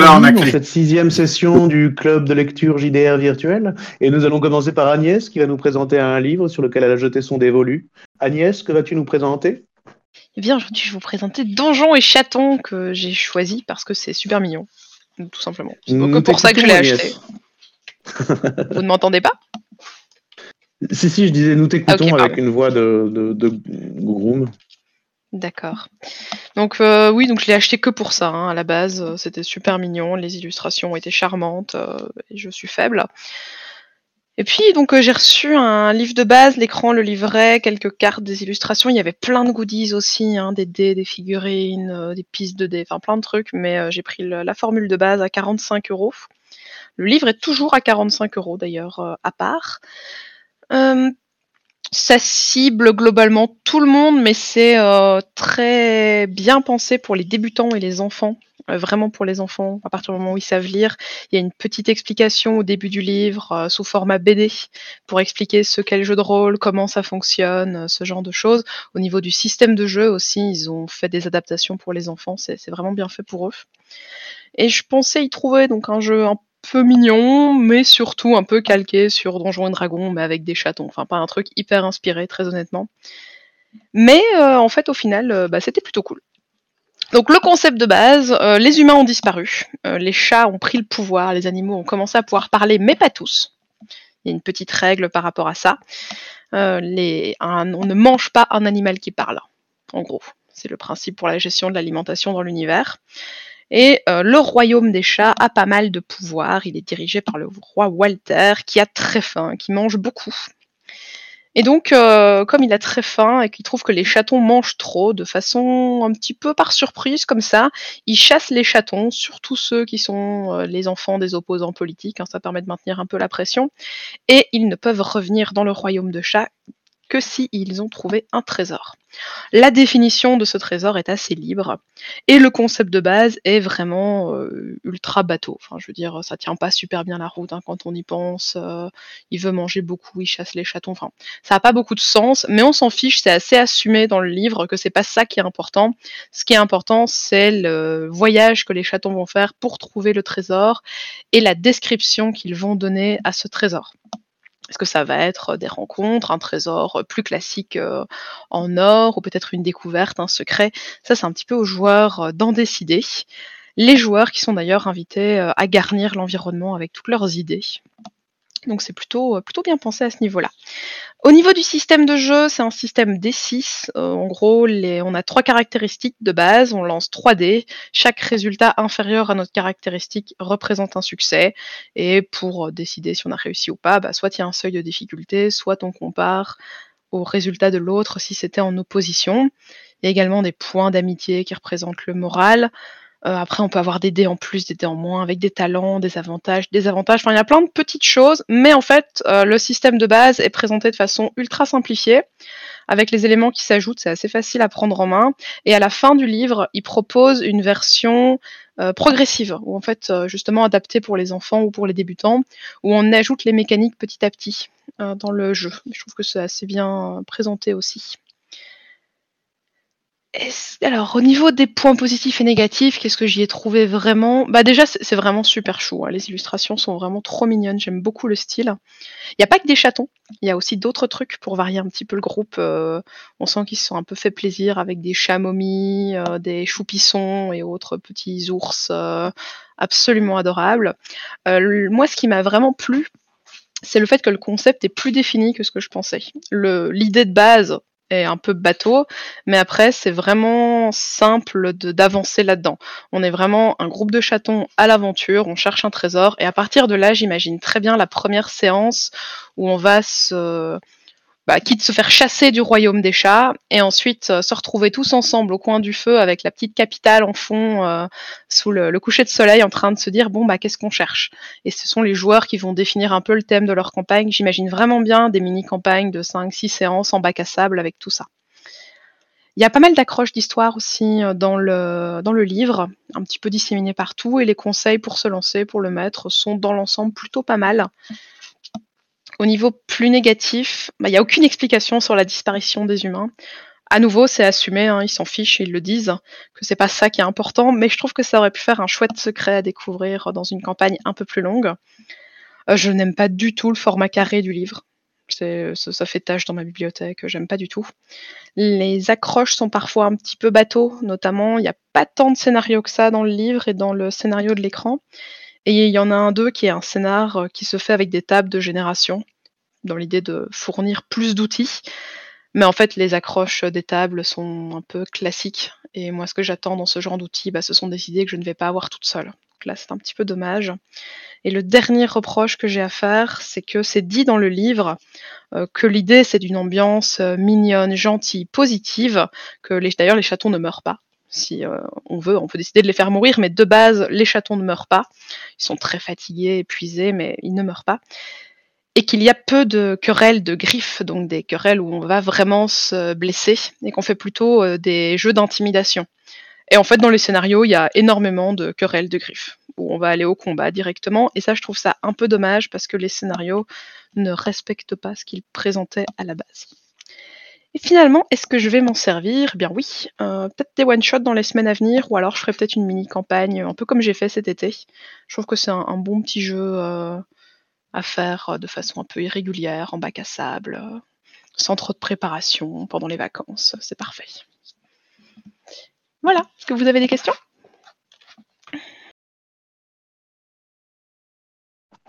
bienvenue dans cette 6e session du club de lecture JDR virtuel. Et nous allons commencer par Agnès qui va nous présenter un livre sur lequel elle a jeté son dévolu. Agnès, que vas-tu nous présenter ? Eh bien, aujourd'hui, je vais vous présenter Donjon et chatons que j'ai choisi parce que c'est super mignon, tout simplement. C'est donc pour ça que je l'ai acheté. Vous ne m'entendez pas ? Si, si, je disais nous t'écoutons avec une voix de groom. D'accord. Donc oui, je l'ai acheté que pour ça, à la base. C'était super mignon, les illustrations étaient charmantes, et je suis faible. Et puis donc j'ai reçu un livre de base, l'écran, le livret, quelques cartes, des illustrations. Il y avait plein de goodies aussi, des dés, des figurines, des pistes de dés, enfin plein de trucs. Mais j'ai pris la formule de base à 45€. Le livre est toujours à 45€ d'ailleurs, à part. Ça cible globalement tout le monde, mais c'est très bien pensé pour les débutants et les enfants. Vraiment pour les enfants, à partir du moment où ils savent lire. Il y a une petite explication au début du livre, sous format BD, pour expliquer ce qu'est le jeu de rôle, comment ça fonctionne, ce genre de choses. Au niveau du système de jeu aussi, ils ont fait des adaptations pour les enfants, c'est vraiment bien fait pour eux. Et je pensais y trouver donc un jeu un peu mignon, mais surtout un peu calqué sur Donjons et Dragons, mais avec des chatons. Enfin, pas un truc hyper inspiré, très honnêtement. Mais en fait, au final, c'était plutôt cool. Donc le concept de base, les humains ont disparu, les chats ont pris le pouvoir, les animaux ont commencé à pouvoir parler, mais pas tous. Il y a une petite règle par rapport à ça. On ne mange pas un animal qui parle, en gros. C'est le principe pour la gestion de l'alimentation dans l'univers. Et le royaume des chats a pas mal de pouvoir, il est dirigé par le roi Walter, qui a très faim, qui mange beaucoup. Et donc, comme il a très faim et qu'il trouve que les chatons mangent trop, de façon un petit peu par surprise, comme ça, il chasse les chatons, surtout ceux qui sont les enfants des opposants politiques, ça permet de maintenir un peu la pression, et ils ne peuvent revenir dans le royaume de chats que s'ils ont trouvé un trésor. La définition de ce trésor est assez libre, et le concept de base est vraiment ultra bateau. Enfin, je veux dire, ça tient pas super bien la route quand on y pense, il veut manger beaucoup, il chasse les chatons, enfin, ça n'a pas beaucoup de sens, mais on s'en fiche, c'est assez assumé dans le livre que c'est pas ça qui est important. Ce qui est important, c'est le voyage que les chatons vont faire pour trouver le trésor, et la description qu'ils vont donner à ce trésor. Est-ce que ça va être des rencontres, un trésor plus classique en or, ou peut-être une découverte, un secret ? Ça, c'est un petit peu aux joueurs d'en décider. Les joueurs qui sont d'ailleurs invités à garnir l'environnement avec toutes leurs idées. Donc c'est plutôt bien pensé à ce niveau-là. Au niveau du système de jeu, c'est un système D6. En gros, on a 3 caractéristiques de base. On lance 3 dés. Chaque résultat inférieur à notre caractéristique représente un succès. Et pour décider si on a réussi ou pas, soit il y a un seuil de difficulté, soit on compare au résultat de l'autre si c'était en opposition. Il y a également des points d'amitié qui représentent le moral. Après, on peut avoir des dés en plus, des dés en moins, avec des talents, des avantages, désavantages. Enfin, il y a plein de petites choses, mais en fait, le système de base est présenté de façon ultra simplifiée. Avec les éléments qui s'ajoutent, c'est assez facile à prendre en main. Et à la fin du livre, il propose une version progressive, ou en fait, justement adaptée pour les enfants ou pour les débutants, où on ajoute les mécaniques petit à petit dans le jeu. Je trouve que c'est assez bien présenté aussi. Alors, au niveau des points positifs et négatifs, qu'est-ce que j'y ai trouvé vraiment ? Déjà, c'est vraiment super chou. Les illustrations sont vraiment trop mignonnes. J'aime beaucoup le style. Il n'y a pas que des chatons. Il y a aussi d'autres trucs pour varier un petit peu le groupe. On sent qu'ils se sont un peu fait plaisir avec des chats momies, des choupissons et autres petits ours absolument adorables. Moi, ce qui m'a vraiment plu, c'est le fait que le concept est plus défini que ce que je pensais. L'idée de base est un peu bateau, mais après c'est vraiment simple d'avancer là-dedans. On est vraiment un groupe de chatons à l'aventure, on cherche un trésor, et à partir de là, j'imagine très bien la première séance où on va quitte se faire chasser du royaume des chats, et ensuite se retrouver tous ensemble au coin du feu avec la petite capitale en fond, sous le coucher de soleil, en train de se dire qu'est-ce qu'on cherche ? Et ce sont les joueurs qui vont définir un peu le thème de leur campagne. J'imagine vraiment bien des mini-campagnes de 5-6 séances en bac à sable avec tout ça. Il y a pas mal d'accroches d'histoire aussi dans le livre, un petit peu disséminées partout, et les conseils pour se lancer, pour le mettre, sont dans l'ensemble plutôt pas mal. Au niveau plus négatif, il n'y a aucune explication sur la disparition des humains. À nouveau, c'est assumé, hein, ils s'en fichent, ils le disent, que c'est pas ça qui est important, mais je trouve que ça aurait pu faire un chouette secret à découvrir dans une campagne un peu plus longue. Je n'aime pas du tout le format carré du livre. Ça fait tâche dans ma bibliothèque, j'aime pas du tout. Les accroches sont parfois un petit peu bateaux, notamment, il n'y a pas tant de scénarios que ça dans le livre et dans le scénario de l'écran. Et il y en a un d'eux qui est un scénar qui se fait avec des tables de génération, dans l'idée de fournir plus d'outils. Mais en fait, les accroches des tables sont un peu classiques. Et moi, ce que j'attends dans ce genre d'outils, ce sont des idées que je ne vais pas avoir toute seule. Donc là, c'est un petit peu dommage. Et le dernier reproche que j'ai à faire, c'est que c'est dit dans le livre que l'idée, c'est d'une ambiance mignonne, gentille, positive, que d'ailleurs, les chatons ne meurent pas. Si on veut, on peut décider de les faire mourir, mais de base, les chatons ne meurent pas. Ils sont très fatigués, épuisés, mais ils ne meurent pas. Et qu'il y a peu de querelles de griffes, donc des querelles où on va vraiment se blesser, et qu'on fait plutôt des jeux d'intimidation. Et en fait, dans les scénarios, il y a énormément de querelles de griffes, où on va aller au combat directement, et ça, je trouve ça un peu dommage, parce que les scénarios ne respectent pas ce qu'ils présentaient à la base. Et finalement, est-ce que je vais m'en servir ? Eh bien oui, peut-être des one-shots dans les semaines à venir, ou alors je ferai peut-être une mini-campagne, un peu comme j'ai fait cet été. Je trouve que c'est un bon petit jeu... à faire de façon un peu irrégulière, en bac à sable, sans trop de préparation, pendant les vacances, c'est parfait. Voilà, est-ce que vous avez des questions ?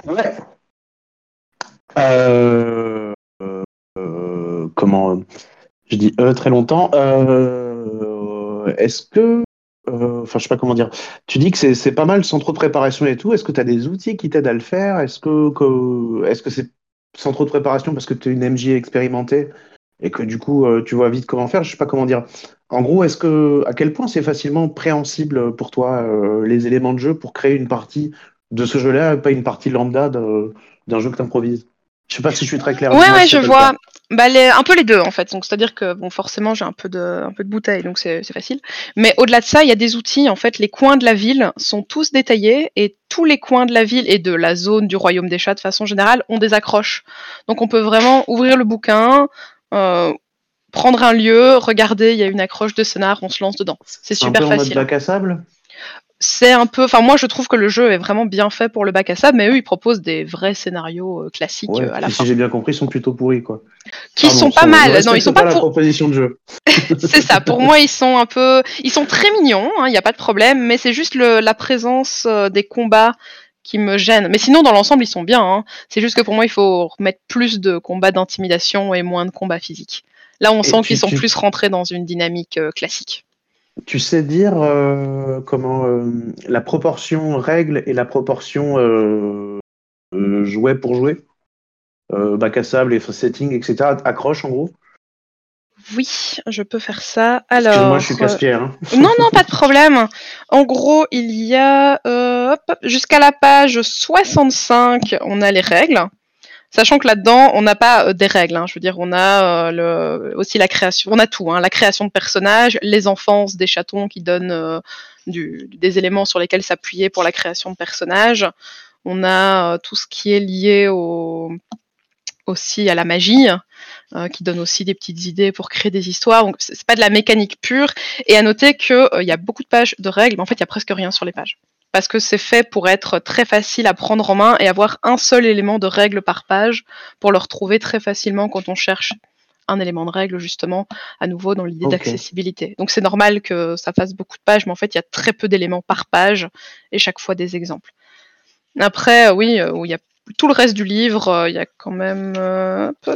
Ouais. Comment je dis très longtemps. Est-ce que... Enfin, je sais pas comment dire. Tu dis que c'est pas mal sans trop de préparation et tout. Est-ce que tu as des outils qui t'aident à le faire ? Est-ce que c'est sans trop de préparation parce que tu es une MJ expérimentée et que du coup, tu vois vite comment faire ? Je sais pas comment dire. En gros, à quel point c'est facilement préhensible pour toi les éléments de jeu pour créer une partie de ce jeu-là, pas une partie lambda d'un jeu que tu improvises ? Je sais pas si je suis très clair. Ouais, je vois. Un peu les deux, en fait. Donc, c'est-à-dire que, forcément, j'ai un peu de bouteille, donc c'est facile. Mais au-delà de ça, il y a des outils. En fait, les coins de la ville sont tous détaillés et tous les coins de la ville et de la zone du Royaume des Chats, de façon générale, ont des accroches. Donc, on peut vraiment ouvrir le bouquin, prendre un lieu, regarder, il y a une accroche de scénar, on se lance dedans. C'est super facile. Un peu en mode bac à sable ? C'est un peu... Enfin, moi, je trouve que le jeu est vraiment bien fait pour le bac à sable, mais eux, ils proposent des vrais scénarios classiques à la fin. Si j'ai bien compris, ils sont plutôt pourris, quoi. Ils sont pas mal. Non, ils sont pas pour... la proposition de jeu. C'est ça. Pour moi, ils sont un peu... Ils sont très mignons, hein, y a pas de problème, mais c'est juste la présence des combats qui me gêne. Mais sinon, dans l'ensemble, ils sont bien. Hein. C'est juste que pour moi, il faut remettre plus de combats d'intimidation et moins de combats physiques. Là, on sent qu'ils sont plus rentrés dans une dynamique classique. Tu sais dire la proportion règle et la proportion jouet pour jouer, bac à sable et setting, etc. Accroche en gros. Oui, je peux faire ça. Alors. Excuse-moi, je suis casse-pierre. Hein. Non, pas de problème. En gros, il y a jusqu'à la page 65, on a les règles. Sachant que là-dedans, on n'a pas des règles. Hein. Je veux dire, on a aussi la création. On a tout, hein, la création de personnages, les enfances des chatons qui donnent des éléments sur lesquels s'appuyer pour la création de personnages. On a tout ce qui est lié aussi à la magie, qui donne aussi des petites idées pour créer des histoires. Donc, c'est pas de la mécanique pure. Et à noter qu'il y a beaucoup de pages de règles, mais en fait, il n'y a presque rien sur les pages. Parce que c'est fait pour être très facile à prendre en main et avoir un seul élément de règle par page pour le retrouver très facilement quand on cherche un élément de règle, justement, à nouveau dans l'idée d'accessibilité. Donc c'est normal que ça fasse beaucoup de pages, mais en fait, il y a très peu d'éléments par page et chaque fois des exemples. Après, oui, où il y a tout le reste du livre, il y a quand même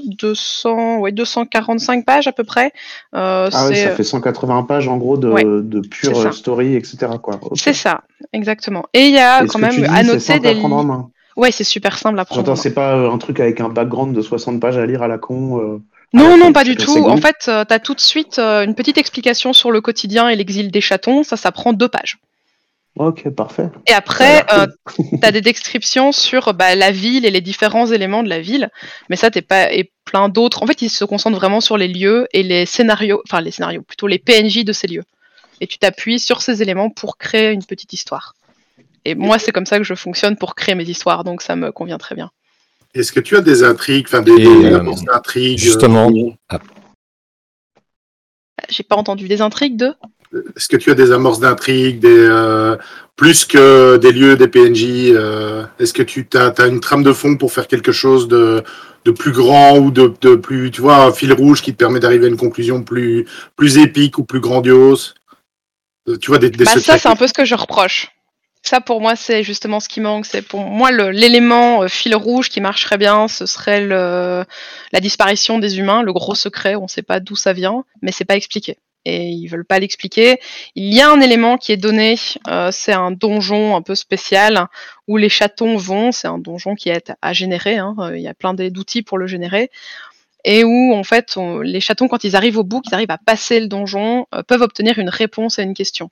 245 pages à peu près. Ça fait 180 pages en gros de pure story, etc. Quoi. Okay. C'est ça, exactement. Et il y a quand même à noter des livres. Ouais, c'est super simple à prendre. J'entends, c'est pas un truc avec un background de 60 pages à lire à la con. Non, pas du tout. En fait, t'as tout de suite une petite explication sur le quotidien et l'exil des chatons. Ça prend 2 pages. Ok, parfait. Et après, tu as des descriptions sur la ville et les différents éléments de la ville, mais ça, et plein d'autres. En fait, ils se concentrent vraiment sur les lieux et les PNJ de ces lieux. Et tu t'appuies sur ces éléments pour créer une petite histoire. Et moi, c'est comme ça que je fonctionne pour créer mes histoires, donc ça me convient très bien. Est-ce que tu as des intrigues, des intrigues... Justement... j'ai pas entendu des intrigues de. Est-ce que tu as des amorces d'intrigues, plus que des lieux, des PNJ est-ce que tu as une trame de fond pour faire quelque chose de plus grand ou de plus, tu vois, un fil rouge qui te permet d'arriver à une conclusion plus épique ou plus grandiose? Tu vois, des secrets. Ça, c'est un peu ce que je reproche. Ça, pour moi, c'est justement ce qui manque. C'est pour moi l'élément fil rouge qui marcherait bien, ce serait la disparition des humains, le gros secret. On ne sait pas d'où ça vient, mais c'est pas expliqué. Et ils veulent pas l'expliquer. Il y a un élément qui est donné, c'est un donjon un peu spécial où les chatons vont, c'est un donjon qui est à générer, hein, il y a plein d'outils pour le générer, et où en fait les chatons, quand ils arrivent au bout, qu'ils arrivent à passer le donjon, peuvent obtenir une réponse à une question.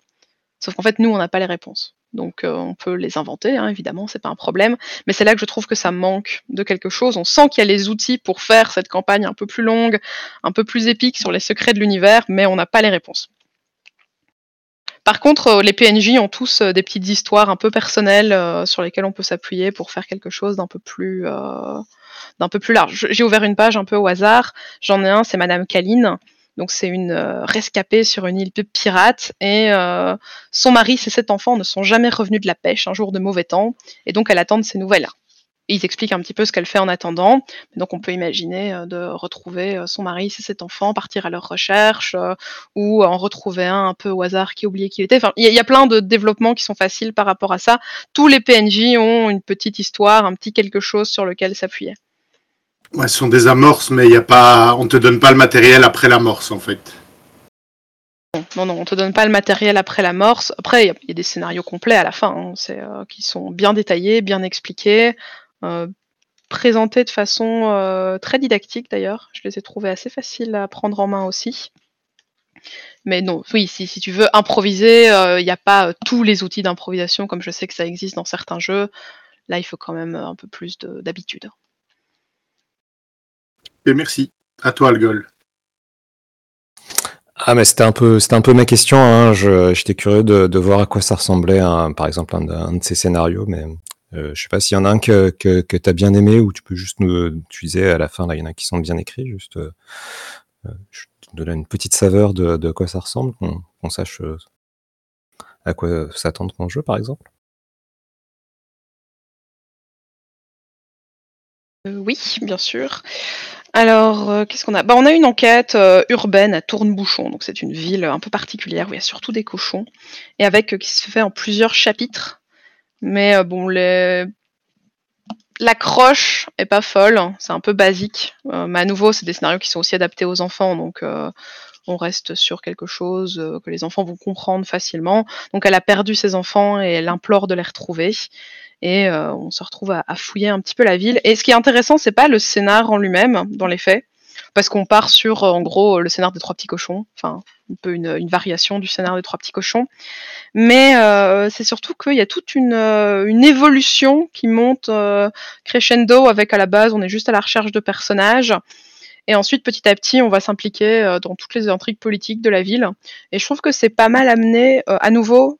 Sauf qu'en fait, nous, on n'a pas les réponses. Donc on peut les inventer, hein, évidemment, c'est pas un problème, mais c'est là que je trouve que ça manque de quelque chose. On sent qu'il y a les outils pour faire cette campagne un peu plus longue, un peu plus épique sur les secrets de l'univers, mais on n'a pas les réponses. Par contre, les PNJ ont tous des petites histoires un peu personnelles sur lesquelles on peut s'appuyer pour faire quelque chose d'un peu plus large. J'ai ouvert une page un peu au hasard, j'en ai un, c'est Madame Caline. Donc c'est une rescapée sur une île pirate, et son mari et ses enfants ne sont jamais revenus de la pêche un jour de mauvais temps, et donc elle attend de ces nouvelles. Et ils expliquent un petit peu ce qu'elle fait en attendant. Donc on peut imaginer de retrouver son mari et ses enfants, partir à leur recherche, ou en retrouver un peu au hasard qui oubliait qui il était. Enfin, il y a plein de développements qui sont faciles par rapport à ça. Tous les PNJ ont une petite histoire, un petit quelque chose sur lequel s'appuyer. Ouais, ce sont des amorces, mais on ne te donne pas le matériel après l'amorce, en fait. Non, on ne te donne pas le matériel après l'amorce. Après, il y a des scénarios complets à la fin, hein, qui sont bien détaillés, bien expliqués, présentés de façon très didactique, d'ailleurs. Je les ai trouvés assez faciles à prendre en main aussi. Mais non, oui, si tu veux improviser, il n'y a pas tous les outils d'improvisation, comme je sais que ça existe dans certains jeux. Là, il faut quand même un peu plus d'habitude. Et merci. À toi, Algol. Ah, mais c'était un peu ma question. Hein. J'étais curieux de voir à quoi ça ressemblait, hein, par exemple, un de ces scénarios. Mais je sais pas s'il y en a un que tu as bien aimé, ou tu peux juste nous... Tu disais à la fin, là, il y en a qui sont bien écrits. Juste, je te donne une petite saveur de quoi ça ressemble, qu'on sache à quoi s'attendre dans le jeu, par exemple. Oui, bien sûr. Alors, qu'est-ce qu'on a ? On a une enquête urbaine à Tournebouchon, donc c'est une ville un peu particulière où il y a surtout des cochons, et qui se fait en plusieurs chapitres. Mais l'accroche est pas folle, hein, c'est un peu basique. Mais à nouveau, c'est des scénarios qui sont aussi adaptés aux enfants, donc on reste sur quelque chose que les enfants vont comprendre facilement. Donc elle a perdu ses enfants et elle implore de les retrouver. Et on se retrouve à fouiller un petit peu la ville. Et ce qui est intéressant, c'est pas le scénar en lui-même, dans les faits, parce qu'on part sur, en gros, le scénar des trois petits cochons, enfin, un peu une variation du scénar des trois petits cochons, mais c'est surtout qu'il y a toute une évolution qui monte crescendo, avec à la base, on est juste à la recherche de personnages, et ensuite, petit à petit, on va s'impliquer dans toutes les intrigues politiques de la ville, et je trouve que c'est pas mal amené, à nouveau,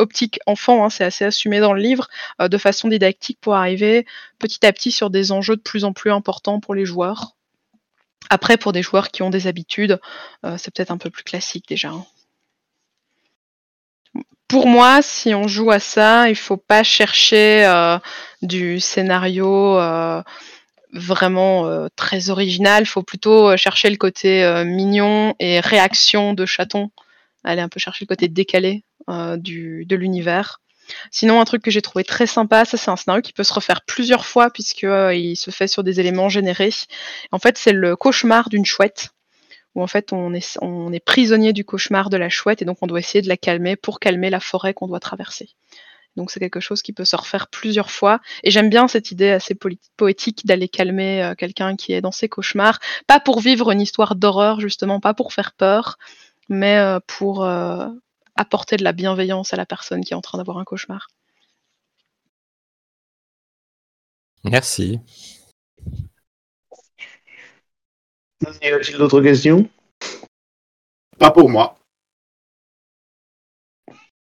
optique enfant, hein, c'est assez assumé dans le livre, de façon didactique pour arriver petit à petit sur des enjeux de plus en plus importants pour les joueurs. Après, pour des joueurs qui ont des habitudes, c'est peut-être un peu plus classique déjà. Hein. Pour moi, si on joue à ça, il ne faut pas chercher du scénario vraiment très original, il faut plutôt chercher le côté mignon et réaction de chaton, aller un peu chercher le côté décalé de l'univers. Sinon, un truc que j'ai trouvé très sympa, ça c'est un scénario qui peut se refaire plusieurs fois puisqu'il se fait sur des éléments générés. En fait, c'est le cauchemar d'une chouette, où en fait on est prisonnier du cauchemar de la chouette, et donc on doit essayer de la calmer pour calmer la forêt qu'on doit traverser. Donc c'est quelque chose qui peut se refaire plusieurs fois, et j'aime bien cette idée assez poétique d'aller calmer quelqu'un qui est dans ses cauchemars, pas pour vivre une histoire d'horreur justement, pas pour faire peur, mais pour... apporter de la bienveillance à la personne qui est en train d'avoir un cauchemar. Merci. Y a-t-il d'autres questions ? Pas pour moi.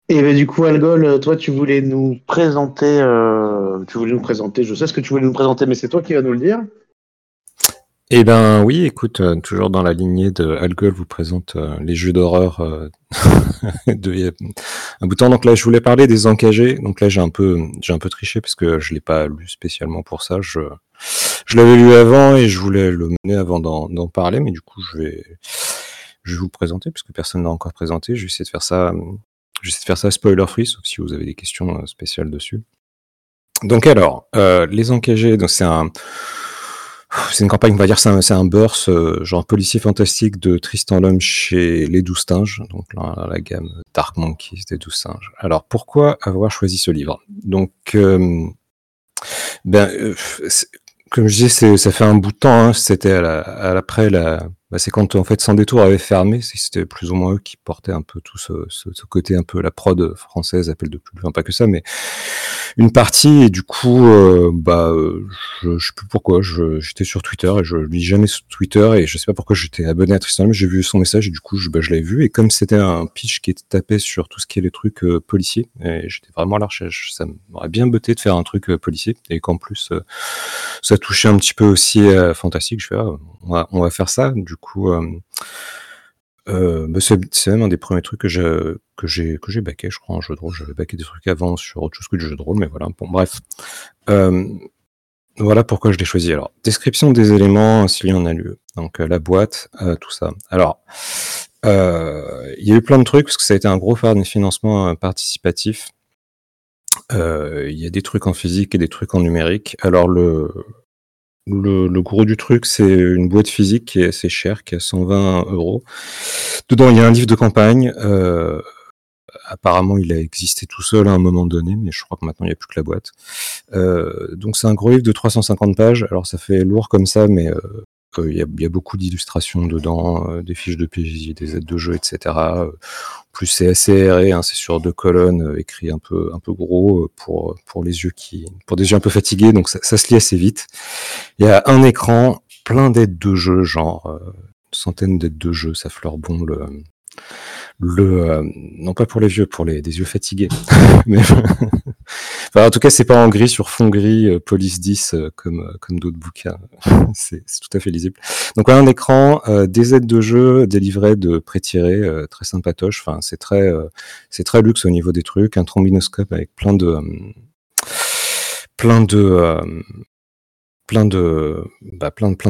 Et bien, du coup, Algol, toi, tu voulais nous présenter, je sais ce que tu voulais nous présenter, mais c'est toi qui vas nous le dire. Eh ben oui, écoute, toujours dans la lignée de Algol vous présente les jeux d'horreur de un bout de temps. Donc là, je voulais parler des engagés. Donc là, j'ai un peu triché parce que je l'ai pas lu spécialement pour ça. Je l'avais lu avant et je voulais le mener avant d'en parler, mais du coup, je vais vous le présenter parce que personne l'a encore présenté. Je vais essayer de faire ça. J'essaie de faire ça spoiler free, sauf si vous avez des questions spéciales dessus. Donc alors, les engagés, donc c'est une campagne, on va dire, c'est un burst, genre policier fantastique de Tristan Lhomme chez Les Douze Singes, donc là, la gamme Dark Monkeys des Douze Singes. Alors, pourquoi avoir choisi ce livre ? Donc, comme je disais, ça fait un bout de temps, hein, c'était c'est quand, en fait, Sans Détour avait fermé, c'était plus ou moins eux qui portaient un peu tout ce côté un peu, la prod française appelle de plus, enfin pas que ça, mais une partie, et du coup, je sais plus pourquoi, j'étais sur Twitter, et je lis jamais sur Twitter, et je sais pas pourquoi j'étais abonné à Tristan Lhomme, j'ai vu son message, et du coup, je l'avais vu, et comme c'était un pitch qui était tapé sur tout ce qui est les trucs policiers, et j'étais vraiment à la recherche, ça m'aurait bien botté de faire un truc policier, et qu'en plus, ça touchait un petit peu aussi fantastique, je fais, ah, on va faire ça, du coup, c'est même un des premiers trucs que j'ai backé, je crois, en jeu de rôle. J'avais backé des trucs avant sur autre chose que du jeu de rôle, mais voilà, bon, bref. Voilà pourquoi je l'ai choisi. Alors, description des éléments, s'il y en a lieu. Donc, la boîte, tout ça. Alors, il y a eu plein de trucs, parce que ça a été un gros financement participatif. Il y a des trucs en physique et des trucs en numérique. Alors, le gros du truc, c'est une boîte physique qui est assez chère, qui est à 120 €. Dedans, il y a un livre de campagne. Apparemment, il a existé tout seul à un moment donné, mais je crois que maintenant, il n'y a plus que la boîte. Donc, c'est un gros livre de 350 pages. Alors, ça fait lourd comme ça, mais il y a beaucoup d'illustrations dedans, des fiches de PJ, des aides de jeu, etc. Plus, c'est assez aéré, hein, c'est sur deux colonnes, écrit un peu gros pour les yeux pour des yeux un peu fatigués, donc ça se lit assez vite. Il y a un écran, plein d'aides de jeu, genre une centaine d'aides de jeu, ça fleure bon non pas pour les vieux, pour des yeux fatigués. Mais, enfin, en tout cas, c'est pas en gris sur fond gris, police 10 comme d'autres bouquins. C'est tout à fait lisible. Donc ouais, un écran, des aides de jeu, des livrets de pré-tirés, très sympatoche. Enfin, c'est très luxe au niveau des trucs. Un trombinoscope avec plein de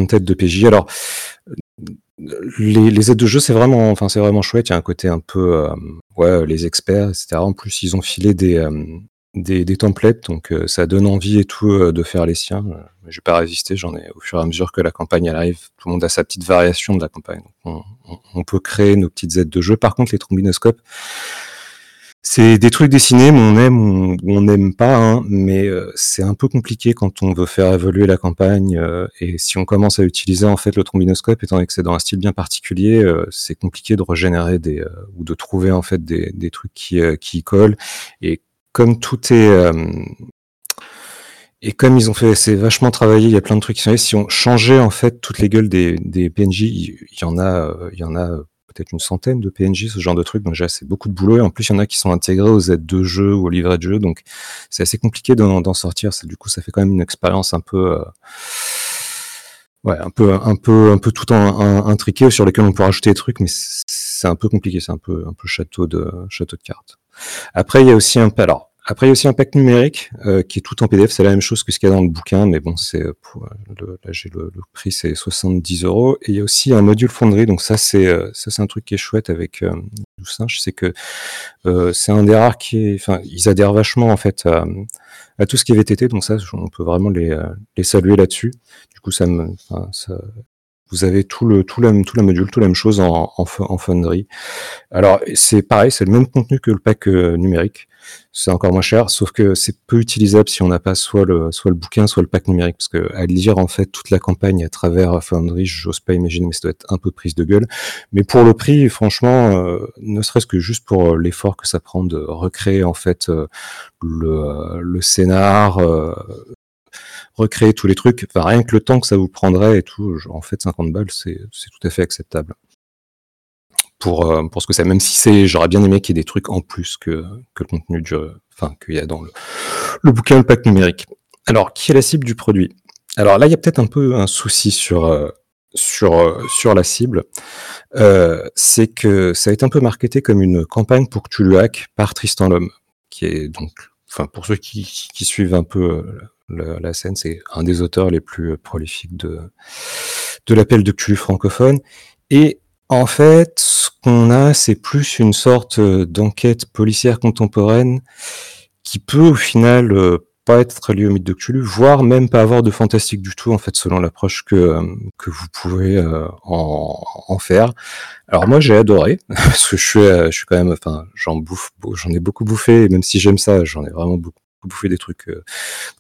têtes de PJ. Alors les aides de jeu, c'est vraiment chouette. Il y a un côté un peu les experts, etc. En plus, ils ont filé des templates, donc ça donne envie et tout de faire les siens. J'ai pas résisté, j'en ai au fur et à mesure que la campagne arrive. Tout le monde a sa petite variation de la campagne. Donc, on peut créer nos petites aides de jeu. Par contre, les trombinoscopes, c'est des trucs dessinés, mais on aime ou on n'aime pas, hein, mais c'est un peu compliqué quand on veut faire évoluer la campagne, et si on commence à utiliser en fait le trombinoscope, étant donné que c'est dans un style bien particulier, c'est compliqué de régénérer ou de trouver en fait des trucs qui y collent, et comme tout est... Et comme ils ont fait, c'est vachement travaillé, il y a plein de trucs qui sont allés. Si on changeait en fait toutes les gueules des PNJ, il y en a peut-être une centaine de PNJ, ce genre de truc, donc déjà c'est beaucoup de boulot, et en plus il y en a qui sont intégrés aux aides de jeu ou aux livrets de jeu, donc c'est assez compliqué d'en sortir. Ça, du coup, ça fait quand même une expérience un peu tout intriquée, sur lesquelles on peut rajouter des trucs, mais c'est un peu compliqué, c'est un peu château de cartes. Après il y a aussi un pack numérique qui est tout en PDF, c'est la même chose que ce qu'il y a dans le bouquin, mais bon, c'est là j'ai le prix, c'est 70 €. Et il y a aussi un module fonderie, donc ça c'est un truc qui est chouette avec Douze Singes, c'est que c'est un des rares ils adhèrent vachement en fait à tout ce qui est VTT, donc ça on peut vraiment les saluer là-dessus. Du coup vous avez tout la module, tout la même chose en fonderie. Alors c'est pareil, c'est le même contenu que le pack numérique. C'est encore moins cher, sauf que c'est peu utilisable si on n'a pas soit le bouquin, soit le pack numérique, parce que à lire en fait toute la campagne à travers Foundry, j'ose pas imaginer, mais ça doit être un peu prise de gueule. Mais pour le prix, franchement, ne serait-ce que juste pour l'effort que ça prend de recréer en fait le scénar, recréer tous les trucs, enfin, rien que le temps que ça vous prendrait et tout, en fait 50 €, c'est tout à fait acceptable. Pour ce que c'est, même si j'aurais bien aimé qu'il y ait des trucs en plus que le contenu qu'il y a dans le bouquin, le pack numérique. Alors, qui est la cible du produit ? Alors là, il y a peut-être un peu un souci sur sur la cible, c'est que ça a été un peu marketé comme une campagne pour Cthulhuac par Tristan Lhomme, qui est donc, enfin, pour ceux qui suivent un peu la scène, c'est un des auteurs les plus prolifiques de l'appel de Cthulhu francophone. Et en fait, ce qu'on a, c'est plus une sorte d'enquête policière contemporaine qui peut au final pas être lié au mythe de Cthulhu, voire même pas avoir de fantastique du tout, en fait, selon l'approche que vous pouvez en faire. Alors moi, j'ai adoré, parce que je suis quand même, enfin, j'en ai beaucoup bouffé, et même si j'aime ça, j'en ai vraiment beaucoup bouffé des trucs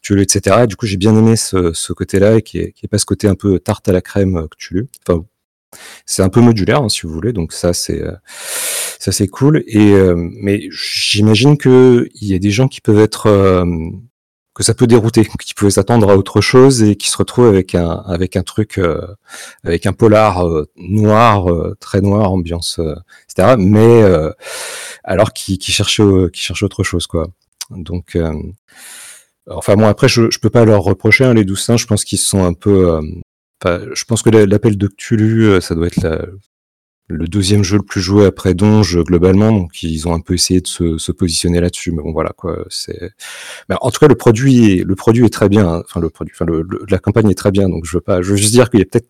Cthulhu, etc. Et du coup, j'ai bien aimé ce côté-là, et qui est pas ce côté un peu tarte à la crème Cthulhu. Enfin, c'est un peu modulaire, hein, si vous voulez, donc ça c'est cool. Et mais j'imagine que il y a des gens qui peuvent être que ça peut dérouter, qui pouvaient s'attendre à autre chose et qui se retrouvent avec un truc, avec un polar noir, très noir, ambiance, etc. Mais alors qui cherchait autre chose, quoi. Donc, enfin bon, après je peux pas leur reprocher, hein, les douze singes. Je pense qu'ils sont un peu, je pense que l'appel de Cthulhu, ça doit être le deuxième jeu le plus joué après Donj globalement, donc ils ont un peu essayé de se positionner là-dessus, mais bon voilà quoi. C'est, ben, en tout cas le produit est très bien, hein. La campagne est très bien, donc je veux juste dire qu'il y a peut-être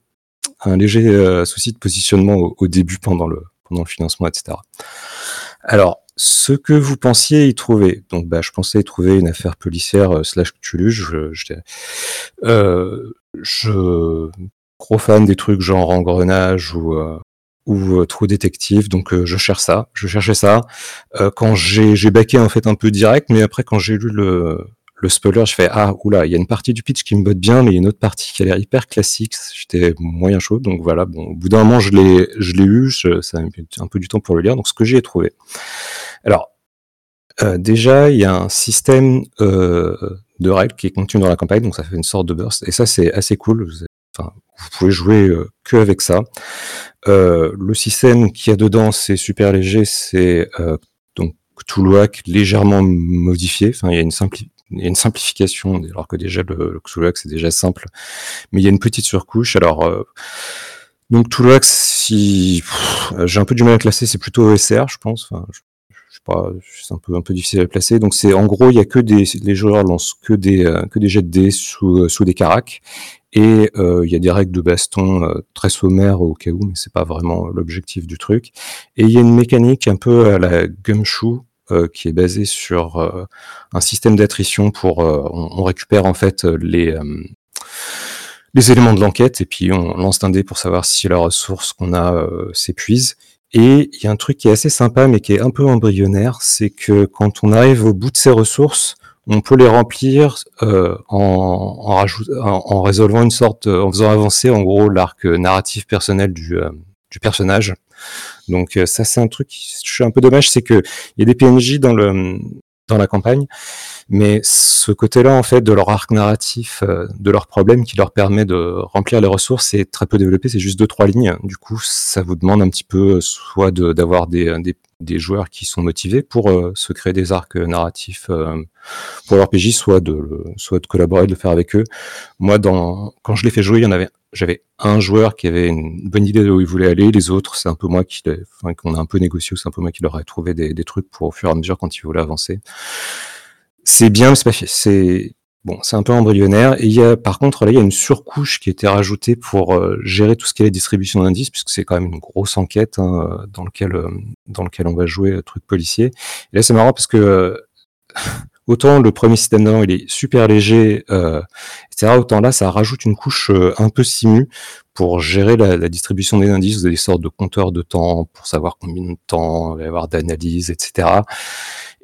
un léger souci de positionnement au début pendant le financement, etc. Alors ce que vous pensiez y trouver, donc bah je pensais y trouver une affaire policière slash Cthulhu. Je gros fan des trucs genre engrenage ou trop détective, donc je cherchais ça quand j'ai baqué en fait un peu direct, mais après quand j'ai lu le spoiler, je fais ah oula, il y a une partie du pitch qui me botte bien, mais il y a une autre partie qui a l'air hyper classique, j'étais moyen chaud, donc voilà, bon, au bout d'un moment je l'ai eu, ça a mis un peu du temps pour le lire, donc ce que j'y ai trouvé. Alors déjà il y a un système de règles qui est contenu dans la campagne, donc ça fait une sorte de burst, et ça c'est assez cool. Vous pouvez jouer que avec ça. Le système qu'il y a dedans, c'est super léger, c'est donc Cthulhuac légèrement modifié. Enfin, il y a une simplification, alors que déjà le Cthulhuac c'est déjà simple, mais il y a une petite surcouche. Alors donc Cthulhuac, si j'ai un peu du mal à classer, c'est plutôt ESR, je pense. Enfin, je sais pas, c'est un peu difficile à placer. Donc c'est en gros, il y a que les joueurs lancent que des jets de dés sous des caracs. Et il y a des règles de baston très sommaires au cas où, mais c'est pas vraiment l'objectif du truc. Et il y a une mécanique un peu à la Gumshoe qui est basée sur un système d'attrition pour on récupère en fait les éléments de l'enquête et puis on lance un dé pour savoir si la ressource qu'on a s'épuise. Et il y a un truc qui est assez sympa mais qui est un peu embryonnaire, c'est que quand on arrive au bout de ces ressources, on peut les remplir en résolvant une sorte, en faisant avancer en gros l'arc narratif personnel du personnage. Donc ça c'est un truc qui est un peu dommage, c'est que il y a des PNJ dans la campagne, mais ce côté-là en fait de leur arc narratif, de leurs problèmes qui leur permet de remplir les ressources est très peu développé, c'est juste 2-3 lignes. Du coup, ça vous demande un petit peu soit d'avoir des joueurs qui sont motivés pour se créer des arcs narratifs pour leur PJ, soit de collaborer, de le faire avec eux. Moi, quand je les fais jouer, j'avais un joueur qui avait une bonne idée de où il voulait aller, les autres, c'est un peu moi qu'on a un peu négocié, c'est un peu moi qui leur ai trouvé des trucs pour au fur et à mesure quand ils voulaient avancer. C'est bien, mais c'est pas fait. C'est un peu embryonnaire. Et par contre, il y a une surcouche qui a été rajoutée pour gérer tout ce qui est la distribution d'indices, puisque c'est quand même une grosse enquête, hein, dans lequel on va jouer truc policier. Et là, c'est marrant parce que, autant le premier système d'avant, il est super léger, etc., autant là, ça rajoute une couche un peu simu pour gérer la distribution des indices. Vous avez des sortes de compteurs de temps pour savoir combien de temps il va y avoir d'analyse, etc.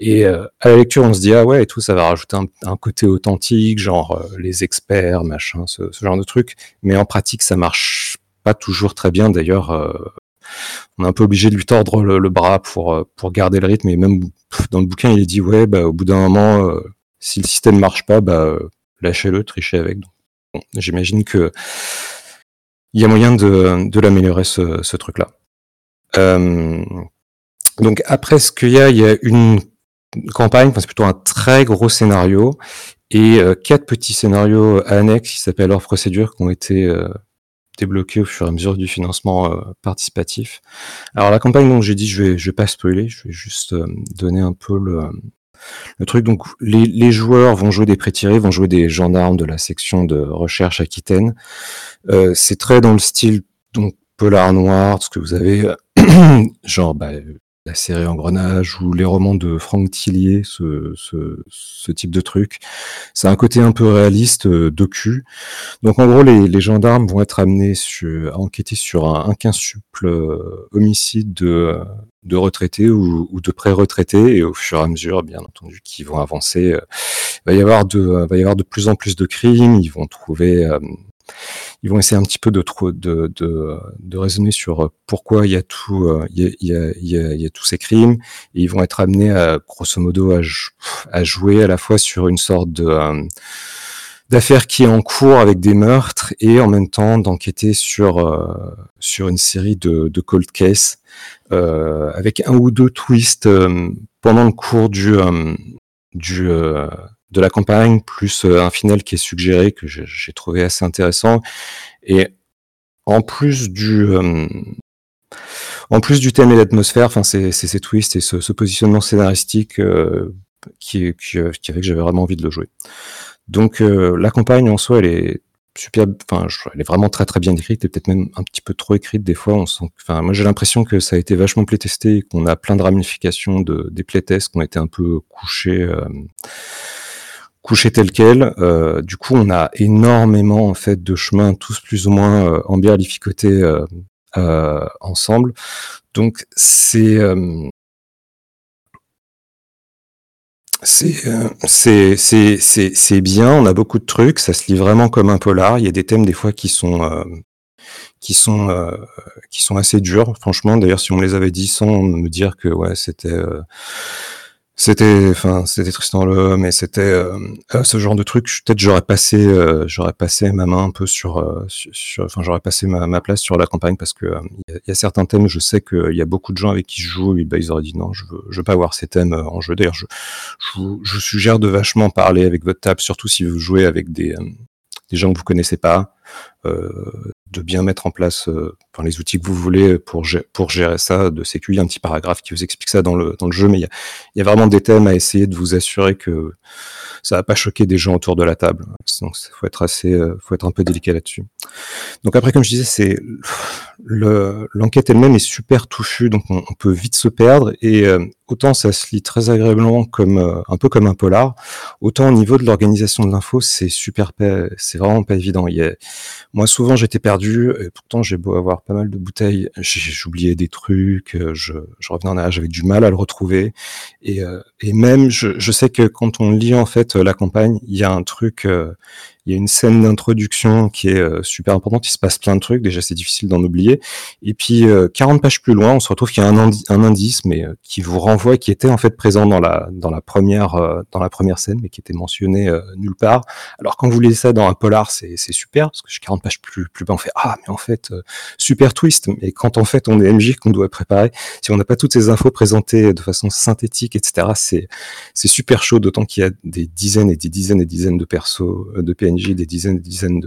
Et à la lecture, on se dit, ah ouais, et tout, ça va rajouter un côté authentique, genre les experts, machin, ce genre de truc. Mais en pratique, ça marche pas toujours très bien. D'ailleurs, on est un peu obligé de lui tordre le bras pour garder le rythme. Et même dans le bouquin, il est dit, ouais, bah, au bout d'un moment, si le système marche pas, bah, lâchez-le, trichez avec. Donc, bon, j'imagine que il y a moyen de l'améliorer, ce truc-là. Donc après, ce qu'il y a, une campagne, enfin, c'est plutôt un très gros scénario et 4 petits scénarios annexes qui s'appellent hors procédure, qui ont été débloqués au fur et à mesure du financement participatif. Alors la campagne, donc j'ai dit, je vais pas spoiler, je vais juste donner un peu le truc. Donc les joueurs vont jouer des pré-tirés, vont jouer des gendarmes de la section de recherche Aquitaine. C'est très dans le style donc polar noir, ce que vous avez genre la série Engrenage ou les romans de Franck Tillier, ce type de truc. C'est un côté un peu réaliste, docu. Donc en gros, les gendarmes vont être amenés à enquêter sur un quintuple homicide de retraités ou de pré-retraités, et au fur et à mesure, bien entendu, qu'ils vont avancer, il va y avoir de plus en plus de crimes. Ils vont trouver... Ils vont essayer un petit peu de raisonner sur pourquoi il y a tous ces crimes, et ils vont être amenés à, grosso modo, à jouer à la fois sur une sorte d'affaire qui est en cours avec des meurtres, et en même temps d'enquêter sur une série de cold case, avec un ou deux twists pendant le cours de la campagne, plus un final qui est suggéré, que j'ai trouvé assez intéressant. Et en plus du thème et l'atmosphère, enfin c'est ces twists et ce positionnement scénaristique qui avait que j'avais vraiment envie de le jouer. Donc la campagne en soi, elle est superbe, enfin elle est vraiment très très bien écrite, et peut-être même un petit peu trop écrite des fois. Enfin moi j'ai l'impression que ça a été vachement playtesté, et qu'on a plein de ramifications des playtests qui ont été un peu couché tel quel. Du coup, on a énormément en fait de chemins, tous plus ou moins embirlificotés ensemble. Donc c'est bien. On a beaucoup de trucs. Ça se lit vraiment comme un polar. Il y a des thèmes des fois qui sont assez durs. Franchement, d'ailleurs, si on me les avait dit sans me dire que ouais, c'était Tristan Lhomme, et c'était ce genre de truc, peut-être j'aurais passé ma main un peu j'aurais passé ma place sur la campagne, parce que il y a certains thèmes, je sais que il y a beaucoup de gens avec qui je joue, et ils auraient dit non, je veux pas voir ces thèmes en jeu. D'ailleurs, je suggère de vachement parler avec votre table, surtout si vous jouez avec des gens que vous connaissez pas, de bien mettre en place les outils que vous voulez pour gérer ça, de sécu. Il y a un petit paragraphe qui vous explique ça dans le jeu, mais il y a vraiment des thèmes à essayer de vous assurer que ça va pas choquer des gens autour de la table. Donc faut être un peu délicat là-dessus. Donc après, comme je disais, c'est l'enquête elle-même est super touffue, donc on peut vite se perdre, et autant ça se lit très agréablement comme un peu comme un polar, autant au niveau de l'organisation de l'info, c'est vraiment pas évident. Moi souvent j'étais perdu, et pourtant j'ai beau avoir pas mal de bouteilles, j'oubliais des trucs, je revenais en arrière, j'avais du mal à le retrouver, et même je sais que quand on lit en fait la campagne, il y a un truc, il y a une scène d'introduction qui est super importante, il se passe plein de trucs, déjà c'est difficile d'en oublier, et puis 40 pages plus loin, on se retrouve qu'il y a un indice, mais qui vous renvoie, qui était en fait présent dans la première scène, mais qui était mentionné nulle part. Alors quand vous lisez ça dans un polar, c'est super, parce que 40 pages plus bas, on fait ah mais en fait super twist, mais quand en fait on est MJ, qu'on doit préparer, si on n'a pas toutes ces infos présentées de façon synthétique, etc., c'est super chaud, d'autant qu'il y a des dizaines et des dizaines et des dizaines de persos, de PNJ, des dizaines et des dizaines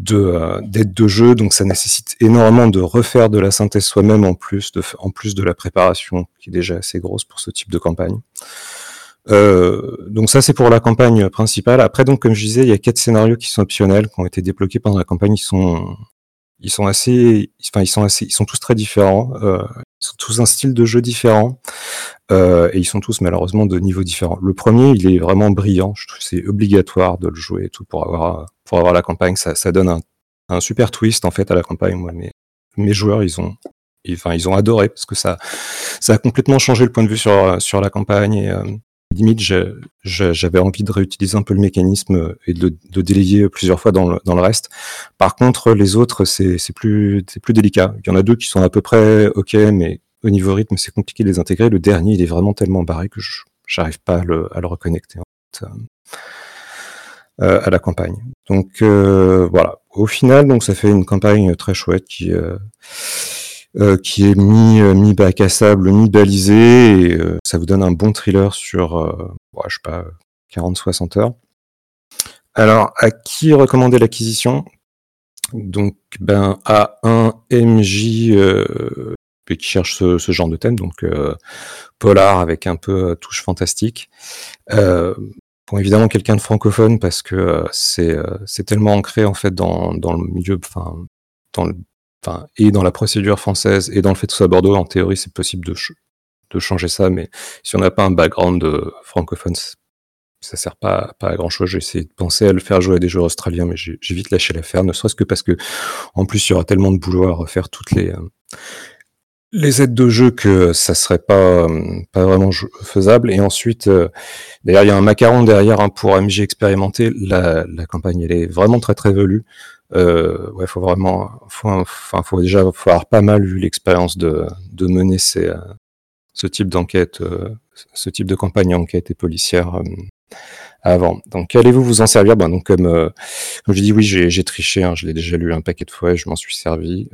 d'aides de jeu, donc ça nécessite énormément de refaire de la synthèse soi-même, en plus de la préparation qui est déjà assez grosse pour ce type de campagne. Donc ça c'est pour la campagne principale. Après, donc comme je disais, il y a 4 scénarios qui sont optionnels, qui ont été débloqués pendant la campagne. Ils sont tous très différents. Ils sont tous un style de jeu différent, et ils sont tous malheureusement de niveaux différents. Le premier, il est vraiment brillant. Je trouve que c'est obligatoire de le jouer et tout pour avoir la campagne. Ça donne un super twist en fait à la campagne. Moi, mes joueurs, ils ont adoré, parce que ça a complètement changé le point de vue sur la campagne. Et, limite, j'avais envie de réutiliser un peu le mécanisme et de délayer plusieurs fois dans le reste. Par contre, les autres, c'est plus délicat. Il y en a 2 qui sont à peu près OK, mais au niveau rythme, c'est compliqué de les intégrer. Le dernier, il est vraiment tellement barré que j'arrive pas à le reconnecter en fait, à la campagne. Donc voilà. Au final, donc ça fait une campagne très chouette qui est mi bac à sable, mi balisé, et ça vous donne un bon thriller sur 40-60 heures. Alors, à qui recommander l'acquisition ? Donc, à un MJ qui cherche ce genre de thème, donc polar avec un peu touche fantastique. Bon, évidemment, quelqu'un de francophone parce que c'est tellement ancré en fait dans le milieu, et dans la procédure française et dans le fait que ce soit Bordeaux. En théorie, c'est possible de changer ça, mais si on n'a pas un background francophone, ça sert pas à grand chose. J'ai essayé de penser à le faire jouer à des joueurs australiens, mais j'ai vite lâché l'affaire, ne serait-ce que parce que en plus il y aura tellement de boulot à refaire toutes les aides de jeu que ça serait pas vraiment faisable. Et ensuite, d'ailleurs, il y a un macaron derrière, pour MJ expérimenté. La campagne, elle est vraiment très très velue. Faut avoir pas mal eu l'expérience de mener ce type d'enquête, ce type de campagne enquête et policière avant. Donc, allez-vous vous en servir? Comme je dis, oui, j'ai triché. Je l'ai déjà lu un paquet de fois et je m'en suis servi.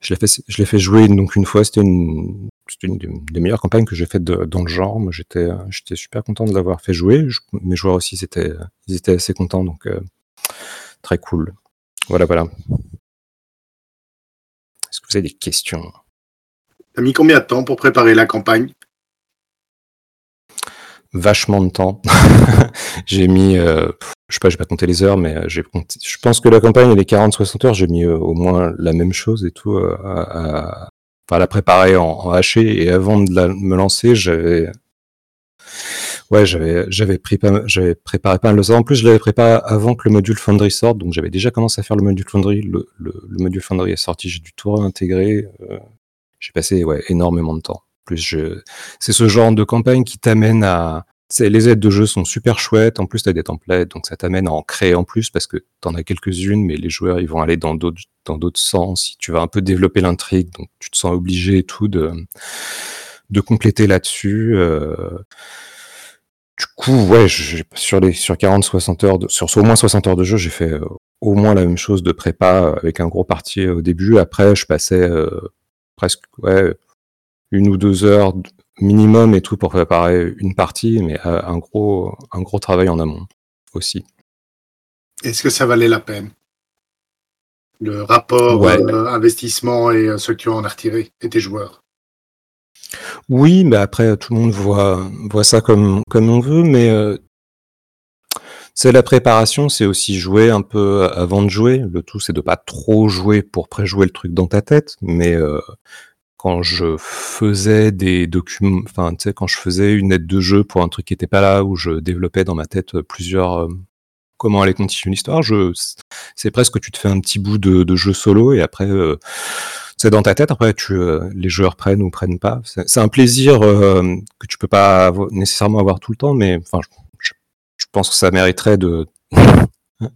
Je l'ai fait jouer donc une fois, c'était une des meilleures campagnes que j'ai faites dans le genre. Moi, j'étais super content de l'avoir fait jouer. Mes joueurs aussi, ils étaient assez contents, donc très cool. Voilà. Est-ce que vous avez des questions? T'as mis combien de temps pour préparer la campagne? Vachement de temps. J'ai mis, je sais pas, j'ai pas compté les heures, mais je pense que la campagne, les 40-60 heures, j'ai mis au moins la même chose et tout, à la préparer en haché. Et avant de me lancer, j'avais préparé pas mal de ça. En plus, je l'avais préparé avant que le module Foundry sorte, donc j'avais déjà commencé à faire le module Foundry. Le module Foundry est sorti, j'ai dû tout réintégrer. J'ai passé énormément de temps. C'est ce genre de campagne qui t'amène à... Les aides de jeu sont super chouettes, en plus t'as des templates, donc ça t'amène à en créer en plus, parce que t'en as quelques-unes, mais les joueurs ils vont aller dans d'autres sens, si tu vas un peu développer l'intrigue, donc tu te sens obligé et tout de compléter là-dessus. Du coup, sur 40-60 heures, sur au moins 60 heures de jeu, j'ai fait au moins la même chose de prépa, avec un gros parti au début. Après je passais presque... une ou deux heures minimum et tout pour préparer une partie, mais un gros travail en amont aussi. Est-ce que ça valait la peine? Le rapport investissement et ce que tu en as retiré et tes joueurs? Oui, mais après, tout le monde voit ça comme on veut, mais c'est la préparation, c'est aussi jouer un peu avant de jouer. Le tout, c'est de pas trop jouer pour préjouer le truc dans ta tête, mais... Quand je faisais des documents, quand je faisais une aide de jeu pour un truc qui n'était pas là, où je développais dans ma tête plusieurs comment allait continuer l'histoire, c'est presque tu te fais un petit bout de jeu solo et après c'est dans ta tête. Après les joueurs prennent ou prennent pas. C'est un plaisir que tu peux pas nécessairement avoir tout le temps, mais enfin je pense que ça mériterait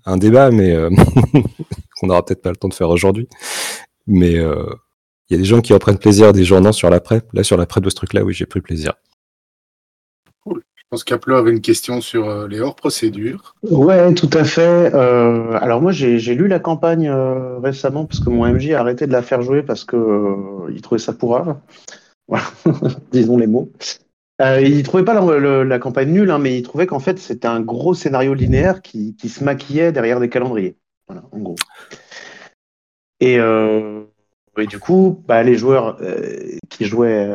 un débat, mais qu'on n'aura peut-être pas le temps de faire aujourd'hui, mais il y a des gens qui en prennent plaisir, des gens non sur la prep. Là, sur la prep de ce truc-là, oui, j'ai pris plaisir. Cool. Je pense qu'Aplo avait une question sur les hors-procédures. Ouais, tout à fait. Alors moi, j'ai lu la campagne récemment parce que mon MJ a arrêté de la faire jouer parce qu'il trouvait ça pourrave. Voilà, disons les mots. Il trouvait pas la campagne nulle, mais il trouvait qu'en fait, c'était un gros scénario linéaire qui se maquillait derrière des calendriers. Voilà, en gros. Et du coup, les joueurs qui jouaient,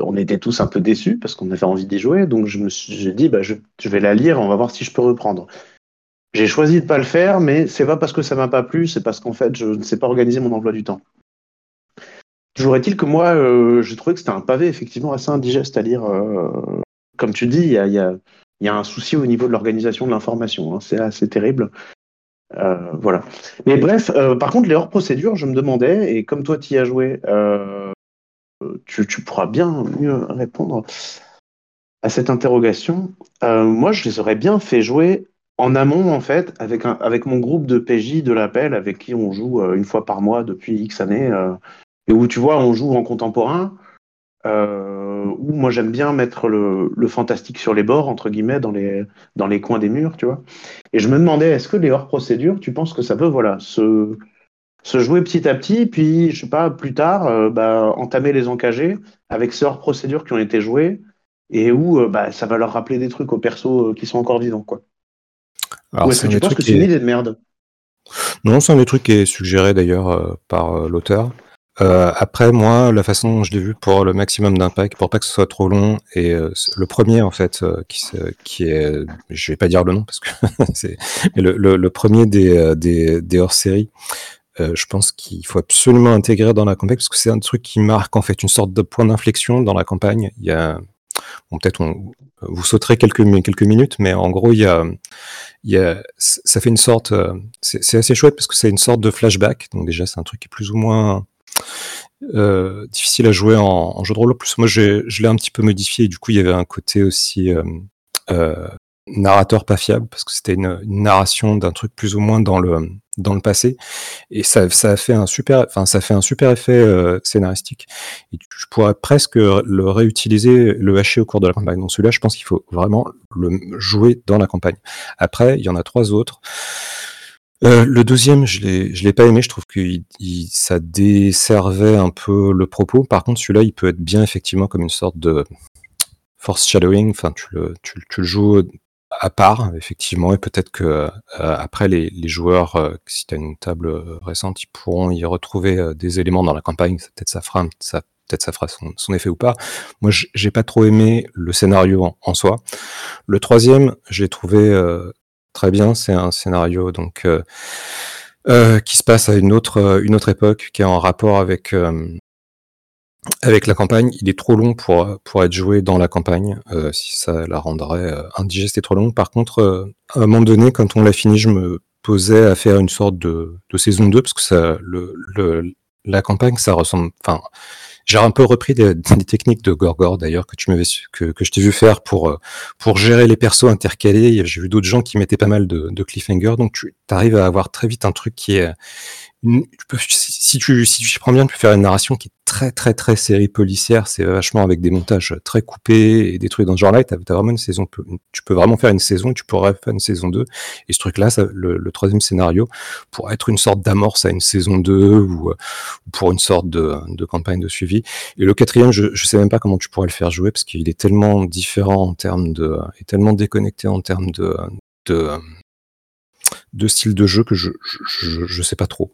on était tous un peu déçus parce qu'on avait envie d'y jouer. Donc, j'ai dit, je vais la lire, on va voir si je peux reprendre. J'ai choisi de ne pas le faire, mais ce n'est pas parce que ça ne m'a pas plu, c'est parce qu'en fait, je ne sais pas organiser mon emploi du temps. Toujours est-il que moi, j'ai trouvé que c'était un pavé effectivement assez indigeste à lire. Comme tu dis, il y a un souci au niveau de l'organisation de l'information. C'est assez terrible. Voilà. Mais bref, par contre, les hors-procédures, je me demandais, et comme toi, tu y as joué, tu pourras bien mieux répondre à cette interrogation. Moi, je les aurais bien fait jouer en amont, en fait, avec mon groupe de PJ de l'appel, avec qui on joue une fois par mois depuis X années, et où, tu vois, on joue en contemporain, où moi, j'aime bien mettre le fantastique sur les bords, entre guillemets, dans les coins des murs, tu vois. Et je me demandais, est-ce que les hors-procédures, tu penses que ça peut se jouer petit à petit, puis, je sais pas, plus tard, entamer les engagés avec ces hors-procédures qui ont été jouées, et où ça va leur rappeler des trucs aux persos qui sont encore vivants, quoi. Alors, ou est-ce que tu penses que c'est une idée de merde ? Non, c'est un des trucs qui est suggéré d'ailleurs par l'auteur. Après, moi, la façon dont je l'ai vu pour le maximum d'impact, pour pas que ce soit trop long, et le premier en fait, qui est, je vais pas dire le nom parce que c'est le premier des hors-séries. Je pense qu'il faut absolument intégrer dans la campagne parce que c'est un truc qui marque en fait une sorte de point d'inflexion dans la campagne. Il y a bon, peut-être vous sauterez quelques minutes, mais en gros, il y a ça fait une sorte. C'est assez chouette parce que c'est une sorte de flashback. Donc déjà, c'est un truc qui est plus ou moins difficile à jouer en jeu de rôle. En plus, moi, je l'ai un petit peu modifié. Et du coup, il y avait un côté aussi narrateur pas fiable parce que c'était une narration d'un truc plus ou moins dans le passé, et ça fait un super effet scénaristique, et je pourrais presque le réutiliser, le hacher au cours de la campagne. Donc celui-là, je pense qu'il faut vraiment le jouer dans la campagne. Après, il y en a trois autres. Le deuxième, je l'ai pas aimé, je trouve que ça desservait un peu le propos. Par contre, celui-là, il peut être bien effectivement comme une sorte de force shadowing, enfin tu le joues à part, effectivement, et peut-être que après les joueurs, si tu as une table récente, ils pourront y retrouver des éléments dans la campagne. Ça peut-être ça fera son effet ou pas. Moi, j'ai pas trop aimé le scénario en soi. Le troisième, je l'ai trouvé très bien. C'est un scénario donc qui se passe à une autre époque, qui est en rapport avec la campagne. Il est trop long pour être joué dans la campagne, si ça la rendrait indigeste et trop longue. Par contre, à un moment donné, quand on l'a fini, je me posais à faire une sorte de saison 2, parce que la campagne, ça ressemble... Enfin, j'ai un peu repris des techniques de Ghorghor, d'ailleurs, que je t'ai vu faire pour gérer les persos intercalés. J'ai vu d'autres gens qui mettaient pas mal de cliffhanger, donc tu arrives à avoir très vite un truc qui est... Si tu prends bien, tu peux faire une narration qui est très très très série policière. C'est vachement avec des montages très coupés et des trucs dans ce genre-là. T'as vraiment une saison, tu peux vraiment faire une saison, tu pourrais faire une saison 2. Et ce truc-là, le troisième scénario, pourrait être une sorte d'amorce à une saison 2 ou pour une sorte de campagne de suivi. Et le quatrième, je sais même pas comment tu pourrais le faire jouer parce qu'il est tellement différent en termes et tellement déconnecté en termes de style de jeu que je sais pas trop.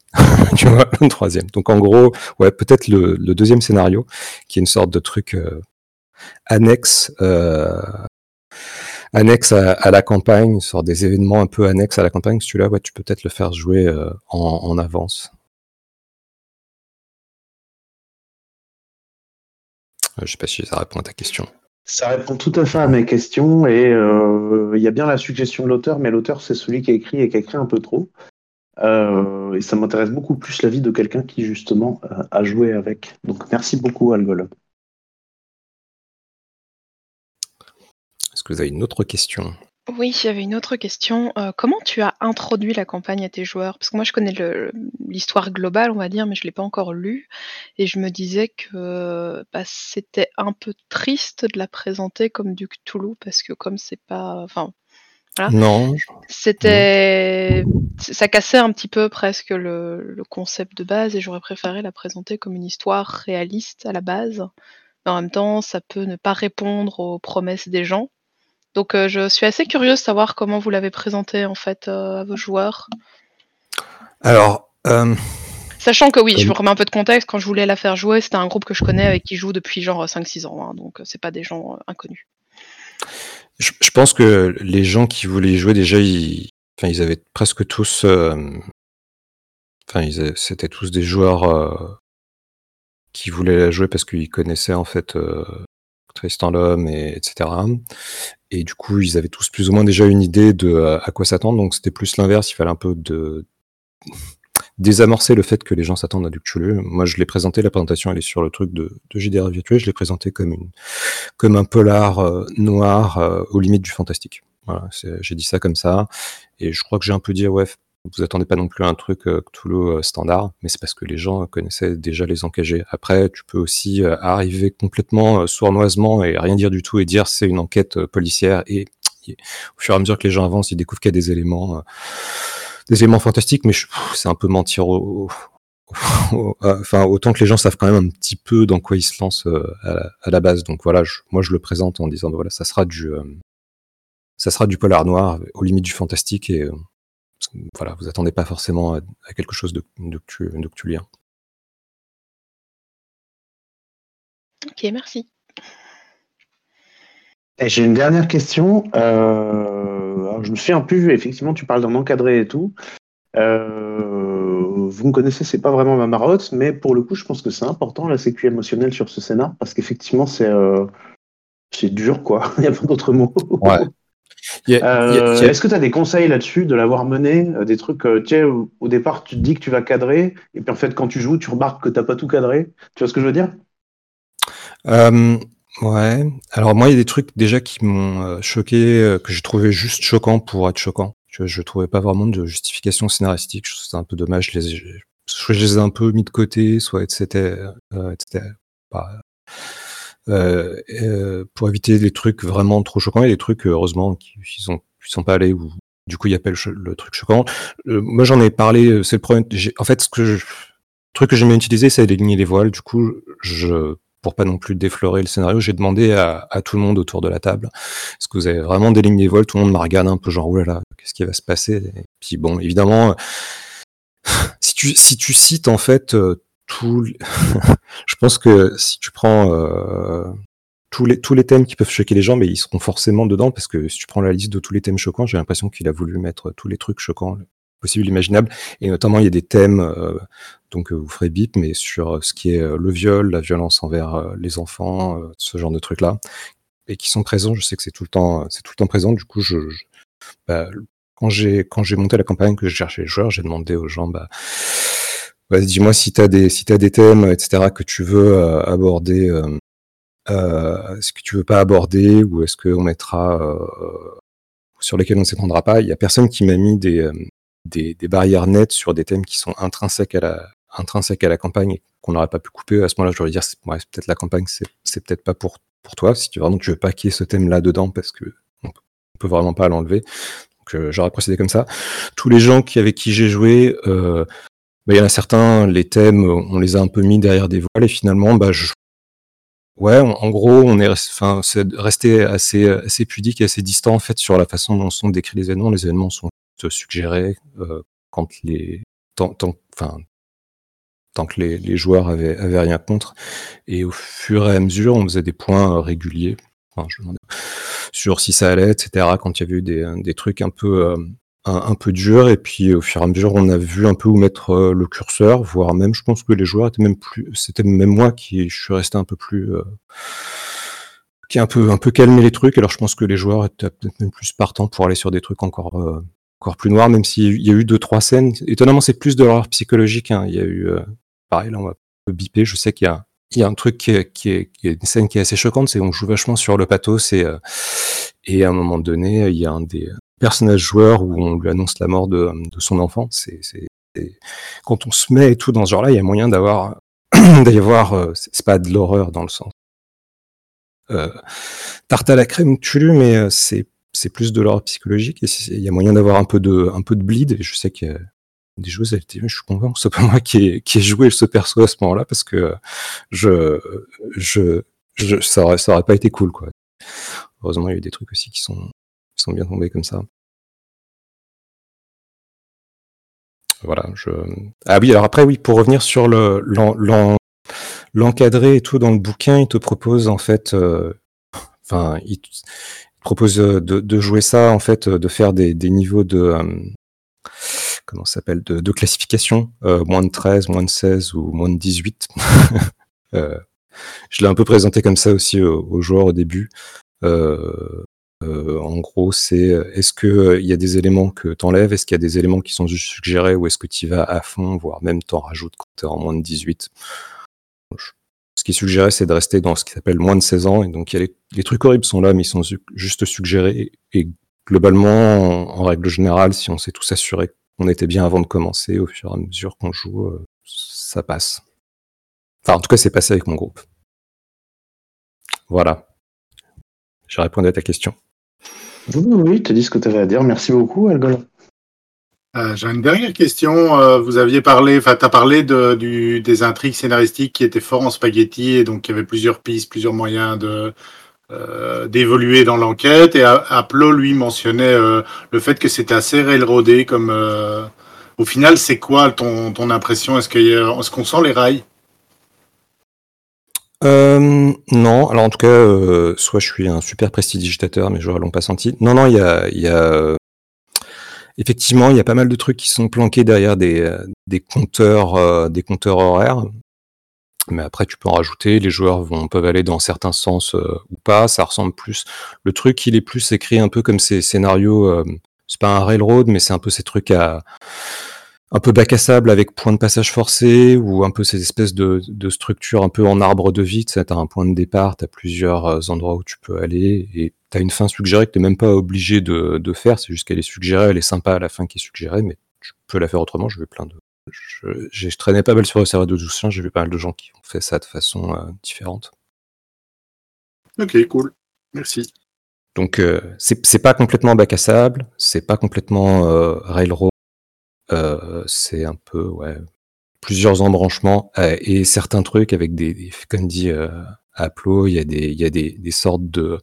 Tu vois, le troisième. Donc en gros, ouais, peut-être le deuxième scénario, qui est une sorte de truc annexe à la campagne, une sorte des événements un peu annexes à la campagne. Celui-là, ouais, tu peux peut-être le faire jouer en avance. Je sais pas si ça répond à ta question. Ça répond tout à fait à mes questions, et il y a bien la suggestion de l'auteur, mais l'auteur, c'est celui qui a écrit et qui a écrit un peu trop. Et ça m'intéresse beaucoup plus l'avis de quelqu'un qui, justement, a joué avec. Donc, merci beaucoup, Algol. Est-ce que vous avez une autre question ? Oui, j'avais une autre question. Comment tu as introduit la campagne à tes joueurs ? Parce que moi, je connais l'histoire globale, on va dire, mais je ne l'ai pas encore lue. Et je me disais que c'était un peu triste de la présenter comme du Cthulhu, parce que comme c'est pas... Enfin, voilà. Non. Ça cassait un petit peu presque le concept de base, et j'aurais préféré la présenter comme une histoire réaliste à la base. Mais en même temps, ça peut ne pas répondre aux promesses des gens. Donc je suis assez curieuse de savoir comment vous l'avez présenté en fait à vos joueurs. Alors, sachant que oui, je vous remets un peu de contexte, quand je voulais la faire jouer, c'était un groupe que je connais avec qui je joue depuis genre 5-6 ans, hein, donc c'est pas des gens inconnus. Je pense que les gens qui voulaient y jouer déjà, ils avaient presque tous, c'était tous des joueurs qui voulaient la jouer parce qu'ils connaissaient en fait Tristan Lhomme, etc. Et du coup, ils avaient tous plus ou moins déjà une idée de à quoi s'attendre. Donc, c'était plus l'inverse. Il fallait un peu désamorcer le fait que les gens s'attendent à du Cthulhu. Moi, je l'ai présenté, la présentation, elle est sur le truc de JDRVirtuel. Je l'ai présenté comme un polar noir aux limites du fantastique. Voilà, j'ai dit ça comme ça. Et je crois que j'ai un peu dit, ouais, vous attendez pas non plus un truc Cthulhu standard, mais c'est parce que les gens connaissaient déjà Les Engagés. Après, tu peux aussi arriver complètement sournoisement et rien dire du tout et dire c'est une enquête policière, et au fur et à mesure que les gens avancent, ils découvrent qu'il y a des éléments fantastiques, mais c'est un peu mentir enfin, autant que les gens savent quand même un petit peu dans quoi ils se lancent à la base. Donc voilà, moi je le présente en disant, ben voilà, ça sera du polar noir aux limites du fantastique, et Parce que, voilà, vous attendez pas forcément à quelque chose d'octulien. Ok, merci. Et j'ai une dernière question. Alors je me souviens plus, effectivement, tu parles d'un encadré et tout. Vous me connaissez, c'est pas vraiment ma marotte, mais pour le coup, je pense que c'est important la sécu émotionnelle sur ce scénar, parce qu'effectivement, c'est dur, quoi. Il n'y a pas d'autre mot. Ouais. Est-ce que tu as des conseils là-dessus de l'avoir mené, des trucs, tu sais, au départ, tu te dis que tu vas cadrer, et puis en fait, quand tu joues, tu remarques que tu n'as pas tout cadré. Tu vois ce que je veux dire ? Ouais. Alors moi, il y a des trucs déjà qui m'ont choqué, que j'ai trouvé juste choquant pour être choquant. Je trouvais pas vraiment de justification scénaristique. Je trouve que c'était un peu dommage. Soit je les ai un peu mis de côté, soit c'était pour éviter des trucs vraiment trop choquants. Il y a des trucs, heureusement, qui ne sont pas allés où du coup il y a pas le truc choquant. Moi j'en ai parlé. C'est le problème. En fait, le truc que j'aimais utiliser, c'est d'éliminer les voiles. Du coup, pour pas non plus déflorer le scénario, j'ai demandé à tout le monde autour de la table, est-ce que vous avez vraiment déligné les voiles? Tout le monde m'a regardé un peu genre, oulala, qu'est-ce qui va se passer? Et puis bon, évidemment, si tu cites en fait je pense que si tu prends tous les thèmes qui peuvent choquer les gens, mais ils seront forcément dedans, parce que si tu prends la liste de tous les thèmes choquants, j'ai l'impression qu'il a voulu mettre tous les trucs choquants possible, imaginable, et notamment il y a des thèmes, donc vous ferez bip, mais sur ce qui est le viol, la violence envers les enfants, ce genre de trucs là, et qui sont présents. Je sais que c'est tout le temps présent. Du coup, quand j'ai monté la campagne, que j'ai cherché les joueurs, j'ai demandé aux gens, vas-y, dis-moi si t'as des thèmes, etc., que tu veux aborder, est-ce que tu veux pas aborder, ou est-ce qu'on mettra sur lesquels on ne s'étendra pas. Il y a personne qui m'a mis des barrières nettes sur des thèmes qui sont intrinsèques à la campagne et qu'on n'aurait pas pu couper. À ce moment-là, je dois dire, c'est peut-être la campagne, c'est peut-être pas pour toi, si tu veux, donc tu veux pas qu'il y ait ce thème-là dedans, parce que on peut vraiment pas l'enlever. Donc j'aurais procédé comme ça. Tous les gens avec qui j'ai joué, il y en a certains, les thèmes, on les a un peu mis derrière des voiles, et finalement, ouais, en gros, c'est resté assez pudique et assez distant en fait sur la façon dont sont décrits les événements. Les événements sont suggérés tant que les joueurs avaient rien contre. Et au fur et à mesure, on faisait des points réguliers. Je demandais sur si ça allait, etc. Quand il y avait eu des trucs un peu durs, et puis au fur et à mesure, on a vu un peu où mettre le curseur, voire même, je pense que les joueurs étaient même plus, c'était même moi je suis resté un peu plus, qui a un peu calmé les trucs. Alors je pense que les joueurs étaient peut-être même plus partants pour aller sur des trucs encore plus noirs, même s'il y a eu 2-3 scènes. Étonnamment, c'est plus de l'horreur psychologique, hein. Il y a eu, pareil, là on va biper, je sais qu'il y a un truc qui est une scène qui est assez choquante, c'est on joue vachement sur le pathos, et à un moment donné, il y a un des personnage joueur où on lui annonce la mort de son enfant. C'est quand on se met et tout dans ce genre-là, il y a moyen d'avoir c'est pas de l'horreur dans le sens tarte à la crème tulu, mais c'est plus de l'horreur psychologique, et il y a moyen d'avoir un peu de bleed. Et je sais qu'il y a des joueuses, je suis convaincu que c'est pas moi qui ai joué ce perso à ce moment-là, parce que je ça aurait pas été cool, quoi. Heureusement, il y a eu des trucs aussi qui sont bien tombés comme ça. Voilà. Ah oui, alors après, oui, pour revenir sur l'encadré et tout, dans le bouquin, il te propose en fait, il te propose de jouer ça, en fait, de faire des niveaux de comment ça s'appelle, de classification, moins de 13, moins de 16 ou moins de 18. Je l'ai un peu présenté comme ça aussi aux joueurs au début. En gros, c'est est-ce qu'il y a des éléments que t'enlèves, est-ce qu'il y a des éléments qui sont juste suggérés, ou est-ce que tu vas à fond, voire même t'en rajoutes quand t'es en moins de 18. Ce qui est suggéré, c'est de rester dans ce qui s'appelle moins de 16 ans, et donc les trucs horribles sont là, mais ils sont juste suggérés, et globalement, en règle générale, si on s'est tous assuré qu'on était bien avant de commencer, au fur et à mesure qu'on joue, ça passe. Enfin, en tout cas, c'est passé avec mon groupe. Voilà. J'ai répondu à ta question. Oui, tu as dit ce que tu avais à dire. Merci beaucoup, Algol. J'ai une dernière question. Vous aviez parlé, tu as parlé des intrigues scénaristiques qui étaient fort en spaghetti, et donc il y avait plusieurs pistes, plusieurs moyens d'évoluer dans l'enquête, et Haplo lui mentionnait le fait que c'était assez railroadé comme au final c'est quoi ton impression, est-ce qu'on sent les rails? Non, alors en tout cas soit je suis un super prestidigitateur mais je ne l'ai pas senti. Non, il y a effectivement il y a pas mal de trucs qui sont planqués derrière des compteurs horaires. Mais après, tu peux en rajouter, les joueurs peuvent aller dans certains sens ou pas, ça ressemble plus. Le truc, il est plus écrit un peu comme ces scénarios, c'est pas un railroad, mais c'est un peu ces trucs un peu bac à sable avec point de passage forcé, ou un peu ces espèces de structures un peu en arbre de vie, tu as un point de départ, tu as plusieurs endroits où tu peux aller, et tu as une fin suggérée que tu n'es même pas obligé de faire, c'est juste qu'elle est suggérée, elle est sympa à la fin qui est suggérée, mais tu peux la faire autrement, j'ai vu plein de... Je traînais pas mal sur le serveur de 12 singes, j'ai vu pas mal de gens qui ont fait ça de façon différente. Ok, cool, merci. Donc c'est pas complètement bac à sable, c'est pas complètement railroad, c'est un peu plusieurs embranchements et certains trucs avec des comme dit Haplo, il y a des sortes de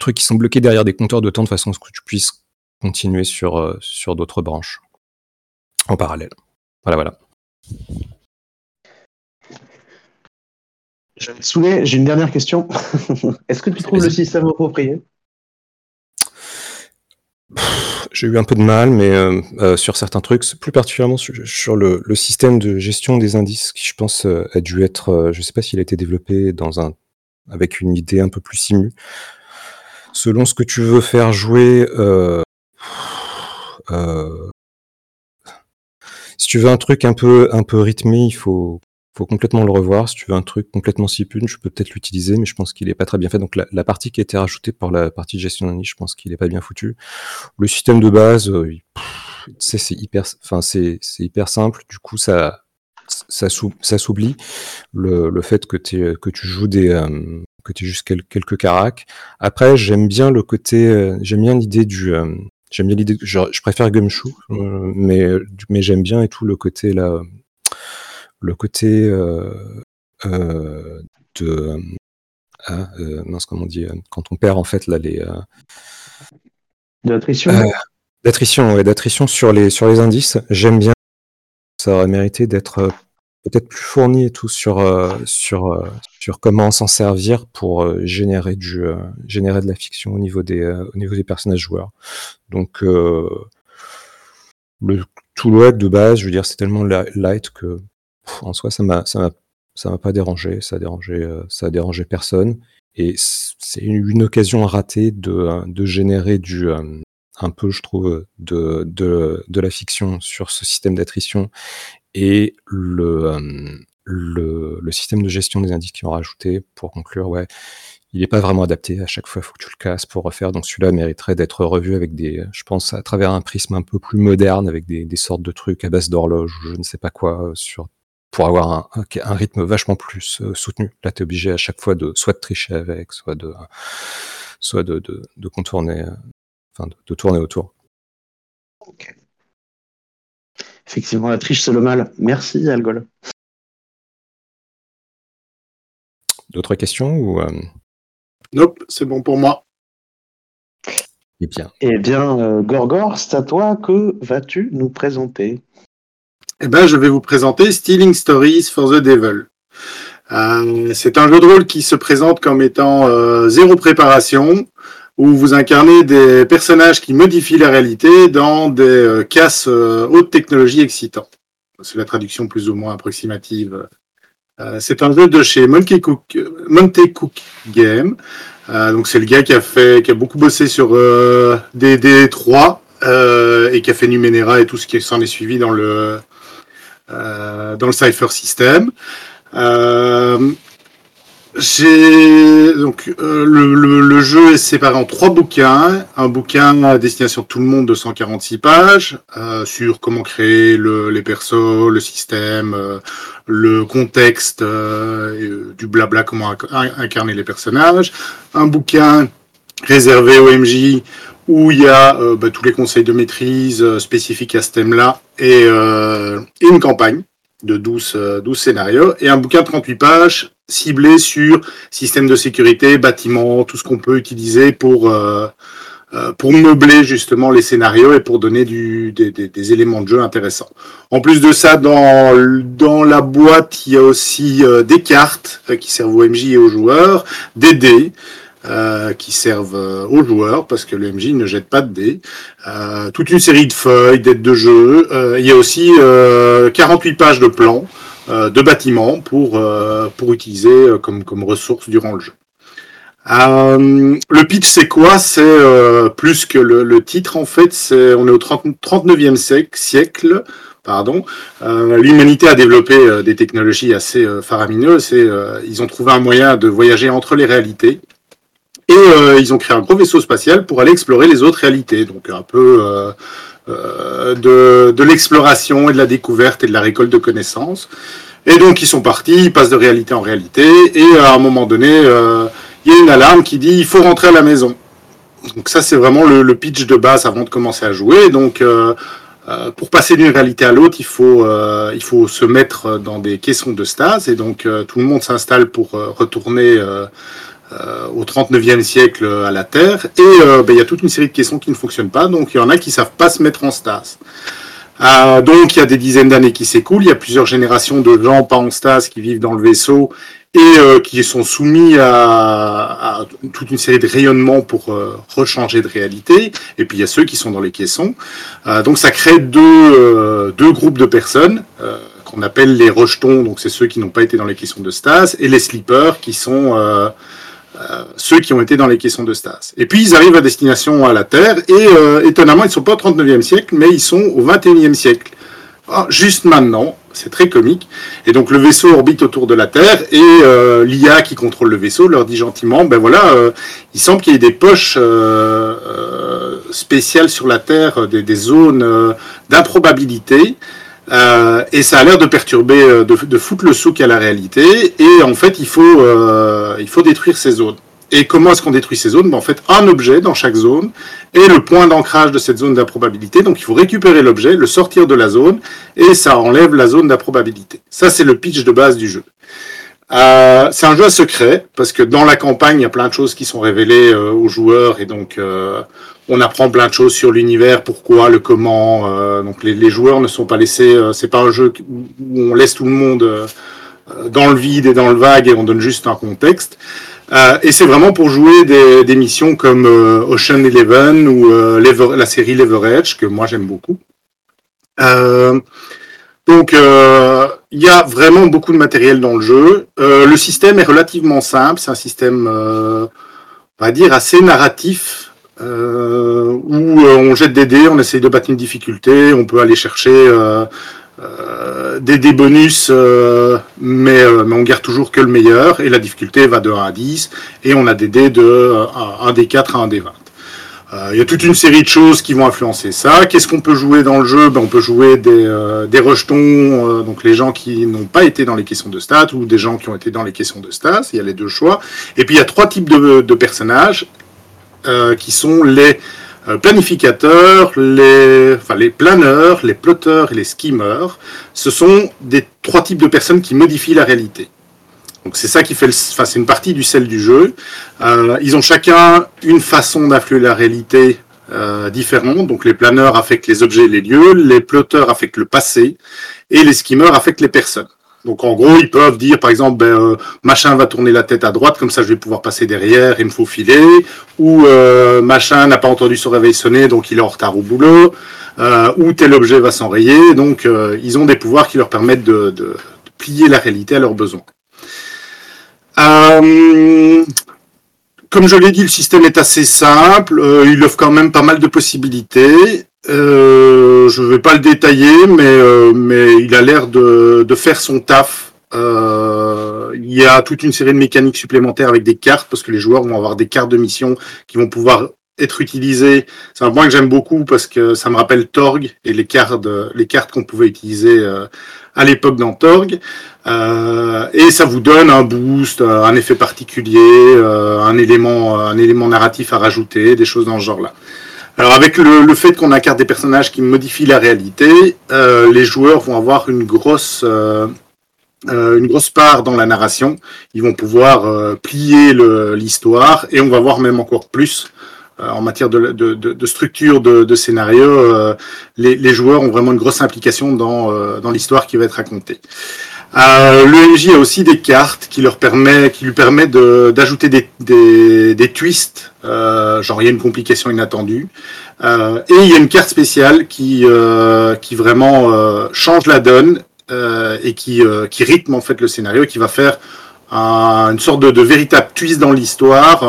trucs qui sont bloqués derrière des compteurs de temps de façon à ce que tu puisses continuer sur d'autres branches en parallèle. Voilà. Je me souviens, j'ai une dernière question. Est-ce que tu trouves le système approprié? J'ai eu un peu de mal, mais sur certains trucs, plus particulièrement sur le système de gestion des indices, qui je pense a dû être, je ne sais pas s'il a été développé avec une idée un peu plus simu. Selon ce que tu veux faire jouer... si tu veux un truc un peu rythmé, il faut complètement le revoir. Si tu veux un truc complètement sipune, je peux peut-être l'utiliser, mais je pense qu'il n'est pas très bien fait. Donc la partie qui a été rajoutée par la partie de gestion d'année, je pense qu'il n'est pas bien foutu. Le système de base, c'est hyper simple. Du coup, ça s'oublie. Le fait que tu joues que tu aies juste quelques caracs. Après, j'aime bien le côté, j'aime bien l'idée du... J'aime bien l'idée, je préfère Gumshoe, mais j'aime bien et tout le côté là, mince comment on dit, quand on perd en fait là les d'attrition sur les indices. J'aime bien, ça aurait mérité d'être peut-être plus fourni et tout sur comment s'en servir pour générer de la fiction au niveau des personnages joueurs. Donc tout le web de base, je veux dire, c'est tellement light que en soi ça m'a pas dérangé, ça a dérangé personne, et c'est une occasion ratée de générer un peu, je trouve, de la fiction sur ce système d'attrition. Et le système de gestion des indices qu'ils ont rajouté, pour conclure, il n'est pas vraiment adapté. À chaque fois, il faut que tu le casses pour refaire. Donc celui-là mériterait d'être revu avec je pense, à travers un prisme un peu plus moderne, avec des sortes de trucs à base d'horloge ou je ne sais pas quoi, pour avoir un rythme vachement plus soutenu. Là, tu es obligé à chaque fois soit de tricher avec, soit de contourner, enfin de tourner autour. Ok. Effectivement, la triche, c'est le mal. Merci, Algol. D'autres questions Nope, c'est bon pour moi. Eh bien Ghorghor, c'est à toi. Que vas-tu nous présenter? Eh bien, je vais vous présenter Stealing Stories for the Devil. C'est un jeu de rôle qui se présente comme étant zéro préparation, où vous incarnez des personnages qui modifient la réalité dans des casses haute technologie excitantes. C'est la traduction plus ou moins approximative. C'est un jeu de chez Monty Cook Games. Donc c'est le gars qui a beaucoup bossé sur DD3 et qui a fait Numenera et tout ce qui s'en est suivi dans le Cypher System. Le jeu est séparé en 3 bouquins. Un bouquin à destination de tout le monde de 146 pages sur comment créer les persos, le système, le contexte, du blabla, comment incarner les personnages. Un bouquin réservé au MJ où il y a tous les conseils de maîtrise spécifiques à ce thème-là et une campagne. de 12 scénarios, et un bouquin de 38 pages ciblé sur système de sécurité, bâtiments, tout ce qu'on peut utiliser pour meubler justement les scénarios et pour donner des éléments de jeu intéressants. En plus de ça, dans la boîte, il y a aussi des cartes qui servent aux MJ et aux joueurs, des dés qui servent aux joueurs, parce que le MJ ne jette pas de dés, toute une série de feuilles, d'aides de jeu. Il y a aussi 48 pages de plans de bâtiments pour utiliser comme ressource durant le jeu. Le pitch, c'est quoi? C'est plus que le titre, en fait. On est au 39e siècle. L'humanité a développé des technologies assez faramineuses. Ils ont trouvé un moyen de voyager entre les réalités. Et ils ont créé un gros vaisseau spatial pour aller explorer les autres réalités. Donc un peu de l'exploration et de la découverte et de la récolte de connaissances. Et donc ils sont partis, ils passent de réalité en réalité. Et à un moment donné... il y a une alarme qui dit « il faut rentrer à la maison ». Donc ça, c'est vraiment le pitch de base avant de commencer à jouer. Donc pour passer d'une réalité à l'autre, il faut se mettre dans des caissons de stase. Et donc tout le monde s'installe pour retourner au 39e siècle à la Terre. Et il y a toute une série de caissons qui ne fonctionnent pas. Donc il y en a qui ne savent pas se mettre en stase. Donc il y a des dizaines d'années qui s'écoulent. Il y a plusieurs générations de gens pas en stase qui vivent dans le vaisseau et qui sont soumis à toute une série de rayonnements pour rechanger de réalité. Et puis il y a ceux qui sont dans les caissons. Donc ça crée deux groupes de personnes qu'on appelle les rejetons, donc c'est ceux qui n'ont pas été dans les caissons de stase, et les sleepers qui sont ceux qui ont été dans les caissons de stase. Et puis ils arrivent à destination à la Terre, et étonnamment ils ne sont pas au 39e siècle, mais ils sont au 21e siècle. Juste maintenant, c'est très comique. Et donc le vaisseau orbite autour de la Terre et l'IA qui contrôle le vaisseau leur dit gentiment, il semble qu'il y ait des poches spéciales sur la Terre, des zones d'improbabilité, et ça a l'air de perturber, de foutre le souk à la réalité, et en fait il faut détruire ces zones. Et comment est-ce qu'on détruit ces zones ? En fait, un objet dans chaque zone est le point d'ancrage de cette zone d'improbabilité. Donc, il faut récupérer l'objet, le sortir de la zone, et ça enlève la zone d'improbabilité. Ça, c'est le pitch de base du jeu. C'est un jeu à secret, parce que dans la campagne, il y a plein de choses qui sont révélées aux joueurs, et donc on apprend plein de choses sur l'univers, pourquoi, le comment. Donc, les joueurs ne sont pas laissés... c'est pas un jeu où on laisse tout le monde dans le vide et dans le vague, et on donne juste un contexte. Et c'est vraiment pour jouer des missions comme Ocean Eleven ou la série Leverage, que moi j'aime beaucoup. Donc il y a vraiment beaucoup de matériel dans le jeu. Le système est relativement simple, c'est un système on va dire assez narratif, où on jette des dés, on essaye de battre une difficulté, on peut aller chercher... des bonus, mais on garde toujours que le meilleur, et la difficulté va de 1 à 10, et on a des dés de 1d4 à 1d20. Il y a toute une série de choses qui vont influencer ça. Qu'est-ce qu'on peut jouer dans le jeu ? On peut jouer des rejetons, donc les gens qui n'ont pas été dans les caissons de stats, ou des gens qui ont été dans les caissons de stats, il y a les deux choix. Et puis il y a trois types de personnages, qui sont les... planificateurs, les planeurs, les plotteurs et les skimmers. Ce sont des trois types de personnes qui modifient la réalité. Donc c'est ça qui fait c'est une partie du sel du jeu. Ils ont chacun une façon d'influer la réalité différente. Donc les planeurs affectent les objets et les lieux, les plotteurs affectent le passé et les skimmers affectent les personnes. Donc en gros, ils peuvent dire, par exemple, machin va tourner la tête à droite, comme ça je vais pouvoir passer derrière et me faufiler, ou machin n'a pas entendu son réveil sonner, donc il est en retard au boulot, ou tel objet va s'enrayer, donc ils ont des pouvoirs qui leur permettent de plier la réalité à leurs besoins. Comme je l'ai dit, le système est assez simple, il offre quand même pas mal de possibilités. Je ne vais pas le détailler, mais il a l'air de faire son taf. Il y a toute une série de mécaniques supplémentaires avec des cartes, parce que les joueurs vont avoir des cartes de mission qui vont pouvoir être utilisées. C'est un point que j'aime beaucoup, parce que ça me rappelle Torg et les cartes qu'on pouvait utiliser à l'époque dans Torg. Et ça vous donne un boost, un effet particulier, un élément narratif à rajouter, des choses dans ce genre-là. Alors avec le fait qu'on incarne des personnages qui modifient la réalité, les joueurs vont avoir une grosse part dans la narration. Ils vont pouvoir plier l'histoire, et on va voir même encore plus en matière de structure de scénario. Les joueurs ont vraiment une grosse implication dans l'histoire qui va être racontée. Le MJ a aussi des cartes qui lui permet d'ajouter des twists, genre il y a une complication inattendue, et il y a une carte spéciale qui vraiment change la donne, et qui rythme en fait le scénario, et qui va faire une sorte de véritable twist dans l'histoire,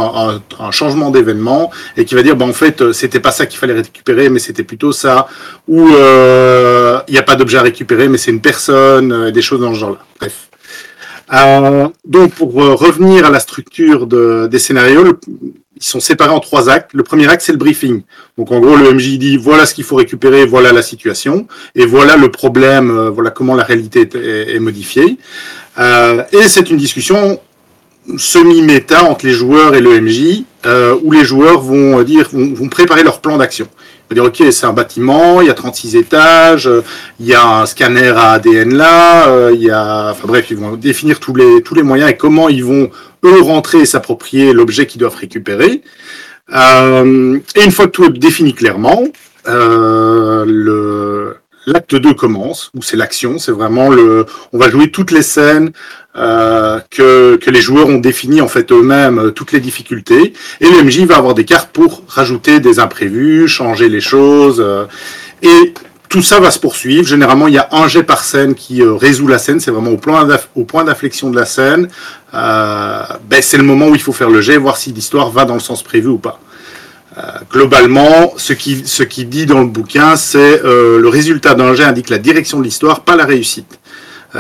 un changement d'événement, et qui va dire, ben, en fait, c'était pas ça qu'il fallait récupérer, mais c'était plutôt ça, ou il n'y a pas d'objet à récupérer, mais c'est une personne, des choses dans ce genre-là. Bref. Donc, pour revenir à la structure des scénarios, ils sont séparés en 3 actes. Le premier acte, c'est le briefing. Donc, en gros, le MJ dit, voilà ce qu'il faut récupérer, voilà la situation, et voilà le problème, voilà comment la réalité est modifiée. Et c'est une discussion semi-méta entre les joueurs et le MJ, où les joueurs vont préparer leur plan d'action. Ils vont dire, ok, c'est un bâtiment, il y a 36 étages, il y a un scanner à ADN là, enfin bref, ils vont définir tous les moyens et comment ils vont, eux, rentrer et s'approprier l'objet qu'ils doivent récupérer. Et une fois que tout est défini clairement, l'acte 2 commence, où c'est l'action, c'est vraiment on va jouer toutes les scènes que les joueurs ont définies en fait eux-mêmes, toutes les difficultés, et le MJ va avoir des cartes pour rajouter des imprévus, changer les choses, et tout ça va se poursuivre. Généralement, il y a un jet par scène qui résout la scène, c'est vraiment au point d'inflexion de la scène, c'est le moment où il faut faire le jet, voir si l'histoire va dans le sens prévu ou pas. Globalement, ce qui dit dans le bouquin, c'est le résultat d'un jet indique la direction de l'histoire, pas la réussite.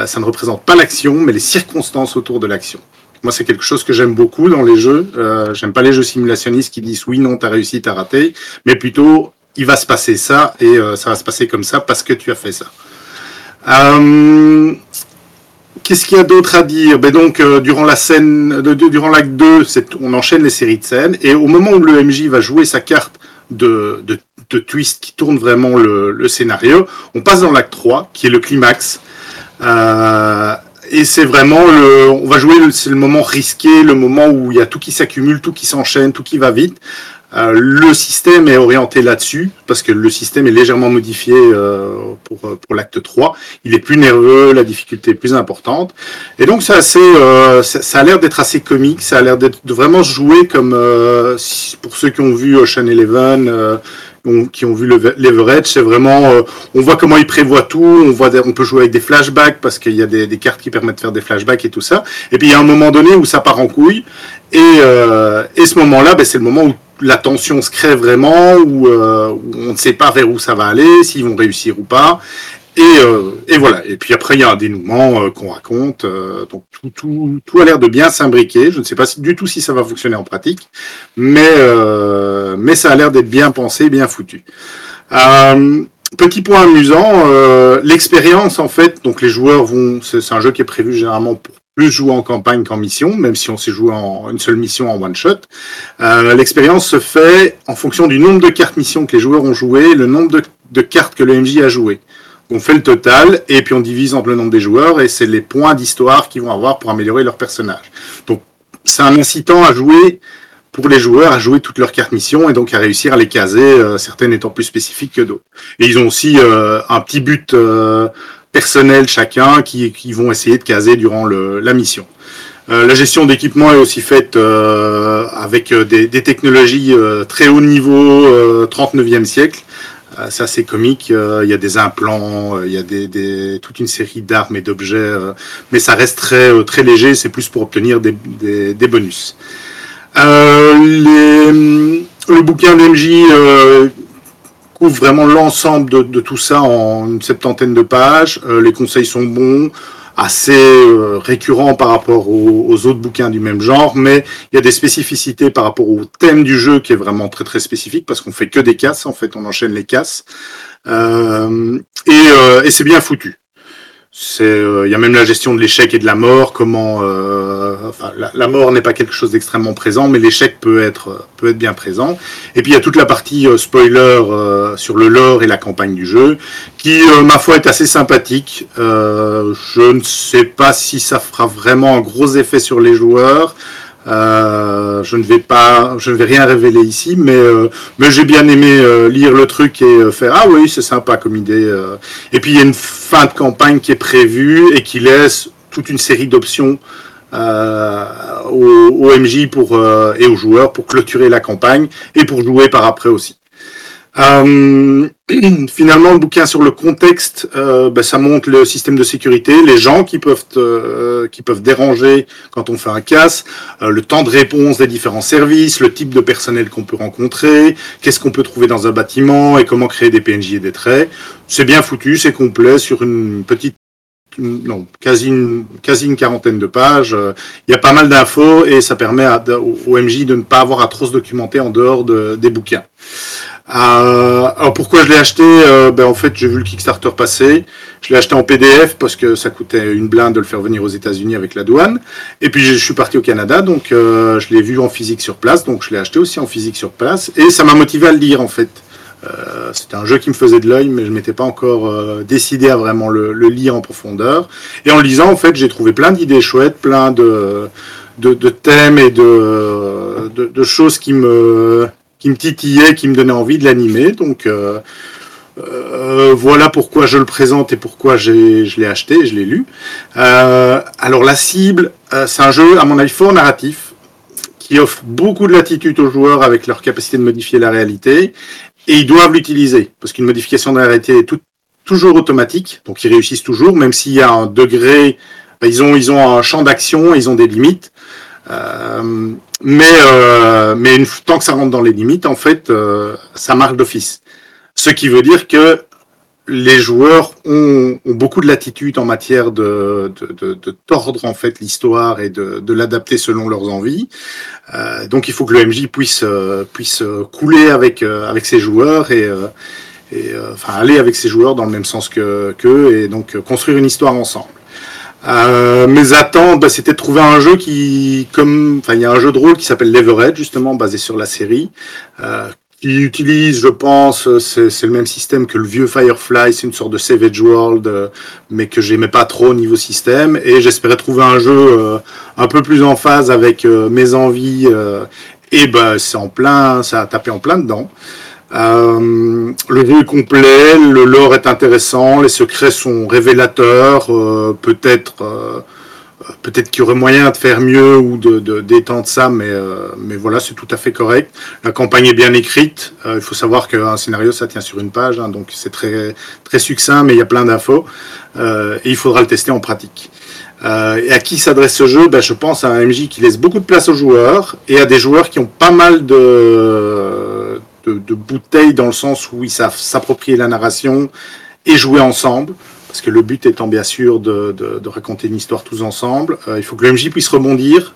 Ça ne représente pas l'action, mais les circonstances autour de l'action. Moi, c'est quelque chose que j'aime beaucoup dans les jeux. J'aime pas les jeux simulationnistes qui disent oui, non, t'as réussi, t'as raté, mais plutôt il va se passer ça et ça va se passer comme ça parce que tu as fait ça. Qu'est-ce qu'il y a d'autre à dire ? Durant la scène, durant l'acte 2, on enchaîne les séries de scènes, et au moment où le MJ va jouer sa carte de twist qui tourne vraiment le scénario, on passe dans l'acte 3, qui est le climax. Et c'est vraiment on va jouer, c'est le moment risqué, le moment où il y a tout qui s'accumule, tout qui s'enchaîne, tout qui va vite. Le système est orienté là-dessus, parce que le système est légèrement modifié pour l'acte 3. Il est plus nerveux, la difficulté est plus importante. Et donc, c'est assez, ça a l'air d'être assez comique, ça a l'air de vraiment se jouer comme, pour ceux qui ont vu Ocean Eleven, qui ont vu Leverage, c'est vraiment, on voit comment il prévoit tout, on peut jouer avec des flashbacks, parce qu'il y a des cartes qui permettent de faire des flashbacks et tout ça. Et puis, il y a un moment donné où ça part en couille, et ce moment-là, c'est le moment où la tension se crée vraiment, où on ne sait pas vers où ça va aller, s'ils vont réussir ou pas, et voilà. Et puis après, il y a un dénouement qu'on raconte, donc tout a l'air de bien s'imbriquer. Je ne sais pas du tout si ça va fonctionner en pratique, mais ça a l'air d'être bien pensé, bien foutu. Petit point amusant, l'expérience en fait, donc les joueurs c'est un jeu qui est prévu généralement pour plus jouer en campagne qu'en mission, même si on s'est joué en une seule mission en one shot. L'expérience se fait en fonction du nombre de cartes missions que les joueurs ont jouées et le nombre de cartes que le MJ a jouées. On fait le total et puis on divise entre le nombre des joueurs, et c'est les points d'histoire qu'ils vont avoir pour améliorer leur personnage. Donc c'est un incitant à jouer pour les joueurs, à jouer toutes leurs cartes missions et donc à réussir à les caser, certaines étant plus spécifiques que d'autres. Et ils ont aussi un petit but personnel chacun qui vont essayer de caser durant la mission. La gestion d'équipement est aussi faite avec des technologies très haut niveau, 39e siècle. Ça c'est comique, il y a des implants, il y a toute une série d'armes et d'objets, mais ça reste très léger, c'est plus pour obtenir des bonus. Le bouquin d'MJ... couvre vraiment l'ensemble de tout ça en une 70aine de pages. Les conseils sont bons, assez récurrents par rapport aux autres bouquins du même genre, mais il y a des spécificités par rapport au thème du jeu qui est vraiment très très spécifique, parce qu'on fait que des casses, en fait on enchaîne les casses, et c'est bien foutu. Il y a même la gestion de l'échec et de la mort. Comment, la mort n'est pas quelque chose d'extrêmement présent, mais l'échec peut être bien présent. Et puis il y a toute la partie spoiler sur le lore et la campagne du jeu, qui, ma foi, est assez sympathique. Je ne sais pas si ça fera vraiment un gros effet sur les joueurs. Je ne vais rien révéler ici, mais j'ai bien aimé lire le truc et faire ah oui, c'est sympa comme idée. Et puis il y a une fin de campagne qui est prévue et qui laisse toute une série d'options au MJ et aux joueurs pour clôturer la campagne et pour jouer par après aussi. Finalement, le bouquin sur le contexte, ça montre le système de sécurité, les gens qui peuvent déranger quand on fait un casse, le temps de réponse des différents services, le type de personnel qu'on peut rencontrer, qu'est-ce qu'on peut trouver dans un bâtiment et comment créer des PNJ et des traits. C'est bien foutu, c'est complet sur quasi une quarantaine de pages. Il y a pas mal d'infos et ça permet au MJ de ne pas avoir à trop se documenter en dehors des bouquins. Alors pourquoi je l'ai acheté, en fait j'ai vu le Kickstarter passer, je l'ai acheté en PDF parce que ça coûtait une blinde de le faire venir aux États-Unis avec la douane, et puis je suis parti au Canada, donc je l'ai vu en physique sur place, donc je l'ai acheté aussi en physique sur place, et ça m'a motivé à le lire en fait. C'était un jeu qui me faisait de l'œil, mais je m'étais pas encore décidé à vraiment le lire en profondeur, et en le lisant en fait j'ai trouvé plein d'idées chouettes, plein de thèmes et de choses qui me titillait, qui me donnait envie de l'animer. Donc voilà pourquoi je le présente et pourquoi je l'ai acheté et je l'ai lu. Alors la cible, c'est un jeu à mon avis fort narratif, qui offre beaucoup de latitude aux joueurs avec leur capacité de modifier la réalité, et ils doivent l'utiliser, parce qu'une modification de la réalité est toujours automatique, donc ils réussissent toujours, même s'il y a un degré, ils ont un champ d'action, ils ont des limites. Mais tant que ça rentre dans les limites, en fait, ça marche d'office. Ce qui veut dire que les joueurs ont beaucoup de latitude en matière de tordre en fait l'histoire et de l'adapter selon leurs envies. Donc, il faut que le MJ puisse couler avec ses joueurs et aller avec ses joueurs dans le même sens qu'eux et donc construire une histoire ensemble. Mes attentes, c'était de trouver un jeu il y a un jeu de rôle qui s'appelle Leverage, justement, basé sur la série, qui utilise, je pense, c'est le même système que le vieux Firefly, c'est une sorte de Savage World, mais que j'aimais pas trop au niveau système, et j'espérais trouver un jeu un peu plus en phase avec mes envies, c'est ça a tapé en plein dedans. Le jeu est complet, le lore est intéressant, les secrets sont révélateurs, peut-être qu'il y aurait moyen de faire mieux ou d'étendre ça, mais voilà, c'est tout à fait correct. La campagne est bien écrite, il faut savoir qu'un scénario ça tient sur une page, hein, donc c'est très, très succinct, mais il y a plein d'infos, et il faudra le tester en pratique. Et à qui s'adresse ce jeu ? Je pense à un MJ qui laisse beaucoup de place aux joueurs, et à des joueurs qui ont pas mal de bouteilles dans le sens où ils savent s'approprier la narration et jouer ensemble, parce que le but étant bien sûr de raconter une histoire tous ensemble. Il faut que le MJ puisse rebondir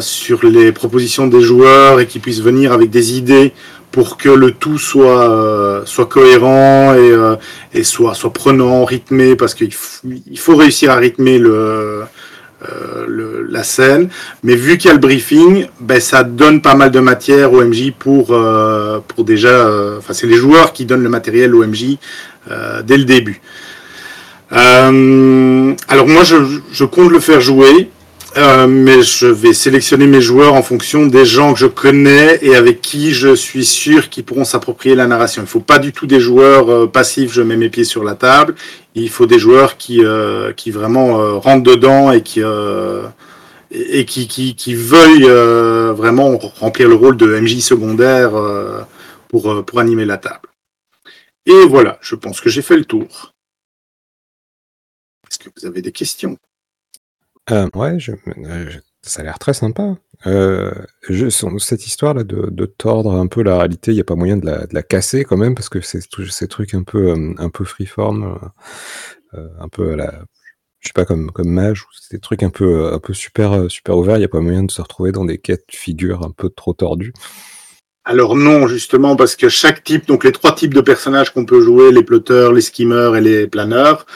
sur les propositions des joueurs et qu'ils puissent venir avec des idées pour que le tout soit cohérent et soit prenant, rythmé, parce qu'il faut réussir à rythmer la scène, mais vu qu'il y a le briefing, ça donne pas mal de matière au MJ pour déjà... c'est les joueurs qui donnent le matériel au MJ dès le début. Alors moi, je compte le faire jouer, mais je vais sélectionner mes joueurs en fonction des gens que je connais et avec qui je suis sûr qu'ils pourront s'approprier la narration. Il ne faut pas du tout des joueurs passifs, je mets mes pieds sur la table. Il faut des joueurs qui vraiment rentrent dedans et qui veuillent vraiment remplir le rôle de MJ secondaire pour animer la table. Et voilà, je pense que j'ai fait le tour. Est-ce que vous avez des questions ? Ça a l'air très sympa. Cette histoire-là de tordre un peu la réalité, il n'y a pas moyen de la casser quand même, parce que c'est tout, ces trucs un peu freeform, un peu à la... Je sais pas, comme mage, c'est des trucs un peu super, super ouverts, il n'y a pas moyen de se retrouver dans des cas de figure un peu trop tordus. Alors non, justement, parce que chaque type, donc les trois types de personnages qu'on peut jouer, les plotteurs, les skimmers et les planeurs,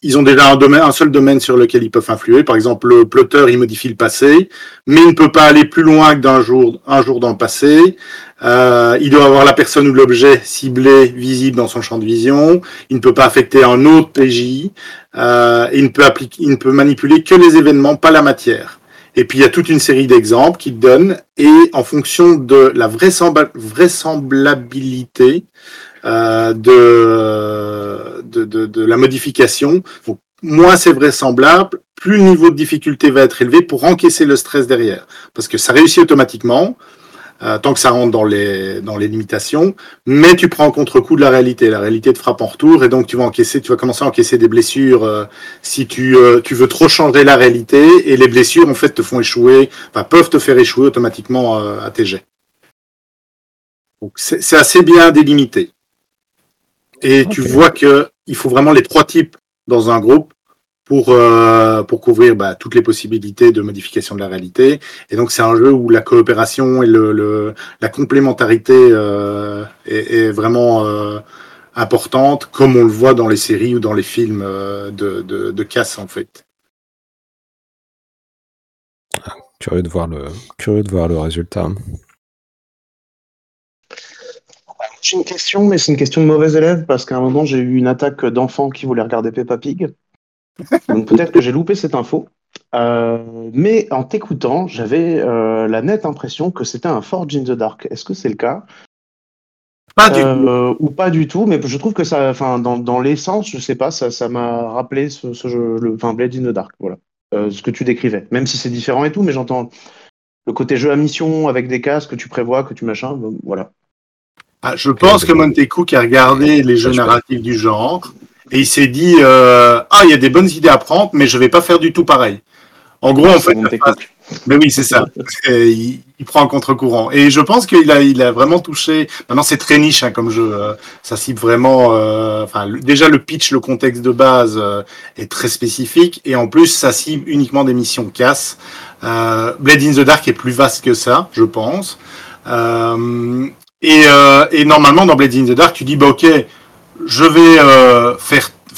ils ont déjà un seul domaine sur lequel ils peuvent influer. Par exemple, le plotteur, il modifie le passé, mais il ne peut pas aller plus loin que d'un jour dans le passé. Il doit avoir la personne ou l'objet ciblé, visible dans son champ de vision. Il ne peut pas affecter un autre PJ. Il ne peut manipuler que les événements, pas la matière. Et puis, il y a toute une série d'exemples qu'il donne. Et en fonction de la vraisemblabilité de la modification, donc moins c'est vraisemblable, plus le niveau de difficulté va être élevé pour encaisser le stress derrière. Parce que ça réussit automatiquement, tant que ça rentre dans les limitations, mais tu prends en contre-coup de la réalité te frappe en retour, et donc tu vas commencer à encaisser des blessures si tu veux trop changer la réalité, et les blessures en fait peuvent te faire échouer automatiquement à tes jets. Donc c'est assez bien délimité. Et okay. Tu vois que il faut vraiment les trois types dans un groupe pour couvrir toutes les possibilités de modification de la réalité. Et donc c'est un jeu où la coopération et la complémentarité est vraiment importante, comme on le voit dans les séries ou dans les films de casse en fait. Ah, curieux de voir le résultat. J'ai une question, mais c'est une question de mauvais élève, parce qu'à un moment, j'ai eu une attaque d'enfants qui voulaient regarder Peppa Pig. Donc peut-être que j'ai loupé cette info. Mais en t'écoutant, j'avais la nette impression que c'était un Forge in the Dark. Est-ce que c'est le cas ? Pas du tout. Ou pas du tout, mais je trouve que ça, dans l'essence, je sais pas, ça m'a rappelé ce jeu, Blade in the Dark, voilà. Ce que tu décrivais. Même si c'est différent et tout, mais j'entends le côté jeu à mission, avec des cases que tu prévois, que tu machin, voilà. Ah, je pense que Monty Cook a regardé les jeux narratifs du genre et il s'est dit il y a des bonnes idées à prendre, mais je vais pas faire du tout pareil. En gros, en fait, mais oui, c'est ça. Il prend un contre-courant. Et je pense qu'il a vraiment touché. Maintenant, c'est très niche hein, comme jeu. Ça cible vraiment. Déjà, le pitch, le contexte de base est très spécifique. Et en plus, ça cible uniquement des missions casse. Blade in the Dark est plus vaste que ça, je pense. Et normalement dans Blade in the Dark tu dis ok je vais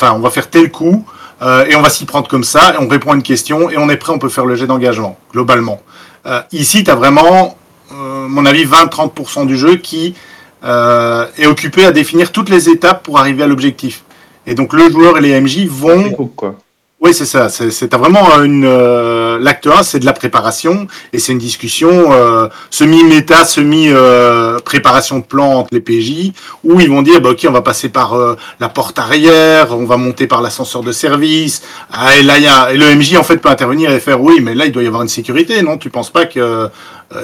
on va faire tel coup et on va s'y prendre comme ça et on répond à une question et on est prêt, on peut faire le jet d'engagement globalement. Ici t'as vraiment mon avis 20-30% du jeu qui est occupé à définir toutes les étapes pour arriver à l'objectif et donc le joueur et les MJ vont c'est cool, quoi. Oui, c'est ça. T'as vraiment l'acte 1, c'est de la préparation et c'est une discussion semi-méta, semi-préparation de plan entre les PJ où ils vont dire ok, on va passer par la porte arrière, on va monter par l'ascenseur de service. Ah, et là, et le MJ en fait peut intervenir et faire oui, mais là il doit y avoir une sécurité, non ? Tu penses pas qu'il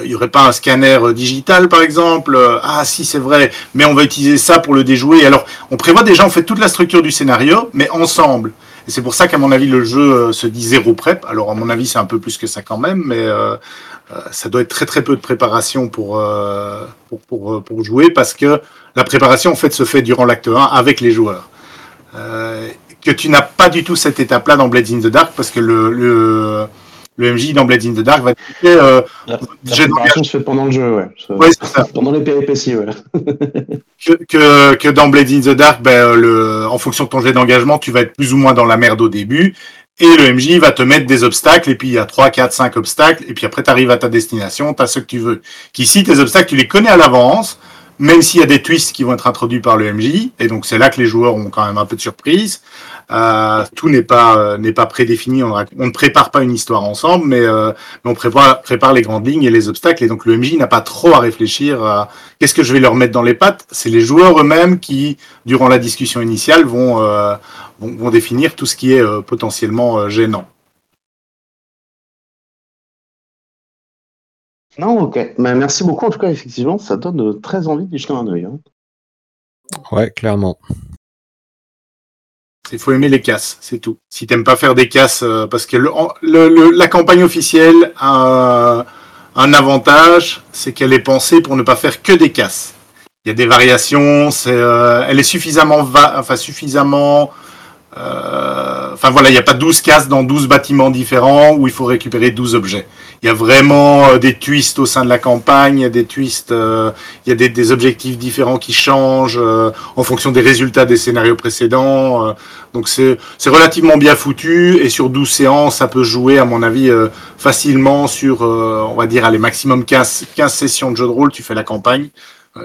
y aurait pas un scanner digital par exemple ? Ah si, c'est vrai, mais on va utiliser ça pour le déjouer. Alors, on prévoit déjà en fait toute la structure du scénario, mais ensemble. Et c'est pour ça qu'à mon avis, le jeu se dit zéro prep. Alors, à mon avis, c'est un peu plus que ça quand même, mais ça doit être très très peu de préparation pour jouer, parce que la préparation, en fait, se fait durant l'acte 1 avec les joueurs. Que tu n'as pas du tout cette étape-là dans Blades in the Dark, parce que le MJ dans Blades in the Dark va te dire... la préparation se fait pendant le jeu, ouais. Oui, c'est ça. Pendant les péripéties, ouais. que dans Blades in the Dark, en fonction de ton jet d'engagement, tu vas être plus ou moins dans la merde au début, et le MJ va te mettre des obstacles, et puis il y a 3, 4, 5 obstacles, et puis après tu arrives à ta destination, tu as ce que tu veux. Qu'ici, tes obstacles, tu les connais à l'avance, même s'il y a des twists qui vont être introduits par le MJ, et donc c'est là que les joueurs ont quand même un peu de surprise. Tout n'est pas prédéfini, on ne prépare pas une histoire ensemble, mais on prépare les grandes lignes et les obstacles, et donc le MJ n'a pas trop à réfléchir à qu'est-ce que je vais leur mettre dans les pattes. C'est les joueurs eux-mêmes qui, durant la discussion initiale, vont définir tout ce qui est potentiellement gênant. Non, ok. Mais merci beaucoup. En tout cas, effectivement, ça donne très envie d'y jeter un œil. Hein. Ouais, clairement. Il faut aimer les casses, c'est tout. Si t'aimes pas faire des casses, parce que la campagne officielle a un avantage, c'est qu'elle est pensée pour ne pas faire que des casses. Il y a des variations, elle est suffisamment Enfin voilà, il n'y a pas 12 cases dans 12 bâtiments différents où il faut récupérer 12 objets. Il y a vraiment des twists au sein de la campagne, il y a des twists, il y a des objectifs différents qui changent en fonction des résultats des scénarios précédents. Donc c'est relativement bien foutu et sur 12 séances, ça peut jouer à mon avis facilement sur, on va dire, allez, maximum 15 sessions de jeu de rôle, tu fais la campagne,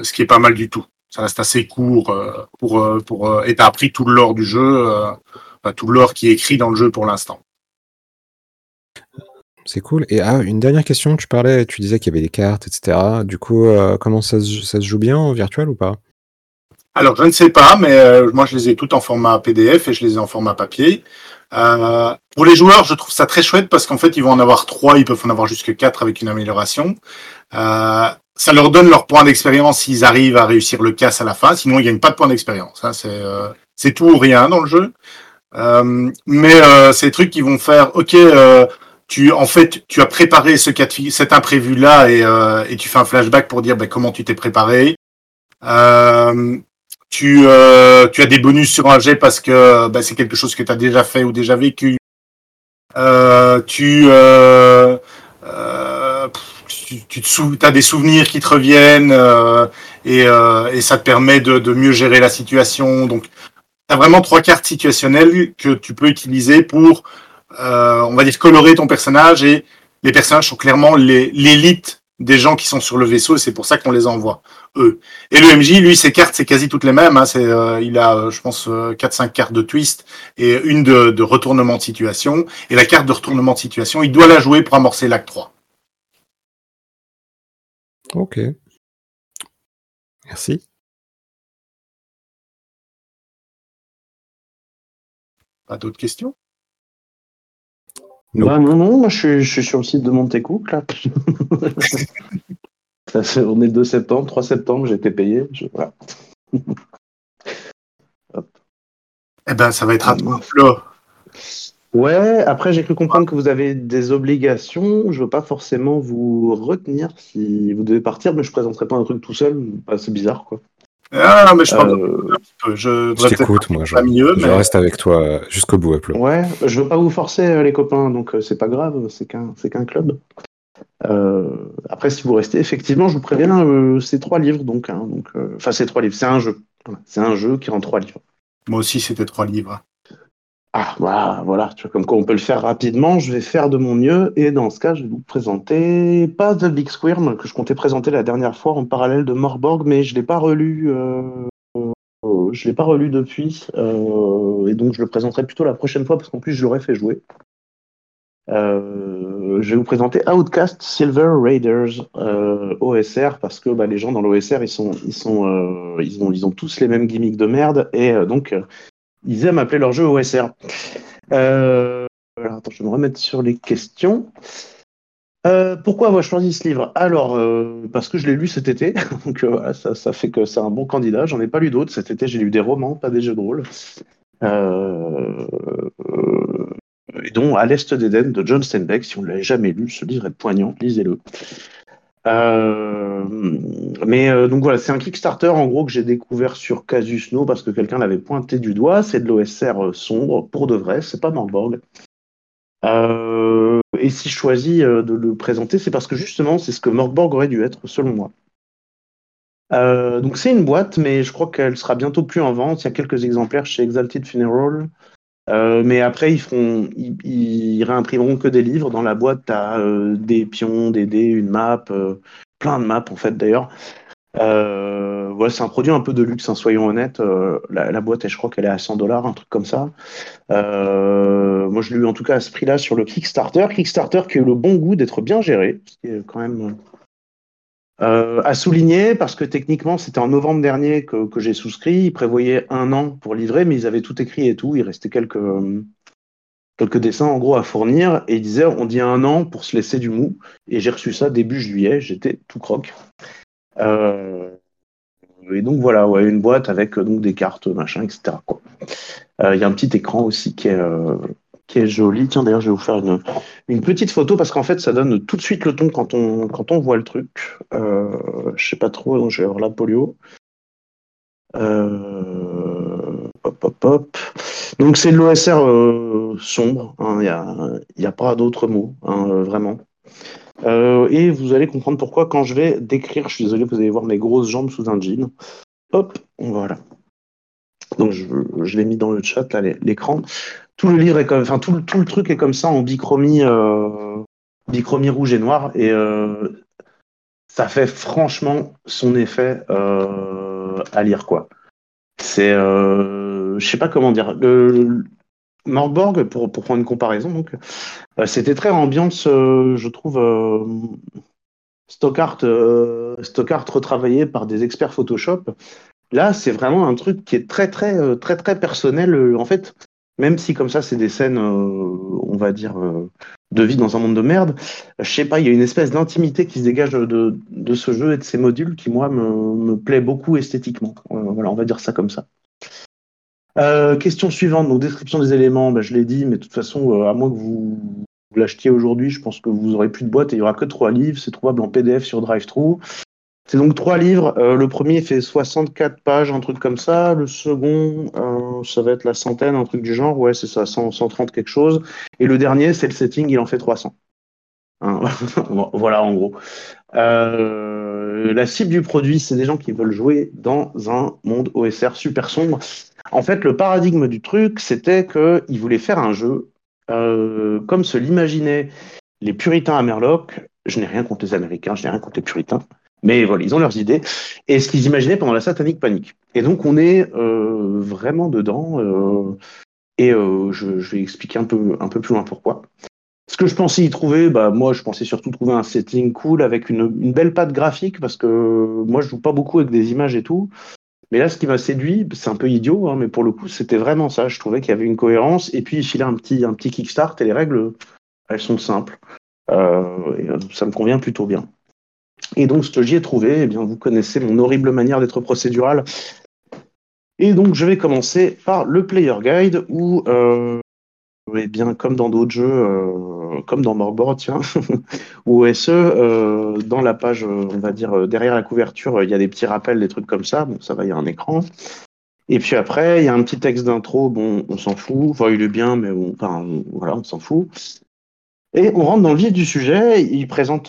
ce qui est pas mal du tout. Ça reste assez court pour et t'as appris tout le lore du jeu, tout le lore qui est écrit dans le jeu pour l'instant. C'est cool. Et une dernière question, tu disais qu'il y avait des cartes, etc. Du coup, comment ça se joue bien en virtuel ou pas? Alors, je ne sais pas, mais moi, je les ai toutes en format PDF et je les ai en format papier. Pour les joueurs, je trouve ça très chouette parce qu'en fait, ils vont en avoir 3, ils peuvent en avoir jusque 4 avec une amélioration. Ça leur donne leur point d'expérience s'ils arrivent à réussir le casse à la fin. Sinon, ils gagnent pas de point d'expérience. Hein. C'est tout ou rien dans le jeu. Mais c'est des trucs qui vont faire, ok, tu as préparé cet imprévu-là et tu fais un flashback pour dire comment tu t'es préparé. Tu as des bonus sur un jet parce que c'est quelque chose que tu as déjà fait ou déjà vécu. Tu as des souvenirs qui te reviennent et ça te permet de mieux gérer la situation. Donc, tu as vraiment 3 cartes situationnelles que tu peux utiliser pour, on va dire, colorer ton personnage. Et les personnages sont clairement l'élite des gens qui sont sur le vaisseau et c'est pour ça qu'on les envoie, eux. Et le MJ, lui, ses cartes, c'est quasi toutes les mêmes. Hein, il a, je pense, 4-5 cartes de twist et une de retournement de situation. Et la carte de retournement de situation, il doit la jouer pour amorcer l'acte 3. Ok. Merci. Pas d'autres questions? Nope. Non, moi je suis sur le site de Monty Cook, là. On est 2 septembre, 3 septembre, j'ai été payé. Voilà. Hop. Eh ben, ça va être à toi, Flo. Ouais, après j'ai cru comprendre que vous avez des obligations, je veux pas forcément vous retenir si vous devez partir, mais je présenterai pas un truc tout seul, c'est bizarre quoi. Ah non, mais je parle un petit peu, je t'écoute moi, je reste avec toi jusqu'au bout. Ouais, je veux pas vous forcer les copains, donc c'est pas grave, c'est qu'un club. Après si vous restez, effectivement je vous préviens, c'est 3 livres c'est 3 livres, c'est un jeu. C'est un jeu qui rend 3 livres. Moi aussi c'était 3 livres. Ah, voilà, tu vois, comme quoi on peut le faire rapidement, je vais faire de mon mieux, et dans ce cas, je vais vous présenter pas The Big Squirm, que je comptais présenter la dernière fois en parallèle de Morgborg, mais je l'ai pas relu depuis, et donc je le présenterai plutôt la prochaine fois, parce qu'en plus je l'aurais fait jouer. Je vais vous présenter Outcast Silver Raiders OSR parce que les gens dans l'OSR ils ont tous les mêmes gimmicks de merde, et donc ils aiment appeler leur jeu OSR. Alors, attends, je vais me remettre sur les questions. Pourquoi avoir choisi ce livre ? Alors, parce que je l'ai lu cet été. Donc, voilà, ça fait que c'est un bon candidat. J'en ai pas lu d'autres. Cet été, j'ai lu des romans, pas des jeux de rôle. Et donc, À l'Est d'Eden de John Steinbeck. Si on ne l'avait jamais lu, ce livre est poignant. Lisez-le. Donc voilà, c'est un Kickstarter en gros que j'ai découvert sur Casus No parce que quelqu'un l'avait pointé du doigt. C'est de l'OSR sombre pour de vrai, c'est pas Morgborg. Et si je choisis de le présenter, c'est parce que justement c'est ce que Morgborg aurait dû être selon moi. Donc c'est une boîte, mais je crois qu'elle sera bientôt plus en vente. Il y a quelques exemplaires chez Exalted Funeral. Mais après, ils réimprimeront que des livres. Dans la boîte, t'as des pions, des dés, une map, plein de maps en fait d'ailleurs. Voilà, c'est un produit un peu de luxe, hein, soyons honnêtes. La boîte, je crois qu'elle est à $100, un truc comme ça. Moi, je l'ai eu en tout cas à ce prix-là sur le Kickstarter. Kickstarter qui a eu le bon goût d'être bien géré, ce qui est quand même à souligner, parce que techniquement, c'était en novembre dernier que j'ai souscrit. Ils prévoyaient 1 an pour livrer, mais ils avaient tout écrit et tout. Il restait quelques dessins, en gros, à fournir. Et ils disaient, on dit 1 an pour se laisser du mou. Et j'ai reçu ça début juillet. J'étais tout croque. Et donc, voilà, ouais, une boîte avec des cartes, machin, etc. Il y a un petit écran aussi qui est joli. Tiens, d'ailleurs, je vais vous faire une petite photo parce qu'en fait, ça donne tout de suite le ton quand on voit le truc. Je sais pas trop, donc je vais avoir la polio. Donc c'est de l'OSR sombre, il n'y a pas d'autre mot, vraiment. Et vous allez comprendre pourquoi quand je vais décrire, je suis désolé, vous allez voir mes grosses jambes sous un jean. Hop, voilà. Donc je l'ai mis dans le chat, là, l'écran. Tout le livre est comme, enfin tout le truc est comme ça en bichromie, bichromie rouge et noir, et ça fait franchement son effet à lire, quoi. C'est, je sais pas comment dire. Morgborg, pour prendre une comparaison, donc, c'était très ambiance, je trouve, stock art retravaillé par des experts Photoshop. Là, c'est vraiment un truc qui est très, très, très, très personnel. En fait, même si comme ça, c'est des scènes, on va dire, de vie dans un monde de merde, je sais pas, il y a une espèce d'intimité qui se dégage de ce jeu et de ces modules qui, moi, me plaît beaucoup esthétiquement. Voilà, on va dire ça comme ça. Question suivante, donc description des éléments, je l'ai dit, mais de toute façon, à moins que vous l'achetiez aujourd'hui, je pense que vous aurez plus de boîte et il n'y aura que 3 livres, c'est trouvable en PDF sur DriveThru. C'est donc 3 livres. Le premier fait 64 pages, un truc comme ça. Le second, ça va être la centaine, un truc du genre. Ouais, c'est ça, 130 quelque chose. Et le dernier, c'est le setting, il en fait 300. Hein. Voilà, en gros. La cible du produit, c'est des gens qui veulent jouer dans un monde OSR super sombre. En fait, le paradigme du truc, c'était qu'ils voulaient faire un jeu comme se l'imaginaient les puritains à Merlock. Je n'ai rien contre les Américains, je n'ai rien contre les puritains. Mais voilà, ils ont leurs idées, et ce qu'ils imaginaient pendant la satanique panique. Et donc, on est vraiment dedans, je vais expliquer un peu plus loin pourquoi. Ce que je pensais y trouver, moi, je pensais surtout trouver un setting cool avec une belle patte graphique, parce que moi, je joue pas beaucoup avec des images et tout. Mais là, ce qui m'a séduit, c'est un peu idiot, hein, mais pour le coup, c'était vraiment ça. Je trouvais qu'il y avait une cohérence, et puis il filait un petit kickstart, et les règles, elles sont simples. Ça me convient plutôt bien. Et donc, ce que j'y ai trouvé, eh bien, vous connaissez mon horrible manière d'être procédural. Et donc, je vais commencer par le Player Guide, où, eh bien, comme dans d'autres jeux, comme dans Morgborg, tiens, ou OSE, dans la page, on va dire, derrière la couverture, il y a des petits rappels, des trucs comme ça. Bon, ça va, il y a un écran. Et puis après, il y a un petit texte d'intro. Bon, on s'en fout. Enfin, il est bien, mais voilà, on s'en fout. Et on rentre dans le vif du sujet. Il présente,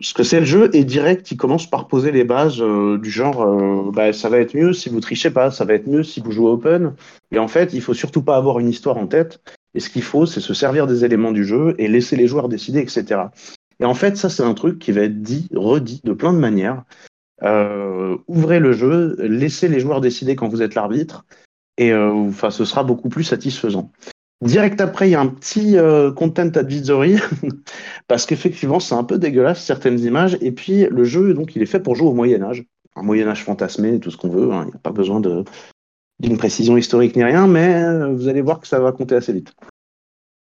ce que c'est le jeu, et direct, il commence par poser les bases du genre ça va être mieux si vous trichez pas, ça va être mieux si vous jouez open. Et en fait, il faut surtout pas avoir une histoire en tête. Et ce qu'il faut, c'est se servir des éléments du jeu et laisser les joueurs décider, etc. Et en fait, ça, c'est un truc qui va être dit, redit de plein de manières. Ouvrez le jeu, laissez les joueurs décider quand vous êtes l'arbitre, et ce sera beaucoup plus satisfaisant. Direct après, il y a un petit content advisory, parce qu'effectivement, c'est un peu dégueulasse, certaines images. Et puis, le jeu, donc, il est fait pour jouer au Moyen-Âge. Un Moyen-Âge fantasmé, tout ce qu'on veut. Hein. Il n'y a pas besoin d'une précision historique ni rien, mais vous allez voir que ça va compter assez vite.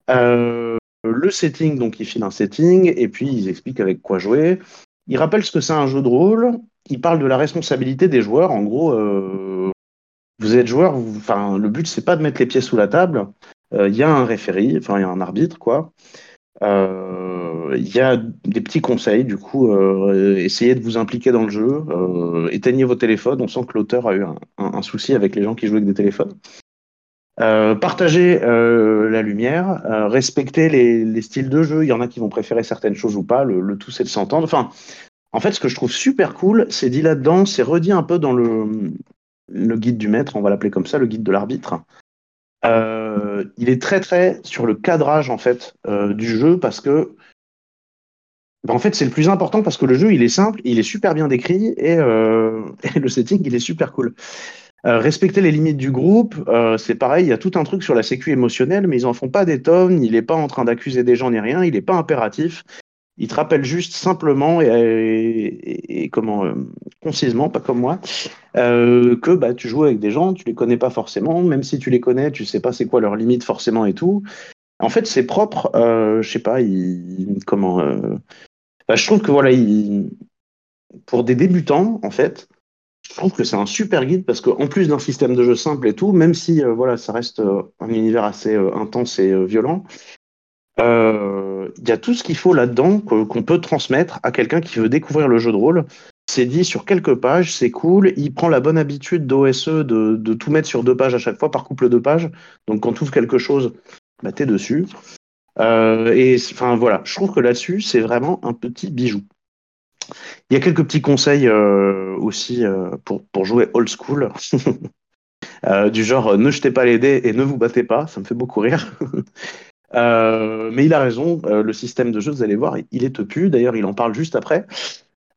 Le setting, donc, il file un setting, et puis ils expliquent avec quoi jouer. Ils rappellent ce que c'est un jeu de rôle. Ils parlent de la responsabilité des joueurs. En gros, vous êtes joueur, le but, c'est pas de mettre les pieds sous la table. Il y a un référé, il y a un arbitre, quoi. Il y a des petits conseils, du coup, essayez de vous impliquer dans le jeu, éteignez vos téléphones, on sent que l'auteur a eu un souci avec les gens qui jouent avec des téléphones. Partagez la lumière, respectez les styles de jeu, il y en a qui vont préférer certaines choses ou pas, le tout c'est de s'entendre. Enfin, en fait, ce que je trouve super cool, c'est dit là-dedans, c'est redit un peu dans le guide du maître, on va l'appeler comme ça, le guide de l'arbitre. Il est très très sur le cadrage en fait du jeu, parce que en fait c'est le plus important, parce que le jeu il est simple, il est super bien décrit, et le setting il est super cool. Respecter les limites du groupe, c'est pareil, il y a tout un truc sur la sécu émotionnelle, mais ils en font pas des tonnes, il est pas en train d'accuser des gens ni rien, il est pas impératif, il te rappelle juste simplement et concisément, pas comme moi, que tu joues avec des gens, tu les connais pas forcément, même si tu les connais, tu sais pas c'est quoi leurs limites forcément et tout. En fait, c'est propre, je sais pas, je trouve que voilà, pour des débutants, en fait, je trouve que c'est un super guide, parce qu'en plus d'un système de jeu simple et tout, même si ça reste un univers assez intense et violent, il y a tout ce qu'il faut là-dedans qu'on peut transmettre à quelqu'un qui veut découvrir le jeu de rôle s'est dit sur quelques pages, c'est cool, il prend la bonne habitude d'OSE de tout mettre sur deux pages à chaque fois, par couple de pages. Donc quand tu ouvres quelque chose, bah, t'es dessus. Et enfin voilà, je trouve que là-dessus, c'est vraiment un petit bijou. Il y a quelques petits conseils aussi pour jouer old school. Du genre, ne jetez pas les dés et ne vous battez pas, ça me fait beaucoup rire. Mais il a raison, le système de jeu, vous allez voir, il est tepus. D'ailleurs, il en parle juste après.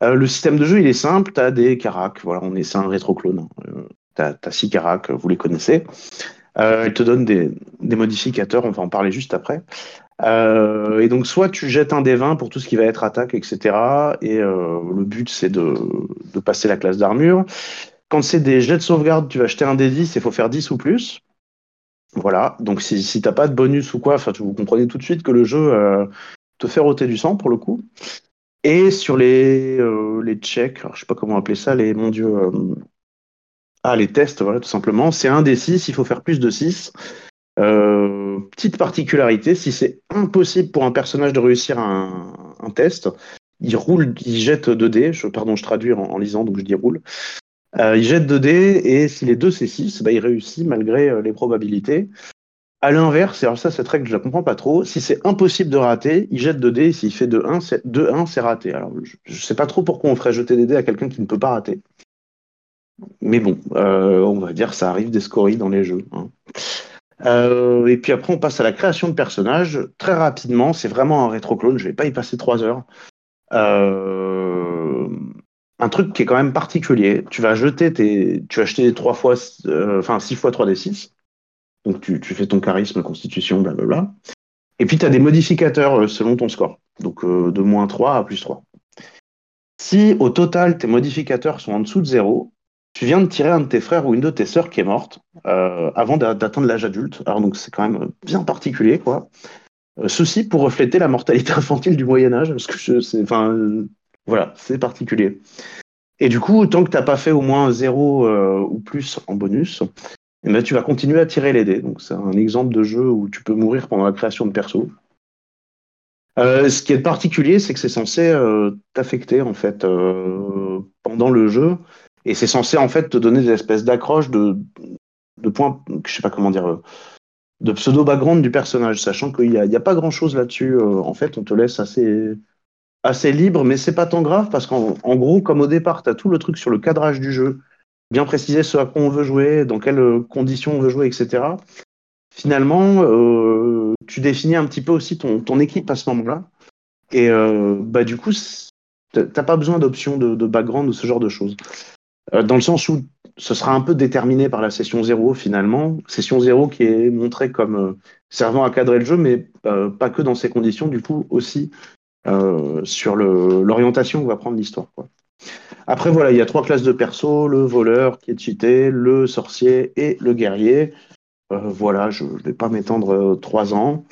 Le système de jeu, il est simple, tu as des caracs, voilà, c'est un rétroclone. T'as 6 caracs, vous les connaissez. Il te donne des modificateurs, on va en parler juste après. Et donc, soit tu jettes un D20 pour tout ce qui va être attaque, etc. Et le but, c'est de passer la classe d'armure. Quand c'est des jets de sauvegarde, tu vas jeter un D10, il faut faire 10 ou plus. Voilà, donc si t'as pas de bonus ou quoi, vous comprenez tout de suite que le jeu te fait rôter du sang, pour le coup. Et sur les checks, alors je sais pas comment appeler ça, les tests, voilà, tout simplement, c'est un des 6, il faut faire plus de 6. Petite particularité, si c'est impossible pour un personnage de réussir un test, il jette 2 dés, je traduis en lisant, donc je dis roule. Il jette 2 dés, et si les deux c'est 6, bah, il réussit malgré les probabilités. À l'inverse, alors ça, cette règle, je la comprends pas trop, si c'est impossible de rater, il jette 2 dés, et s'il fait 2-1, c'est raté. Alors, je sais pas trop pourquoi on ferait jeter des dés à quelqu'un qui ne peut pas rater. Mais bon, on va dire, ça arrive des scories dans les jeux. Hein. Et puis après, on passe à la création de personnages. Très rapidement, c'est vraiment un rétroclone, je vais pas y passer 3 heures. Un truc qui est quand même particulier, tu vas jeter 6 fois 3d6, donc tu fais ton charisme, constitution, blablabla, et puis tu as des modificateurs selon ton score, donc de moins 3 à plus 3. Si au total tes modificateurs sont en dessous de 0, tu viens de tirer un de tes frères ou une de tes sœurs qui est morte avant d'atteindre l'âge adulte, alors donc c'est quand même bien particulier, quoi. Ceci pour refléter la mortalité infantile du Moyen-Âge, parce que voilà, c'est particulier. Et du coup, tant que tu n'as pas fait au moins 0 ou plus en bonus, eh ben, tu vas continuer à tirer les dés. Donc, c'est un exemple de jeu où tu peux mourir pendant la création de perso. Ce qui est particulier, c'est que c'est censé t'affecter en fait, pendant le jeu. Et c'est censé en fait, te donner des espèces d'accroches de points, je sais pas comment dire, de pseudo-background du personnage, sachant qu'il n'y a pas grand-chose là-dessus. En fait, on te laisse assez libre, mais c'est pas tant grave parce qu'en gros, comme au départ, t'as tout le truc sur le cadrage du jeu, bien préciser ce à quoi on veut jouer, dans quelles conditions on veut jouer, etc. Finalement, tu définis un petit peu aussi ton équipe à ce moment-là, et bah du coup, t'as pas besoin d'options de background ou ce genre de choses. Dans le sens où ce sera un peu déterminé par la session 0 finalement, session 0 qui est montrée comme servant à cadrer le jeu, mais pas que dans ces conditions, du coup aussi. Sur l'orientation que va prendre l'histoire, quoi. Après voilà, il y a 3 classes de perso, le voleur qui est cheaté, le sorcier et le guerrier. Voilà, je vais pas m'étendre 3 ans.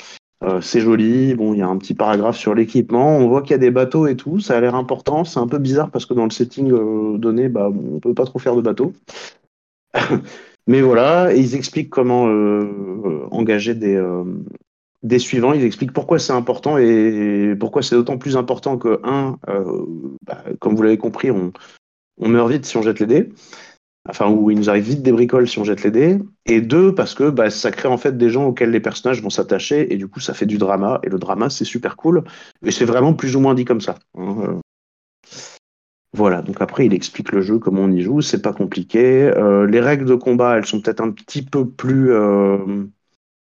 C'est joli, bon, il y a un petit paragraphe sur l'équipement, on voit qu'il y a des bateaux et tout, ça a l'air important, c'est un peu bizarre parce que dans le setting donné, bah, on peut pas trop faire de bateaux. Mais voilà, et ils expliquent comment engager des suivants, ils expliquent pourquoi c'est important et pourquoi c'est d'autant plus important que, comme vous l'avez compris, on meurt vite si on jette les dés, ou il nous arrive vite des bricoles si on jette les dés, et 2, parce que bah, ça crée en fait des gens auxquels les personnages vont s'attacher, et du coup ça fait du drama, et le drama c'est super cool, mais c'est vraiment plus ou moins dit comme ça. Voilà, donc après il explique le jeu, comment on y joue, c'est pas compliqué, les règles de combat elles sont peut-être un petit peu plus...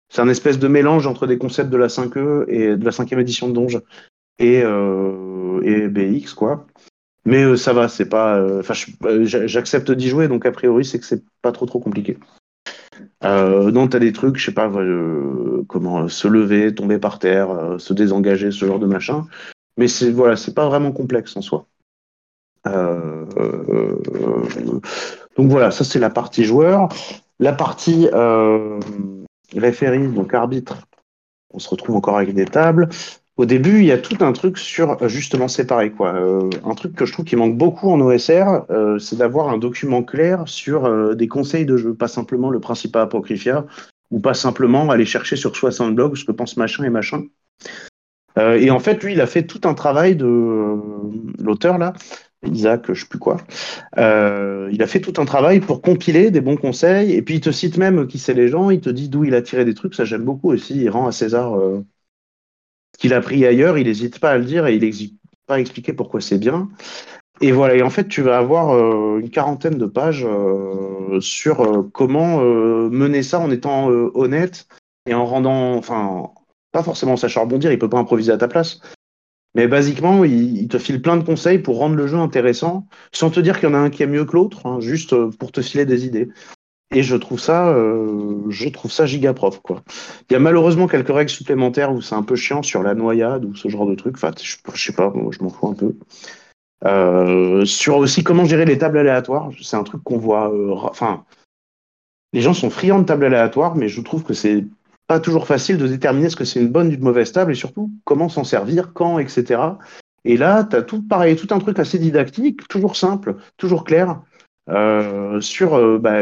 c'est un espèce de mélange entre des concepts de la 5e et de la 5e édition de Donjon et BX, quoi. Mais ça va, c'est pas. J'accepte d'y jouer, donc a priori, c'est que c'est pas trop compliqué. Non, t'as des trucs, je sais pas, se lever, tomber par terre, se désengager, ce genre de machin. Mais c'est pas vraiment complexe en soi. Donc voilà, ça c'est la partie joueur. La partie. Référie, donc arbitre, on se retrouve encore avec des tables. Au début, il y a tout un truc sur justement séparer, quoi. Un truc que je trouve qui manque beaucoup en OSR, c'est d'avoir un document clair sur des conseils de jeu, pas simplement le Principia Apocrypha, ou pas simplement aller chercher sur 60 blogs ce que pense machin et machin. Et en fait, lui, il a fait tout un travail de l'auteur là, Isaac, je sais plus quoi. Il a fait tout un travail pour compiler des bons conseils, et puis il te cite même qui c'est les gens, il te dit d'où il a tiré des trucs, ça j'aime beaucoup aussi, il rend à César ce qu'il a pris ailleurs, il n'hésite pas à le dire, et il n'hésite pas à expliquer pourquoi c'est bien. Et voilà, et en fait tu vas avoir une quarantaine de pages sur comment mener ça en étant honnête, et en rendant, enfin, pas forcément sachant rebondir, il peut pas improviser à ta place. Mais basiquement, il te file plein de conseils pour rendre le jeu intéressant, sans te dire qu'il y en a un qui est mieux que l'autre, hein, juste pour te filer des idées. Et je trouve ça giga prof, quoi. Il y a malheureusement quelques règles supplémentaires où c'est un peu chiant sur la noyade ou ce genre de truc. Enfin, je sais pas, moi, je m'en fous un peu. Sur aussi comment gérer les tables aléatoires, c'est un truc qu'on voit. Enfin, les gens sont friands de tables aléatoires, mais je trouve que c'est pas toujours facile de déterminer ce que c'est une bonne ou une mauvaise table, et surtout comment s'en servir, quand, etc. Et là, tu as tout pareil, tout un truc assez didactique, toujours simple, toujours clair, sur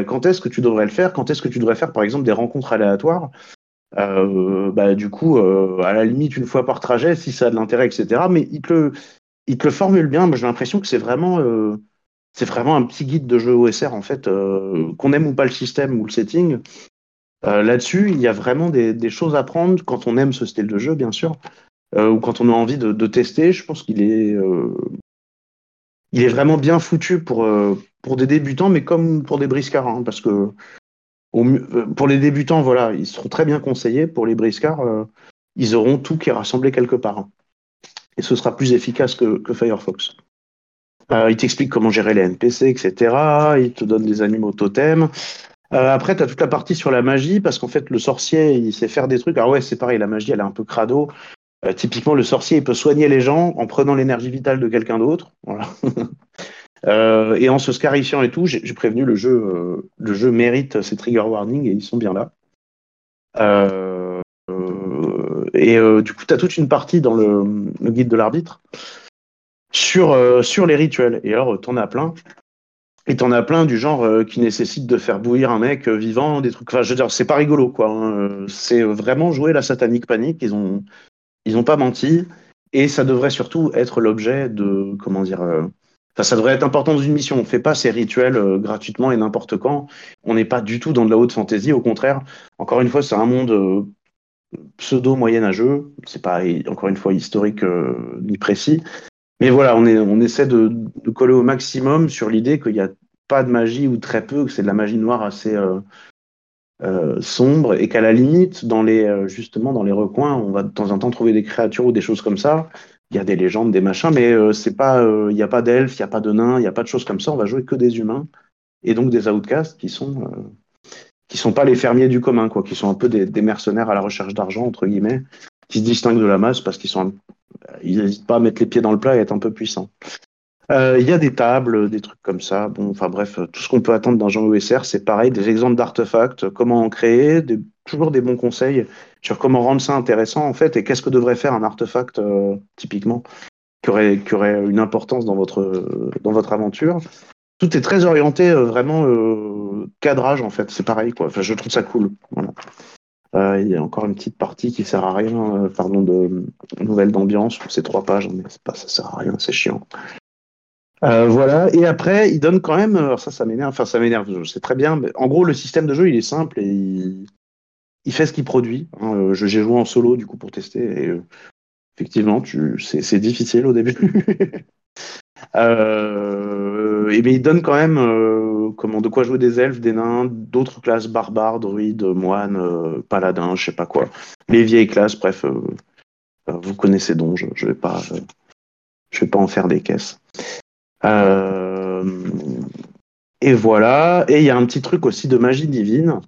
quand est-ce que tu devrais le faire, quand est-ce que tu devrais faire, par exemple, des rencontres aléatoires. Du coup, à la limite, une fois par trajet, si ça a de l'intérêt, etc. Mais il te le formule bien. Moi, j'ai l'impression que c'est vraiment un petit guide de jeu OSR, en fait, qu'on aime ou pas le système ou le setting. Là-dessus, il y a vraiment des choses à prendre quand on aime ce style de jeu, bien sûr, ou quand on a envie de tester. Je pense qu'il est, vraiment bien foutu pour des débutants, mais comme pour des briscards, hein, parce que pour les débutants, voilà, ils seront très bien conseillés. Pour les briscards, ils auront tout qui est rassemblé quelque part, hein, et ce sera plus efficace que Firefox. Il t'explique comment gérer les NPC, etc. Il te donne des animaux totems. Après, tu as toute la partie sur la magie, parce qu'en fait, le sorcier, il sait faire des trucs. Ah ouais, c'est pareil, la magie, elle est un peu crado. Typiquement, le sorcier, il peut soigner les gens en prenant l'énergie vitale de quelqu'un d'autre. Voilà. Et en se scarifiant et tout, j'ai prévenu, le jeu mérite ses trigger warnings, et ils sont bien là. Du coup, tu as toute une partie dans le guide de l'arbitre sur les rituels. Et alors, tu en as plein. Et t'en as plein du genre qui nécessite de faire bouillir un mec vivant, des trucs. Enfin, je veux dire, c'est pas rigolo, quoi. Hein. C'est vraiment jouer la satanique panique. Ils ont pas menti. Et ça devrait surtout être l'objet de, comment dire. Ça devrait être important dans une mission. On fait pas ces rituels gratuitement et n'importe quand. On n'est pas du tout dans de la haute fantasy. Au contraire, encore une fois, c'est un monde pseudo moyenâgeux. C'est pas, encore une fois, historique ni précis. Mais voilà, on essaie de coller au maximum sur l'idée qu'il n'y a pas de magie ou très peu, que c'est de la magie noire assez sombre, et qu'à la limite, dans les recoins, on va de temps en temps trouver des créatures ou des choses comme ça. Il y a des légendes, des machins, mais il n'y a pas d'elfes, il n'y a pas de nains, il n'y a pas de choses comme ça. On va jouer que des humains, et donc des outcasts qui sont pas les fermiers du commun, quoi, qui sont un peu des mercenaires à la recherche d'argent, entre guillemets, qui se distinguent de la masse parce qu'ils sont ils n'hésitent pas à mettre les pieds dans le plat et être un peu puissants. Il y a des tables, des trucs comme ça. Bon, enfin bref, tout ce qu'on peut attendre d'un jeu OSR, c'est pareil, des exemples d'artefacts, comment en créer, toujours des bons conseils sur comment rendre ça intéressant, en fait, et qu'est-ce que devrait faire un artefact, typiquement, qui aurait une importance dans votre aventure. Tout est très orienté, vraiment cadrage, en fait. C'est pareil, quoi. Enfin, je trouve ça cool. Voilà. Il y a encore une petite partie qui sert à rien, de nouvelles d'ambiance, c'est 3 pages, mais ça sert à rien, c'est chiant. Voilà, et après, il donne quand même, alors ça m'énerve, je sais très bien, mais en gros, le système de jeu, il est simple, et il fait ce qu'il produit. Hein, j'ai joué en solo, du coup, pour tester, et effectivement, c'est difficile au début. Mais il donne quand même... de quoi jouer des elfes, des nains, d'autres classes barbares, druides, moines, paladins, je sais pas quoi. Les vieilles classes, bref, vous connaissez donc, je vais pas en faire des caisses. Et voilà, et il y a un petit truc aussi de magie divine,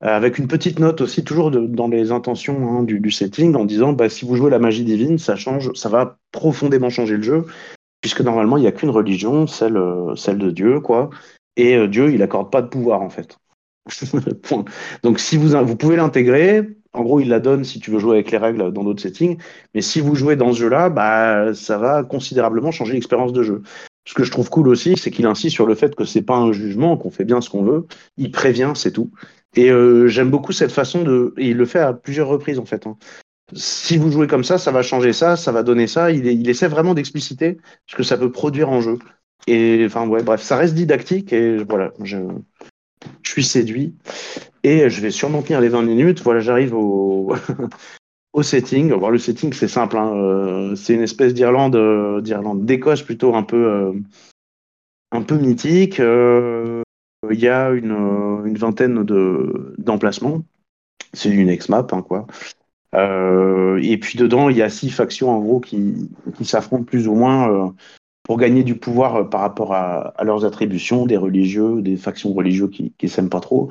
avec une petite note aussi, toujours dans les intentions, hein, du setting, en disant si vous jouez la magie divine, ça va profondément changer le jeu, puisque normalement il n'y a qu'une religion, celle de Dieu, quoi. Et Dieu, il n'accorde pas de pouvoir, en fait. Point. Donc, si vous pouvez l'intégrer, en gros, il la donne si tu veux jouer avec les règles dans d'autres settings, mais si vous jouez dans ce jeu-là, ça va considérablement changer l'expérience de jeu. Ce que je trouve cool aussi, c'est qu'il insiste sur le fait que c'est pas un jugement, qu'on fait bien ce qu'on veut, il prévient, c'est tout. Et j'aime beaucoup cette façon de... Et il le fait à plusieurs reprises, en fait. Hein. Si vous jouez comme ça, ça va changer ça, ça va donner ça. Il essaie vraiment d'expliciter ce que ça peut produire en jeu. Et enfin, ouais, bref, ça reste didactique et voilà, je suis séduit et je vais sûrement tenir les 20 minutes. Voilà, j'arrive au setting. Alors, le setting, c'est simple, hein. C'est une espèce d'Irlande, d'Écosse plutôt, un peu mythique. Il y a une vingtaine d'emplacements. C'est une ex-map, hein, quoi. Et puis dedans, il y a 6 factions en gros qui s'affrontent plus ou moins pour gagner du pouvoir par rapport à leurs attributions, des religieux, des factions religieuses qui s'aiment pas trop.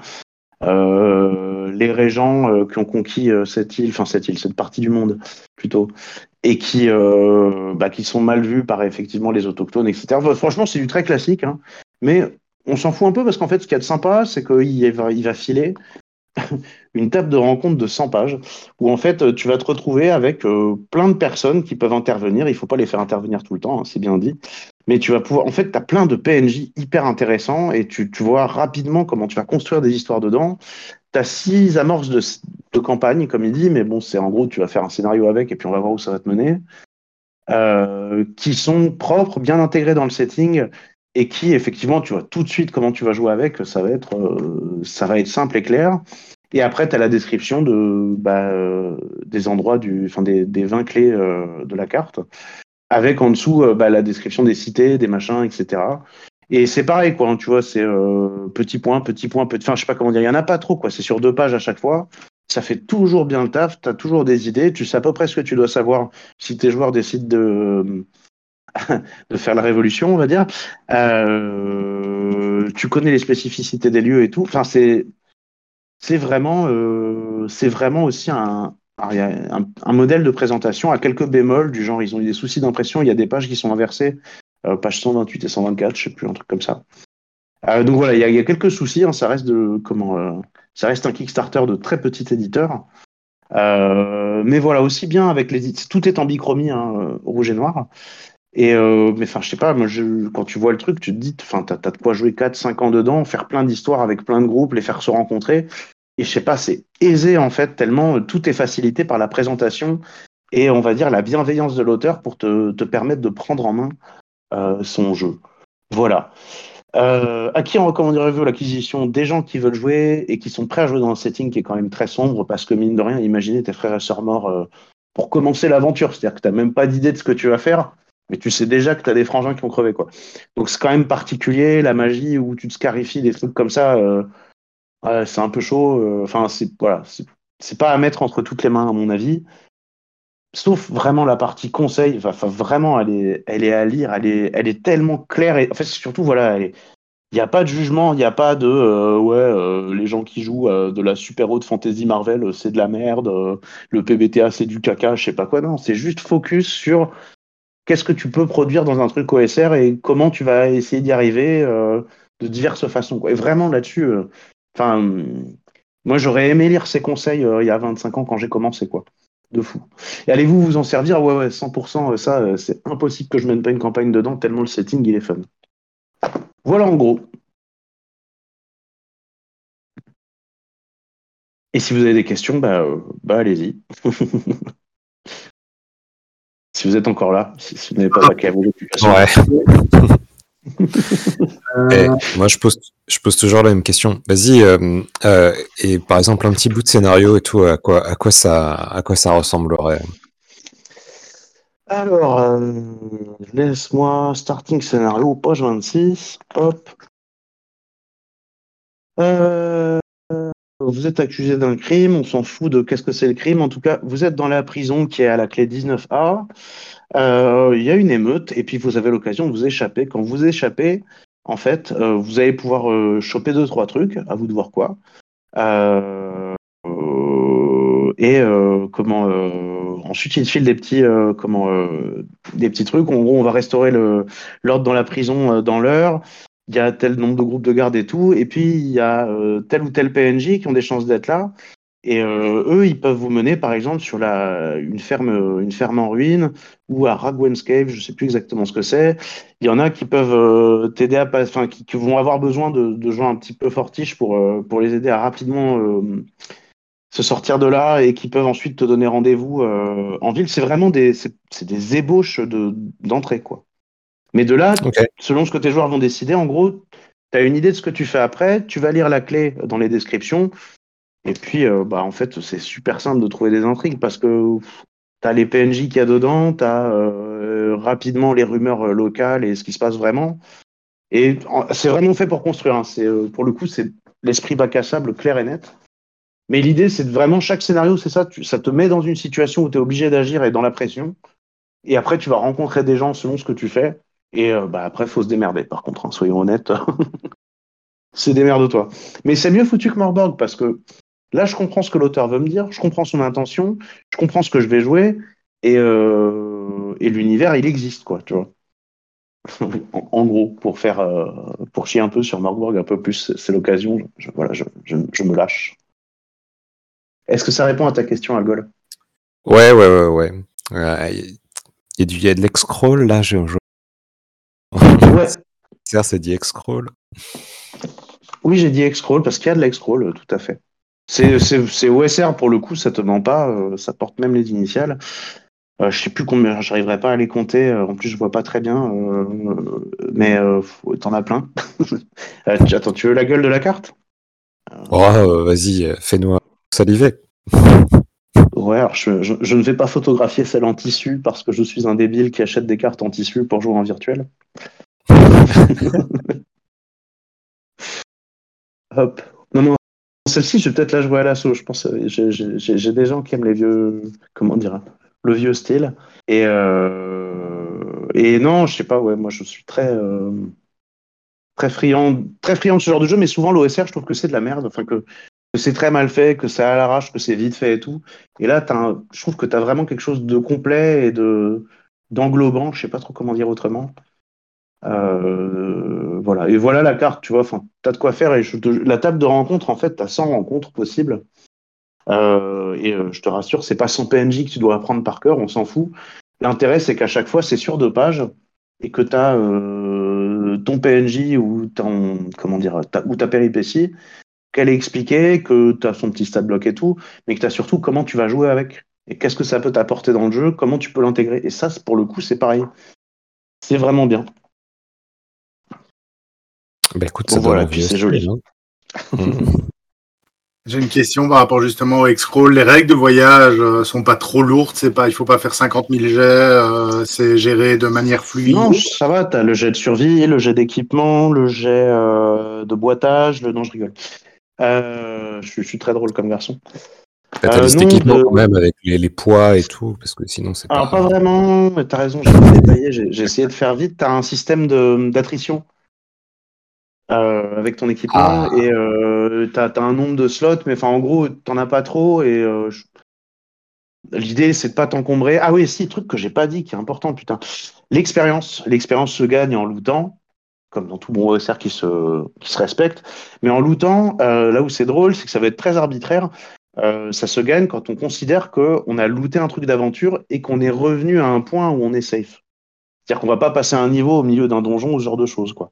Les régents qui ont conquis cette partie du monde plutôt, et qui sont mal vus par effectivement les autochtones, etc. Enfin, franchement, c'est du très classique, hein, mais on s'en fout un peu parce qu'en fait, ce qu'il y a de sympa, c'est qu'il va filer une table de rencontre de 100 pages où en fait tu vas te retrouver avec plein de personnes qui peuvent intervenir. Il faut pas les faire intervenir tout le temps, hein, c'est bien dit, mais tu vas pouvoir, en fait t'as plein de PNJ hyper intéressants et tu vois rapidement comment tu vas construire des histoires dedans. T'as 6 amorces de campagne comme il dit, mais bon, c'est en gros tu vas faire un scénario avec et puis on va voir où ça va te mener, qui sont propres, bien intégrés dans le setting. Et qui, effectivement, tu vois tout de suite comment tu vas jouer avec, ça va être simple et clair. Et après, tu as la description des endroits, des 20 clés de la carte, avec en dessous la description des cités, des machins, etc. Et c'est pareil, quoi, hein, tu vois, c'est petit point, enfin, je sais pas comment dire, il n'y en a pas trop, quoi, c'est sur 2 pages à chaque fois. Ça fait toujours bien le taf, tu as toujours des idées, tu sais à peu près ce que tu dois savoir si tes joueurs décident de faire la révolution, on va dire. Tu connais les spécificités des lieux et tout. Enfin, c'est vraiment aussi un modèle de présentation à quelques bémols du genre ils ont eu des soucis d'impression. Il y a des pages qui sont inversées, pages 128 et 124, je sais plus, un truc comme ça. Donc voilà, il y a quelques soucis. Hein, ça reste un Kickstarter de très petit éditeur. Mais voilà, aussi bien avec tout est en bichromie, hein, rouge et noir. Et mais enfin, je sais pas, moi, quand tu vois le truc, tu te dis, enfin, t'as de quoi jouer 4-5 ans dedans, faire plein d'histoires avec plein de groupes, les faire se rencontrer. Et je sais pas, c'est aisé en fait, tellement tout est facilité par la présentation et on va dire la bienveillance de l'auteur pour te permettre de prendre en main son jeu. Voilà. À qui on recommanderait-vous l'acquisition? Des gens qui veulent jouer et qui sont prêts à jouer dans un setting qui est quand même très sombre, parce que mine de rien, imaginez tes frères et sœurs morts pour commencer l'aventure, c'est-à-dire que t'as même pas d'idée de ce que tu vas faire, mais tu sais déjà que t'as des frangins qui ont crevé, quoi. Donc c'est quand même particulier, la magie où tu te scarifies, des trucs comme ça, c'est un peu chaud, enfin c'est pas à mettre entre toutes les mains à mon avis. Sauf vraiment la partie conseil, enfin vraiment elle est à lire, elle est tellement claire et en fait surtout voilà, il n'y a pas de jugement, il n'y a pas de les gens qui jouent de la super haute fantasy Marvel c'est de la merde, le PBTA c'est du caca, je sais pas quoi, non, c'est juste focus sur qu'est-ce que tu peux produire dans un truc OSR et comment tu vas essayer d'y arriver de diverses façons, quoi. Et vraiment là-dessus, enfin moi j'aurais aimé lire ces conseils il y a 25 ans quand j'ai commencé, quoi. De fou. Et allez-vous vous en servir? Ouais, 100%, ça, c'est impossible que je mène pas une campagne dedans, tellement le setting, il est fun. Voilà, en gros. Et si vous avez des questions, allez-y. Si vous êtes encore là, si vous n'avez pas vaqué à vos occupations. Ouais. Moi, je pose toujours la même question. Vas-y, et par exemple, un petit bout de scénario et tout, à quoi ça ressemblerait? Alors, laisse-moi starting scénario, page 26. Hop. Vous êtes accusé d'un crime, on s'en fout de qu'est-ce que c'est le crime. En tout cas, vous êtes dans la prison qui est à la clé 19A. Il y a une émeute et puis vous avez l'occasion de vous échapper. Quand vous échappez, en fait, vous allez pouvoir choper 2-3 trucs, à vous de voir quoi. Ensuite, il te file des petits trucs. En gros, on va restaurer l'ordre dans la prison dans l'heure. Il y a tel nombre de groupes de garde et tout. Et puis, il y a tel ou tel PNJ qui ont des chances d'être là. Et eux, ils peuvent vous mener, par exemple, sur une ferme en ruine ou à Ragwen's Cave, je sais plus exactement ce que c'est. Il y en a qui peuvent t'aider qui vont avoir besoin de gens un petit peu fortiches pour les aider à rapidement se sortir de là et qui peuvent ensuite te donner rendez-vous en ville. C'est vraiment c'est des ébauches d'entrée, quoi. Mais de là, selon ce que tes joueurs vont décider, en gros, tu as une idée de ce que tu fais après, tu vas lire la clé dans les descriptions, et puis, en fait, c'est super simple de trouver des intrigues, parce que tu as les PNJ qu'il y a dedans, tu as rapidement les rumeurs locales et ce qui se passe vraiment. Et c'est vraiment fait pour construire. Hein. C'est, pour le coup, c'est l'esprit bac à sable clair et net. Mais l'idée, c'est de vraiment chaque scénario, c'est ça. Ça te met dans une situation où tu es obligé d'agir et dans la pression. Et après, tu vas rencontrer des gens selon ce que tu fais. Et après, il faut se démerder, par contre. Hein, soyons honnêtes. C'est démerde-toi. Mais c'est mieux foutu que Morgborg, parce que là, je comprends ce que l'auteur veut me dire. Je comprends son intention. Je comprends ce que je vais jouer. Et l'univers, il existe, quoi, tu vois. En gros, pour chier un peu sur Morgborg un peu plus, c'est l'occasion. Je me lâche. Est-ce que ça répond à ta question, Algol ? Ouais. Il y a de l'ex-crawl, là, ouais. Ça, c'est dit ex-crawl. Oui, j'ai dit ex-crawl, parce qu'il y a de l'ex-crawl, tout à fait. C'est OSR, pour le coup, ça te ment pas, ça porte même les initiales. Je sais plus combien, j'arriverai pas à les compter. En plus, je vois pas très bien. Mais t'en as plein. Attends, tu veux la gueule de la carte ? Vas-y, fais-nous saliver. Ouais, alors je ne vais pas photographier celle en tissu parce que je suis un débile qui achète des cartes en tissu pour jouer en virtuel. Hop. Non, celle-ci, je vais peut-être la jouer à l'assaut. Je pense que j'ai des gens qui aiment les vieux... Comment dire ? Le vieux style. Et non, je sais pas, ouais, moi je suis très friand de ce genre de jeu, mais souvent l'OSR, je trouve que c'est de la merde. Enfin, que c'est très mal fait, que c'est à l'arrache, que c'est vite fait et tout. Et là, je trouve que tu as vraiment quelque chose de complet et d'englobant, je sais pas trop comment dire autrement. Voilà. Et voilà la carte, tu vois, enfin, tu as de quoi faire. Et la table de rencontre, en fait, tu as 100 rencontres possibles. Et je te rassure, c'est pas 100 PNJ que tu dois apprendre par cœur, on s'en fout. L'intérêt, c'est qu'à chaque fois, c'est sur 2 pages et que tu as ton PNJ ou ta péripétie, qu'elle est expliquée, que tu as son petit stat block et tout, mais que tu as surtout comment tu vas jouer avec et qu'est-ce que ça peut t'apporter dans le jeu, comment tu peux l'intégrer. Et ça, pour le coup, c'est pareil. C'est vraiment bien. Bah écoute, ça doit puis c'est joli. J'ai une question par rapport justement au X-Crawl. Les règles de voyage sont pas trop lourdes, il faut pas faire 50 000 jets, c'est géré de manière fluide. Non, ça va, t'as le jet de survie, le jet d'équipement, le jet de boitage, non, je rigole. Je suis très drôle comme garçon. T'as des équipements quand même avec les poids et tout, parce que sinon c'est pas... Alors pas vraiment, mais t'as raison, j'ai pas détaillé, j'ai essayé de faire vite. T'as un système d'attrition. Avec ton équipement et t'as un nombre de slots, mais en gros t'en as pas trop et l'idée c'est de pas t'encombrer. Ah oui, si, truc que j'ai pas dit qui est important, putain, l'expérience se gagne en lootant, comme dans tout bon OSR qui se respecte, mais en lootant, là où c'est drôle, c'est que ça va être très arbitraire. Ça se gagne quand on considère qu'on a looté un truc d'aventure et qu'on est revenu à un point où on est safe, c'est-à-dire qu'on va pas passer à un niveau au milieu d'un donjon ou ce genre de choses, quoi.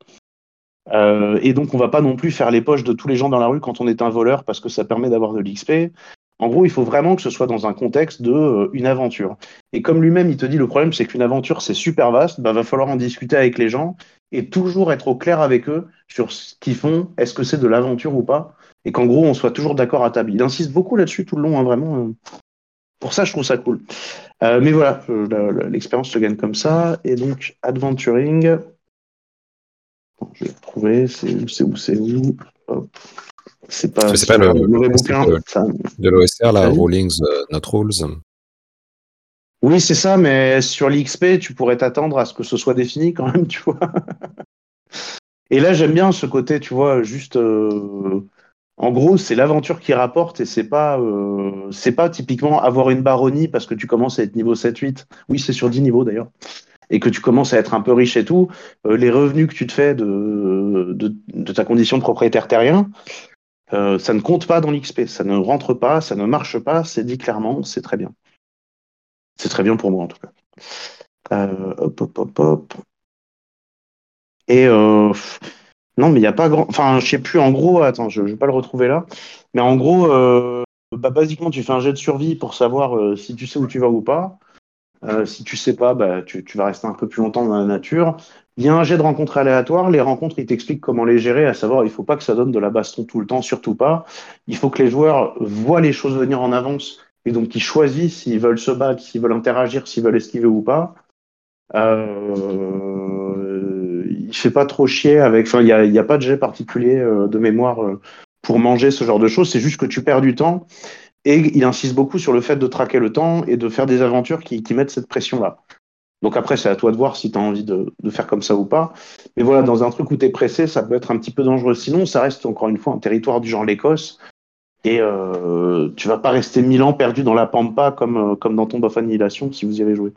Et donc on va pas non plus faire les poches de tous les gens dans la rue quand on est un voleur, parce que ça permet d'avoir de l'XP. En gros, il faut vraiment que ce soit dans un contexte de une aventure. Et comme lui-même il te dit, le problème c'est qu'une aventure c'est super vaste, va falloir en discuter avec les gens et toujours être au clair avec eux sur ce qu'ils font, est-ce que c'est de l'aventure ou pas, et qu'en gros on soit toujours d'accord à table. Il insiste beaucoup là-dessus tout le long, hein, vraiment. Pour ça, je trouve ça cool. Mais voilà, l'expérience se gagne comme ça. Et donc adventuring. Je vais le trouver, c'est où. Hop. C'est pas le mauvais bouquin. De l'OSR, là, Rulings, Not Rules. Oui, c'est ça, mais sur l'XP, tu pourrais t'attendre à ce que ce soit défini quand même, tu vois. Et là, j'aime bien ce côté, tu vois, juste... en gros, c'est l'aventure qui rapporte et c'est pas typiquement avoir une baronnie parce que tu commences à être niveau 7-8. Oui, c'est sur 10 niveaux, d'ailleurs. Et que tu commences à être un peu riche et tout, les revenus que tu te fais de ta condition de propriétaire terrien, ça ne compte pas dans l'XP, ça ne rentre pas, ça ne marche pas, c'est dit clairement, c'est très bien. C'est très bien pour moi en tout cas. Hop. Et non, mais il n'y a pas grand... Enfin, je sais plus, en gros, attends, je ne vais pas le retrouver là, mais en gros, basiquement, tu fais un jet de survie pour savoir si tu sais où tu vas ou pas. Si tu sais pas, bah, tu vas rester un peu plus longtemps dans la nature. Il y a un jet de rencontres aléatoires. Les rencontres, ils t'expliquent comment les gérer, à savoir, il ne faut pas que ça donne de la baston tout le temps, surtout pas. Il faut que les joueurs voient les choses venir en avance et donc qu'ils choisissent s'ils veulent se battre, s'ils veulent interagir, s'ils veulent esquiver ou pas. Il ne fait pas trop chier avec... Enfin, il n'y a pas de jet particulier de mémoire pour manger ce genre de choses. C'est juste que tu perds du temps. Et il insiste beaucoup sur le fait de traquer le temps et de faire des aventures qui mettent cette pression-là. Donc après, c'est à toi de voir si tu as envie de faire comme ça ou pas. Mais voilà, dans un truc où tu es pressé, ça peut être un petit peu dangereux. Sinon, ça reste encore une fois un territoire du genre l'Écosse. Et tu vas pas rester 1000 ans perdu dans la Pampa comme dans Tomb of Annihilation, si vous y avez joué.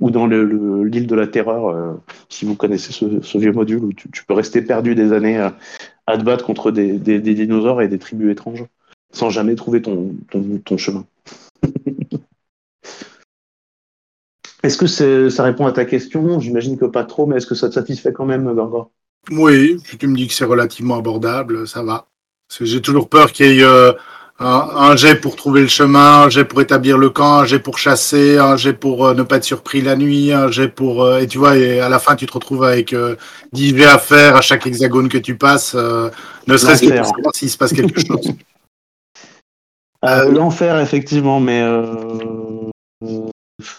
Ou dans l'île de la Terreur, si vous connaissez ce vieux module, où tu peux rester perdu des années à te battre contre des dinosaures et des tribus étranges, sans jamais trouver ton chemin. Est-ce que ça répond à ta question? J'imagine que pas trop, mais est-ce que ça te satisfait quand même, Ghorghor? Oui, tu me dis que c'est relativement abordable, ça va. Parce que j'ai toujours peur qu'il y ait un jet pour trouver le chemin, un jet pour établir le camp, un jet pour chasser, un jet pour ne pas être surpris la nuit, un jet pour... et tu vois, et à la fin, tu te retrouves avec 10 jets à faire à chaque hexagone que tu passes, ne serait-ce que pour savoir s'il se passe quelque chose. L'enfer, effectivement, mais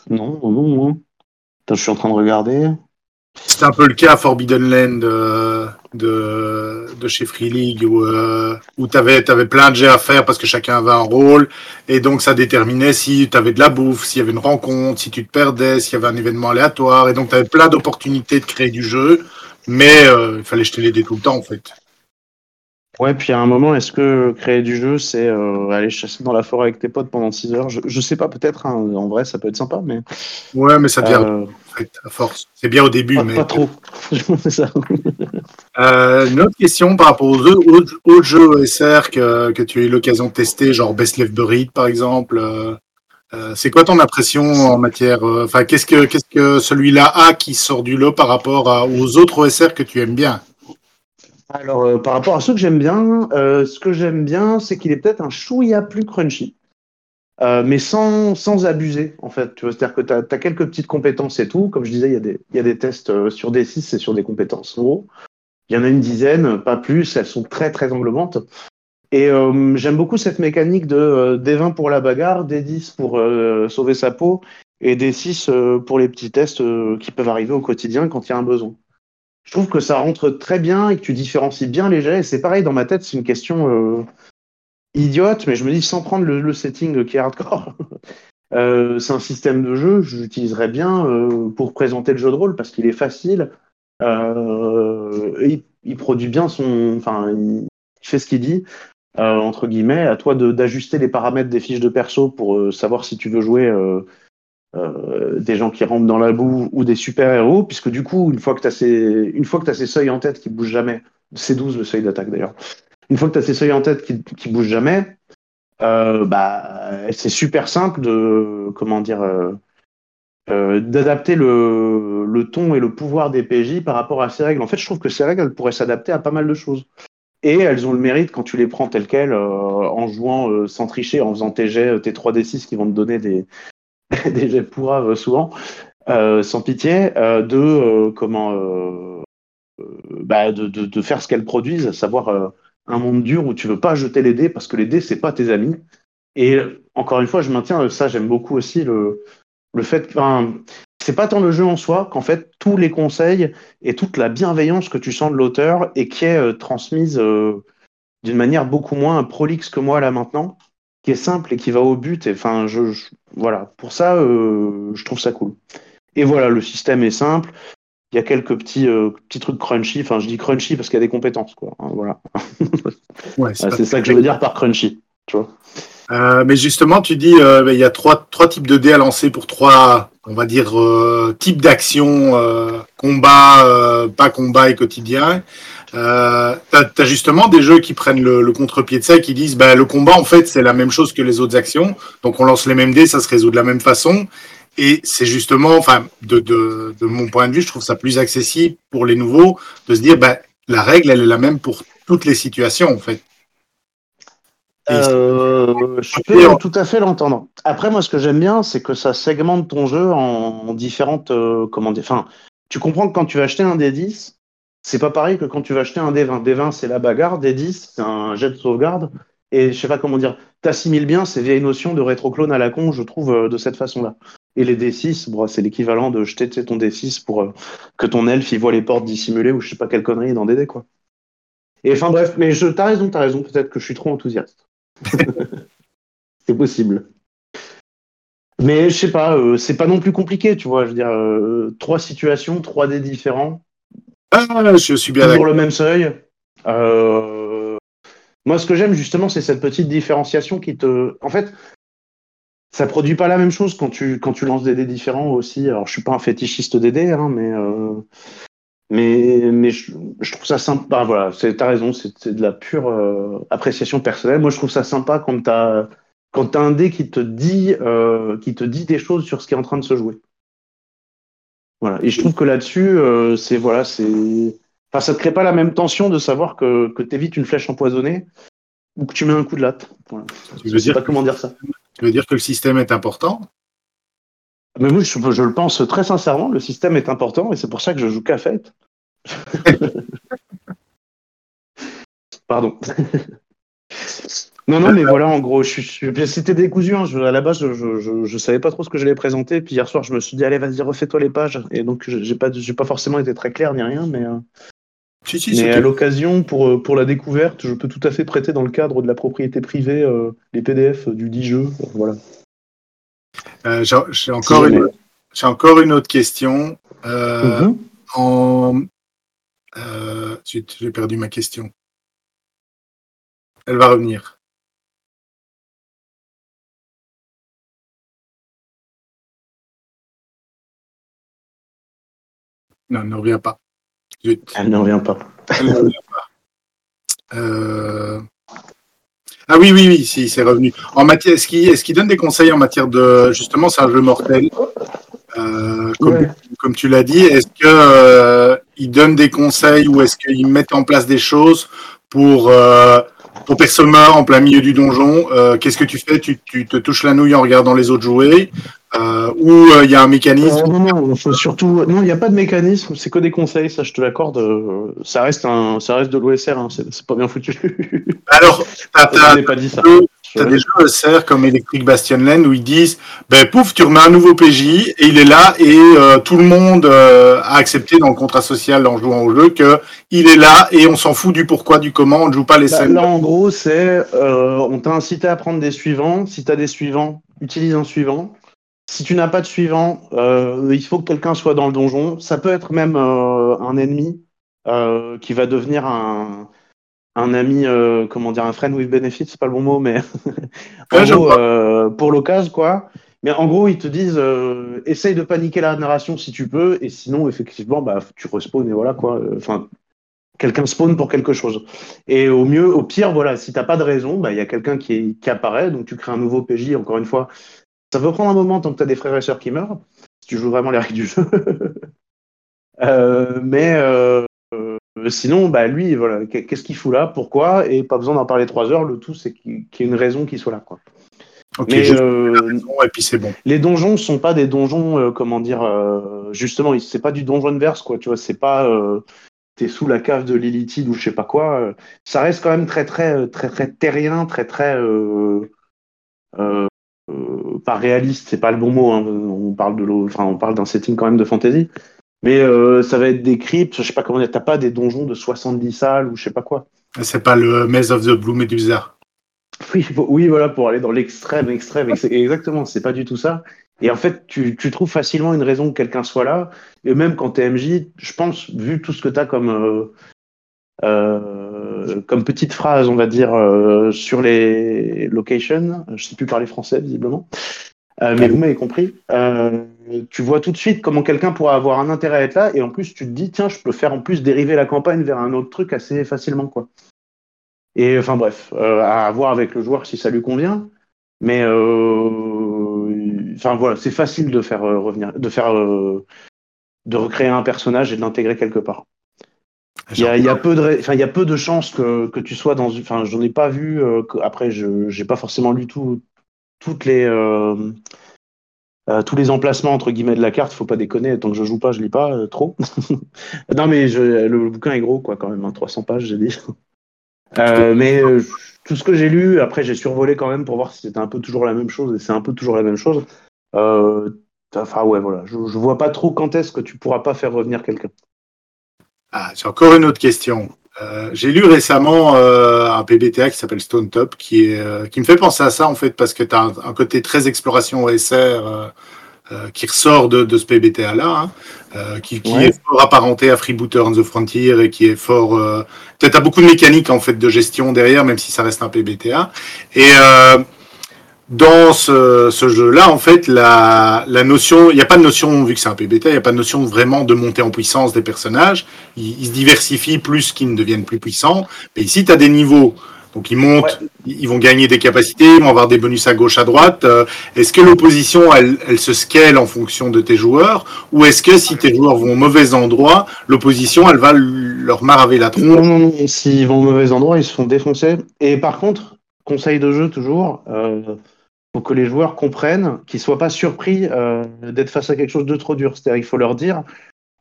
non. Attends, je suis en train de regarder. C'est un peu le cas à Forbidden Land de chez Free League où t'avais plein de jets à faire parce que chacun avait un rôle et donc ça déterminait si t'avais de la bouffe, s'il y avait une rencontre, si tu te perdais, s'il y avait un événement aléatoire et donc t'avais plein d'opportunités de créer du jeu, mais il fallait jeter les dés tout le temps en fait. Ouais, puis à un moment, est-ce que créer du jeu, c'est aller chasser dans la forêt avec tes potes pendant 6 heures? Je sais pas, peut-être, hein, en vrai, ça peut être sympa, mais... Ouais, mais ça devient en fait, à force. C'est bien au début, mais... Pas trop, c'est ça. Une autre question par rapport aux autres jeux SR que tu as eu l'occasion de tester, genre Best Left Buried, par exemple. C'est quoi ton impression en matière... Enfin, qu'est-ce que celui-là a qui sort du lot par rapport aux autres OSR que tu aimes bien? Alors, par rapport à ceux que j'aime bien, ce que j'aime bien, c'est qu'il est peut-être un chouïa plus crunchy, mais sans abuser, en fait. Tu vois, c'est-à-dire que tu as quelques petites compétences et tout. Comme je disais, il y a des tests sur des 6 et sur des compétences, en gros. Il y en a une dizaine, pas plus. Elles sont très, très englobantes. Et j'aime beaucoup cette mécanique de des 20 pour la bagarre, des 10 pour sauver sa peau et des 6 pour les petits tests qui peuvent arriver au quotidien quand il y a un besoin. Je trouve que ça rentre très bien et que tu différencies bien les jets. Et c'est pareil, dans ma tête, c'est une question idiote, mais je me dis, sans prendre le setting qui est hardcore, c'est un système de jeu que j'utiliserais bien pour présenter le jeu de rôle, parce qu'il est facile, il produit bien son... Enfin, il fait ce qu'il dit, entre guillemets, à toi d'ajuster les paramètres des fiches de perso pour savoir si tu veux jouer... des gens qui rampent dans la boue ou des super-héros, puisque du coup, une fois que tu as ces seuils en tête qui bougent jamais, c'est 12 le seuil d'attaque d'ailleurs, une fois que tu as ces seuils en tête qui bougent jamais, c'est super simple de d'adapter le ton et le pouvoir des PJ par rapport à ces règles. En fait, je trouve que ces règles, elles pourraient s'adapter à pas mal de choses. Et elles ont le mérite, quand tu les prends telles quelles, en jouant sans tricher, en faisant tes jets, tes 3D6 qui vont te donner des jets pourraves souvent, sans pitié, de faire ce qu'elles produisent, à savoir un monde dur où tu veux pas jeter les dés parce que les dés, c'est pas tes amis. Et encore une fois, je maintiens ça, j'aime beaucoup aussi le fait que c'est pas tant le jeu en soi qu'en fait tous les conseils et toute la bienveillance que tu sens de l'auteur et qui est transmise d'une manière beaucoup moins prolixe que moi là maintenant, qui est simple et qui va au but. Et enfin, voilà, pour ça, je trouve ça cool. Et voilà, le système est simple. Il y a quelques petits trucs crunchy. Enfin, je dis crunchy parce qu'il y a des compétences, quoi. Hein, voilà. Ouais, c'est ça que je veux dire par crunchy, tu vois. Mais justement, tu dis, il y a trois types de dés à lancer pour trois, on va dire, types d'actions, combat, pas combat et quotidien. T'as justement des jeux qui prennent le contre-pied de ça et qui disent le combat en fait c'est la même chose que les autres actions, donc on lance les mêmes dés, ça se résout de la même façon, et c'est justement, enfin de mon point de vue, je trouve ça plus accessible pour les nouveaux de se dire la règle elle est la même pour toutes les situations en fait. Je peux tout à fait l'entendre. Après, moi, ce que j'aime bien, c'est que ça segmente ton jeu en différentes commandes. Enfin, tu comprends que quand tu vas acheter un D10, c'est pas pareil que quand tu vas acheter un D20. D20, c'est la bagarre. D10, c'est un jet de sauvegarde. Et je sais pas comment dire, t'assimiles bien ces vieilles notions de rétroclone à la con, je trouve, de cette façon-là. Et les D6, bon, c'est l'équivalent de jeter ton D6 pour que ton elfe il voit les portes dissimulées ou je sais pas quelle connerie dans DD, quoi. Et enfin bref, mais t'as raison, peut-être que je suis trop enthousiaste. C'est possible. Mais je sais pas, c'est pas non plus compliqué, tu vois, je veux dire, 3 situations, 3 dés différents. Ah, je suis bien d'accord. Toujours le même seuil. Moi, ce que j'aime, justement, c'est cette petite différenciation qui te... En fait, ça produit pas la même chose quand tu lances des dés différents aussi. Alors, je suis pas un fétichiste des dés, hein, mais je trouve ça sympa. Ben, voilà, t'as raison, c'est de la pure appréciation personnelle. Moi, je trouve ça sympa quand t'as un dé qui te dit des choses sur ce qui est en train de se jouer. Voilà. Et je trouve que là-dessus, Enfin, ça ne te crée pas la même tension de savoir que tu évites une flèche empoisonnée ou que tu mets un coup de latte. Voilà. Je ne sais pas comment dire ça. Tu veux dire que le système est important ? Mais oui, je le pense très sincèrement. Le système est important et c'est pour ça que je joue qu'à fête. Pardon. Non, mais voilà, en gros, c'était décousu. Hein. À la base, je ne savais pas trop ce que j'allais présenter. Puis hier soir, je me suis dit, allez, vas-y, refais-toi les pages. Et donc, je n'ai pas forcément été très clair ni rien, mais... Mais à l'occasion, pour la découverte, je peux tout à fait prêter dans le cadre de la propriété privée les PDF du 10 jeux. Voilà. J'ai encore une autre question. J'ai perdu ma question. Elle va revenir. Non, elle ne revient pas. Elle ne revient pas. Ah oui, si, c'est revenu. En matière, est-ce qu'il donne des conseils en matière de... Justement, c'est un jeu mortel. Comme tu l'as dit, est-ce qu'il donne des conseils ou est-ce qu'il met en place des choses pour personne meurt en plein milieu du donjon? Qu'est-ce que tu fais? Tu te touches la nouille en regardant les autres jouer? Ou il y a un mécanisme? Non, faut surtout... Non, il n'y a pas de mécanisme, c'est que des conseils, ça je te l'accorde. Ça reste de l'OSR, hein, c'est pas bien foutu. Alors, t'as des jeux OSR comme Electric Bastion Lane où ils disent pouf, tu remets un nouveau PJ et il est là et tout le monde a accepté dans le contrat social en jouant au jeu qu'il est là et on s'en fout du pourquoi, du comment, on ne joue pas les scènes. Là en gros, c'est on t'a incité à prendre des suivants, si t'as des suivants, utilise un suivant. Si tu n'as pas de suivant, il faut que quelqu'un soit dans le donjon. Ça peut être même un ennemi qui va devenir un ami, un friend with benefit, c'est pas le bon mot, mais en gros, pour l'occasion, quoi. Mais en gros, ils te disent essaye de paniquer la narration si tu peux, et sinon, effectivement, tu respawns et voilà, quoi. Enfin, quelqu'un spawn pour quelque chose. Et au pire, voilà, si t'as pas de raison, il y a quelqu'un qui apparaît, donc tu crées un nouveau PJ, encore une fois. Ça peut prendre un moment tant que tu as des frères et sœurs qui meurent, si tu joues vraiment les règles du jeu. Sinon, lui, voilà, qu'est-ce qu'il fout là? Pourquoi? Et pas besoin d'en parler 3 heures, le tout, c'est qu'il y ait une raison qui soit là, quoi. Ok, et puis c'est bon. Les donjons sont pas des donjons, justement, c'est pas du donjon-verse, quoi, tu vois, c'est pas... t'es sous la cave de Lilithide ou je sais pas quoi. Ça reste quand même très, très, très, très terrien, très, très... pas réaliste, c'est pas le bon mot, hein. On parle d'un setting quand même de fantasy, mais ça va être des cryptes, je sais pas comment dire, t'as pas des donjons de 70 salles ou je sais pas quoi. C'est pas le Maze of the Blue Medusa. Oui, voilà, pour aller dans l'extrême, exactement, c'est pas du tout ça. Et en fait, tu trouves facilement une raison que quelqu'un soit là, et même quand t'es MJ, je pense, vu tout ce que t'as comme petite phrase, on va dire, sur les locations, je ne sais plus parler français visiblement, mais vous m'avez compris, tu vois tout de suite comment quelqu'un pourra avoir un intérêt à être là, et en plus tu te dis, tiens, je peux faire en plus dériver la campagne vers un autre truc assez facilement, quoi. Et enfin bref, à voir avec le joueur si ça lui convient, mais voilà, c'est facile de faire revenir, de recréer un personnage et de l'intégrer quelque part. Il y a peu de chances que tu sois dans une. Enfin, j'en ai pas vu. Après, j'ai pas forcément lu tous les emplacements entre guillemets de la carte. Faut pas déconner. Tant que je joue pas, je lis pas trop. Non, mais le bouquin est gros, quoi, quand même. Hein, 300 pages, j'ai dit. Mais tout ce que j'ai lu, après j'ai survolé quand même pour voir si c'était un peu toujours la même chose, et c'est un peu toujours la même chose. Enfin ouais, voilà, je vois pas trop quand est-ce que tu pourras pas faire revenir quelqu'un. Ah, j'ai encore une autre question. J'ai lu récemment un PBTA qui s'appelle Stone Top, qui me fait penser à ça en fait, parce que t'as un côté très exploration OSR qui ressort de ce PBTA là, hein, qui ouais. est fort apparenté à Freebooter on the Frontier et qui est fort. Peut-être à beaucoup de mécaniques en fait de gestion derrière, même si ça reste un PBTA. Et dans ce jeu-là, en fait, la notion, il n'y a pas de notion, vu que c'est un PBTA, il n'y a pas de notion vraiment de montée en puissance des personnages. Ils se diversifient plus qu'ils ne deviennent plus puissants. Mais ici, tu as des niveaux. Donc ils montent, ouais. Ils vont gagner des capacités, ils vont avoir des bonus à gauche, à droite. Est-ce que l'opposition, elle se scale en fonction de tes joueurs, ou est-ce que si tes joueurs vont au mauvais endroit, l'opposition, elle va leur maraver la tronche? Non. S'ils vont au mauvais endroit, ils se font défoncer. Et par contre, conseil de jeu toujours, faut que les joueurs comprennent, qu'ils soient pas surpris d'être face à quelque chose de trop dur. C'est-à-dire, il faut leur dire,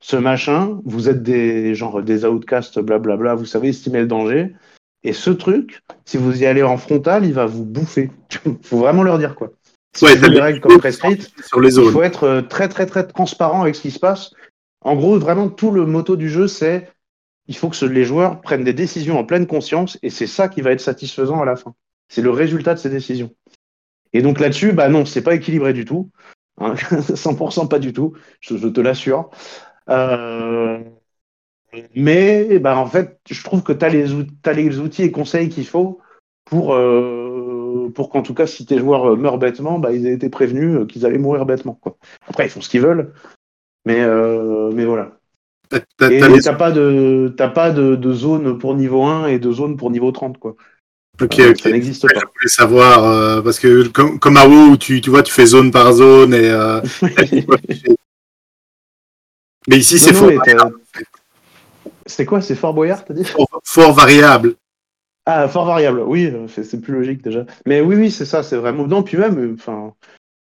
ce machin, vous êtes des outcasts, blablabla, vous savez estimer le danger. Et ce truc, si vous y allez en frontal, il va vous bouffer. Il faut vraiment leur dire quoi. Si ouais, les règles comme prescrites, il faut être très très très transparent avec ce qui se passe. En gros, vraiment tout le motto du jeu, c'est il faut que les joueurs prennent des décisions en pleine conscience, et c'est ça qui va être satisfaisant à la fin. C'est le résultat de ces décisions. Et donc là-dessus, bah non, c'est pas équilibré du tout. Hein, 100% pas du tout, je te l'assure. Mais bah, en fait, je trouve que tu as les outils et conseils qu'il faut pour qu'en tout cas, si tes joueurs meurent bêtement, bah, ils aient été prévenus qu'ils allaient mourir bêtement. Quoi. Après, ils font ce qu'ils veulent, mais voilà. Et t'as pas de zone pour niveau 1 et de zone pour niveau 30. Quoi. Okay. Ça n'existe pas. Je voulais savoir, parce que comme à WoW, tu vois, tu fais zone par zone. Et, mais ici, c'est faux. C'est quoi, c'est Fort Boyard, t'as dit ? Fort variable. Ah, fort variable, oui, c'est plus logique déjà. Mais oui, c'est ça, c'est vraiment... Non, puis même, enfin,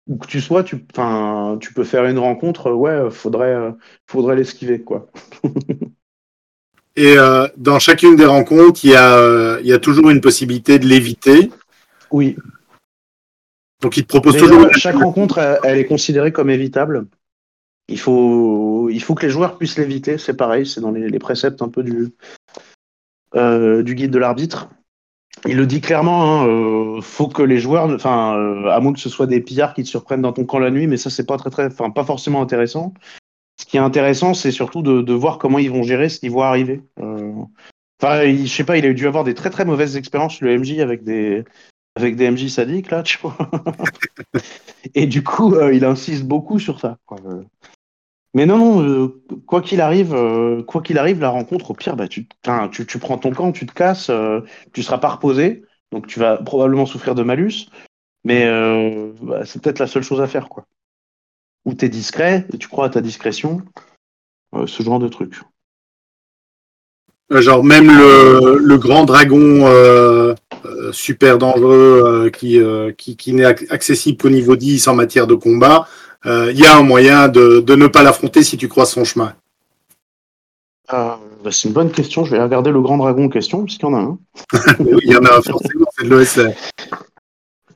où que tu sois, tu peux faire une rencontre, ouais, faudrait l'esquiver, quoi. Et dans chacune des rencontres, il y a toujours une possibilité de l'éviter. Oui. Donc, il te propose toujours... Chaque rencontre, elle est considérée comme évitable. Il faut que les joueurs puissent l'éviter, c'est pareil, c'est dans les préceptes un peu du guide de l'arbitre. Il le dit clairement, hein, faut que les joueurs, enfin, à moins que ce soit des pillards qui te surprennent dans ton camp la nuit, mais ça c'est pas pas forcément intéressant. Ce qui est intéressant, c'est surtout de voir comment ils vont gérer ce qu'ils voient arriver. Je sais pas, il a dû avoir des très très mauvaises expériences sur le MJ avec des MJ sadiques là, tu vois. Et du coup, il insiste beaucoup sur ça, quoi. Mais non, quoi qu'il arrive, la rencontre, au pire, bah, tu prends ton camp, tu te casses, tu seras pas reposé, donc tu vas probablement souffrir de malus, mais bah, c'est peut-être la seule chose à faire, quoi. Ou t'es discret, tu crois à ta discrétion, ce genre de truc. Genre même le grand dragon super dangereux qui n'est accessible qu'au niveau 10 en matière de combat, il y a un moyen de ne pas l'affronter si tu croises son chemin. Bah c'est une bonne question. Je vais regarder le grand dragon en question, puisqu'il y en a un. Oui, il y en a un, forcément, c'est de l'OSR.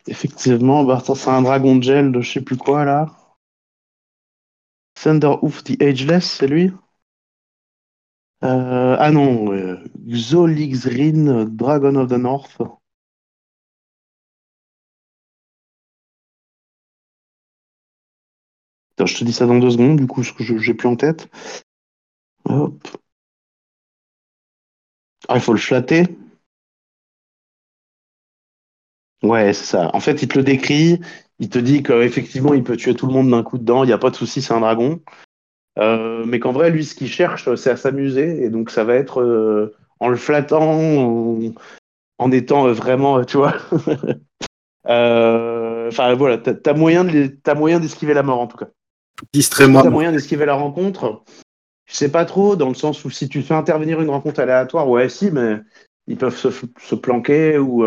Effectivement, bah, c'est un dragon de gel de je sais plus quoi, là. Thunder of the Ageless, c'est lui ? Ah non, Xolixrin, Dragon of the North. Je te dis ça dans 2 secondes, du coup, ce que j'ai plus en tête. Hop. Ah, il faut le flatter. Ouais, c'est ça. En fait, il te le décrit. Il te dit qu'effectivement, il peut tuer tout le monde d'un coup de dent. Il n'y a pas de souci, c'est un dragon. Mais qu'en vrai, lui, ce qu'il cherche, c'est à s'amuser. Et donc, ça va être en le flattant, en étant vraiment, tu vois... Enfin, voilà, t'as moyen d'esquiver la mort, en tout cas. Distrais-moi. T'as moyen d'esquiver la rencontre. Je sais pas trop, dans le sens où si tu fais intervenir une rencontre aléatoire, ouais, si, mais ils peuvent se planquer ou...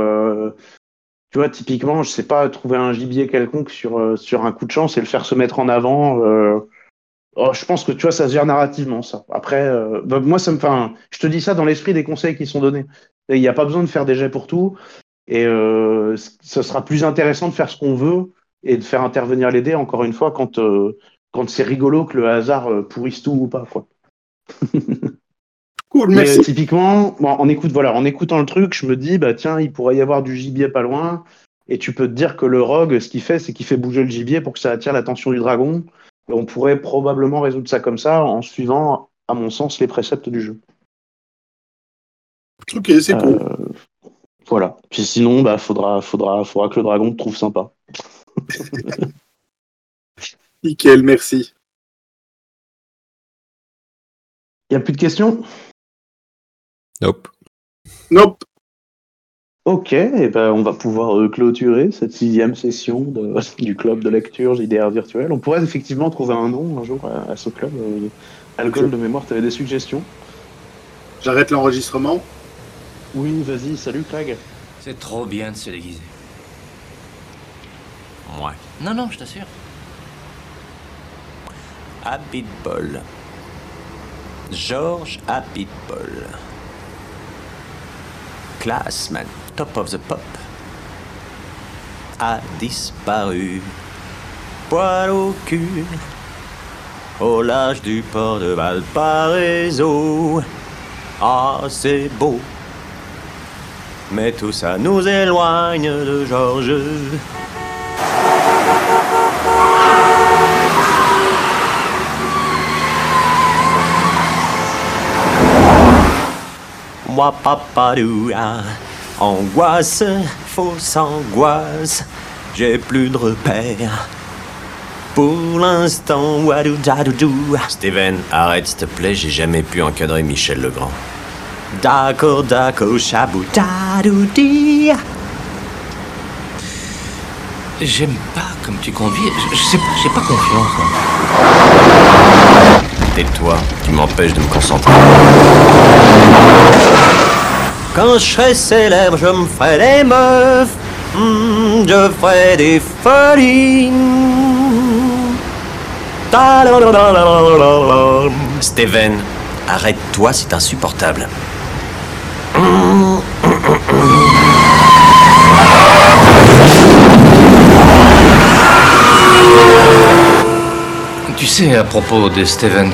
Tu vois, typiquement, je sais pas, trouver un gibier quelconque sur un coup de chance et le faire se mettre en avant. Je pense que, tu vois, ça se gère narrativement, ça. Après, moi, ça me fait un... Je te dis ça dans l'esprit des conseils qui sont donnés. Il n'y a pas besoin de faire des jets pour tout. Et ce sera plus intéressant de faire ce qu'on veut et de faire intervenir les dés, encore une fois, quand c'est rigolo que le hasard pourrisse tout ou pas, quoi. Cool, merci. Mais typiquement, bon, en écoutant le truc, je me dis, bah tiens, il pourrait y avoir du gibier pas loin, et tu peux te dire que le rogue, ce qu'il fait, c'est qu'il fait bouger le gibier pour que ça attire l'attention du dragon. Et on pourrait probablement résoudre ça comme ça, en suivant, à mon sens, les préceptes du jeu. Ok, c'est cool. Voilà. Puis sinon, bah, faudra que le dragon te trouve sympa. Nickel, merci. Il n'y a plus de questions ? Nope. Ok, et ben on va pouvoir clôturer cette 6e session du club de lecture JDRVirtuel. On pourrait effectivement trouver un nom un jour à ce club. Algol, de mémoire, tu avais des suggestions ? J'arrête l'enregistrement ? Oui, vas-y, salut Craig. C'est trop bien de se déguiser. Ouais. Non, je t'assure. Habitbol. Georges Habitbol. Classe, man. Top of the pop. A disparu. Poil au cul. Au large du port de Valparaiso. Ah, c'est beau. Mais tout ça nous éloigne de Georges. Wapapadoua, angoisse, fausse angoisse, j'ai plus de repères. Pour l'instant, wadoudadoudou. Steven, arrête s'il te plaît, j'ai jamais pu encadrer Michel Legrand. D'accord, chaboudadoudi. J'aime pas comme tu convies, j'ai pas confiance. Hein. Tais-toi, tu m'empêches de me concentrer. Quand je serai célèbre, je me ferai des meufs, je ferai des folies. Steven, arrête-toi, c'est insupportable. Tu sais, à propos de Steven,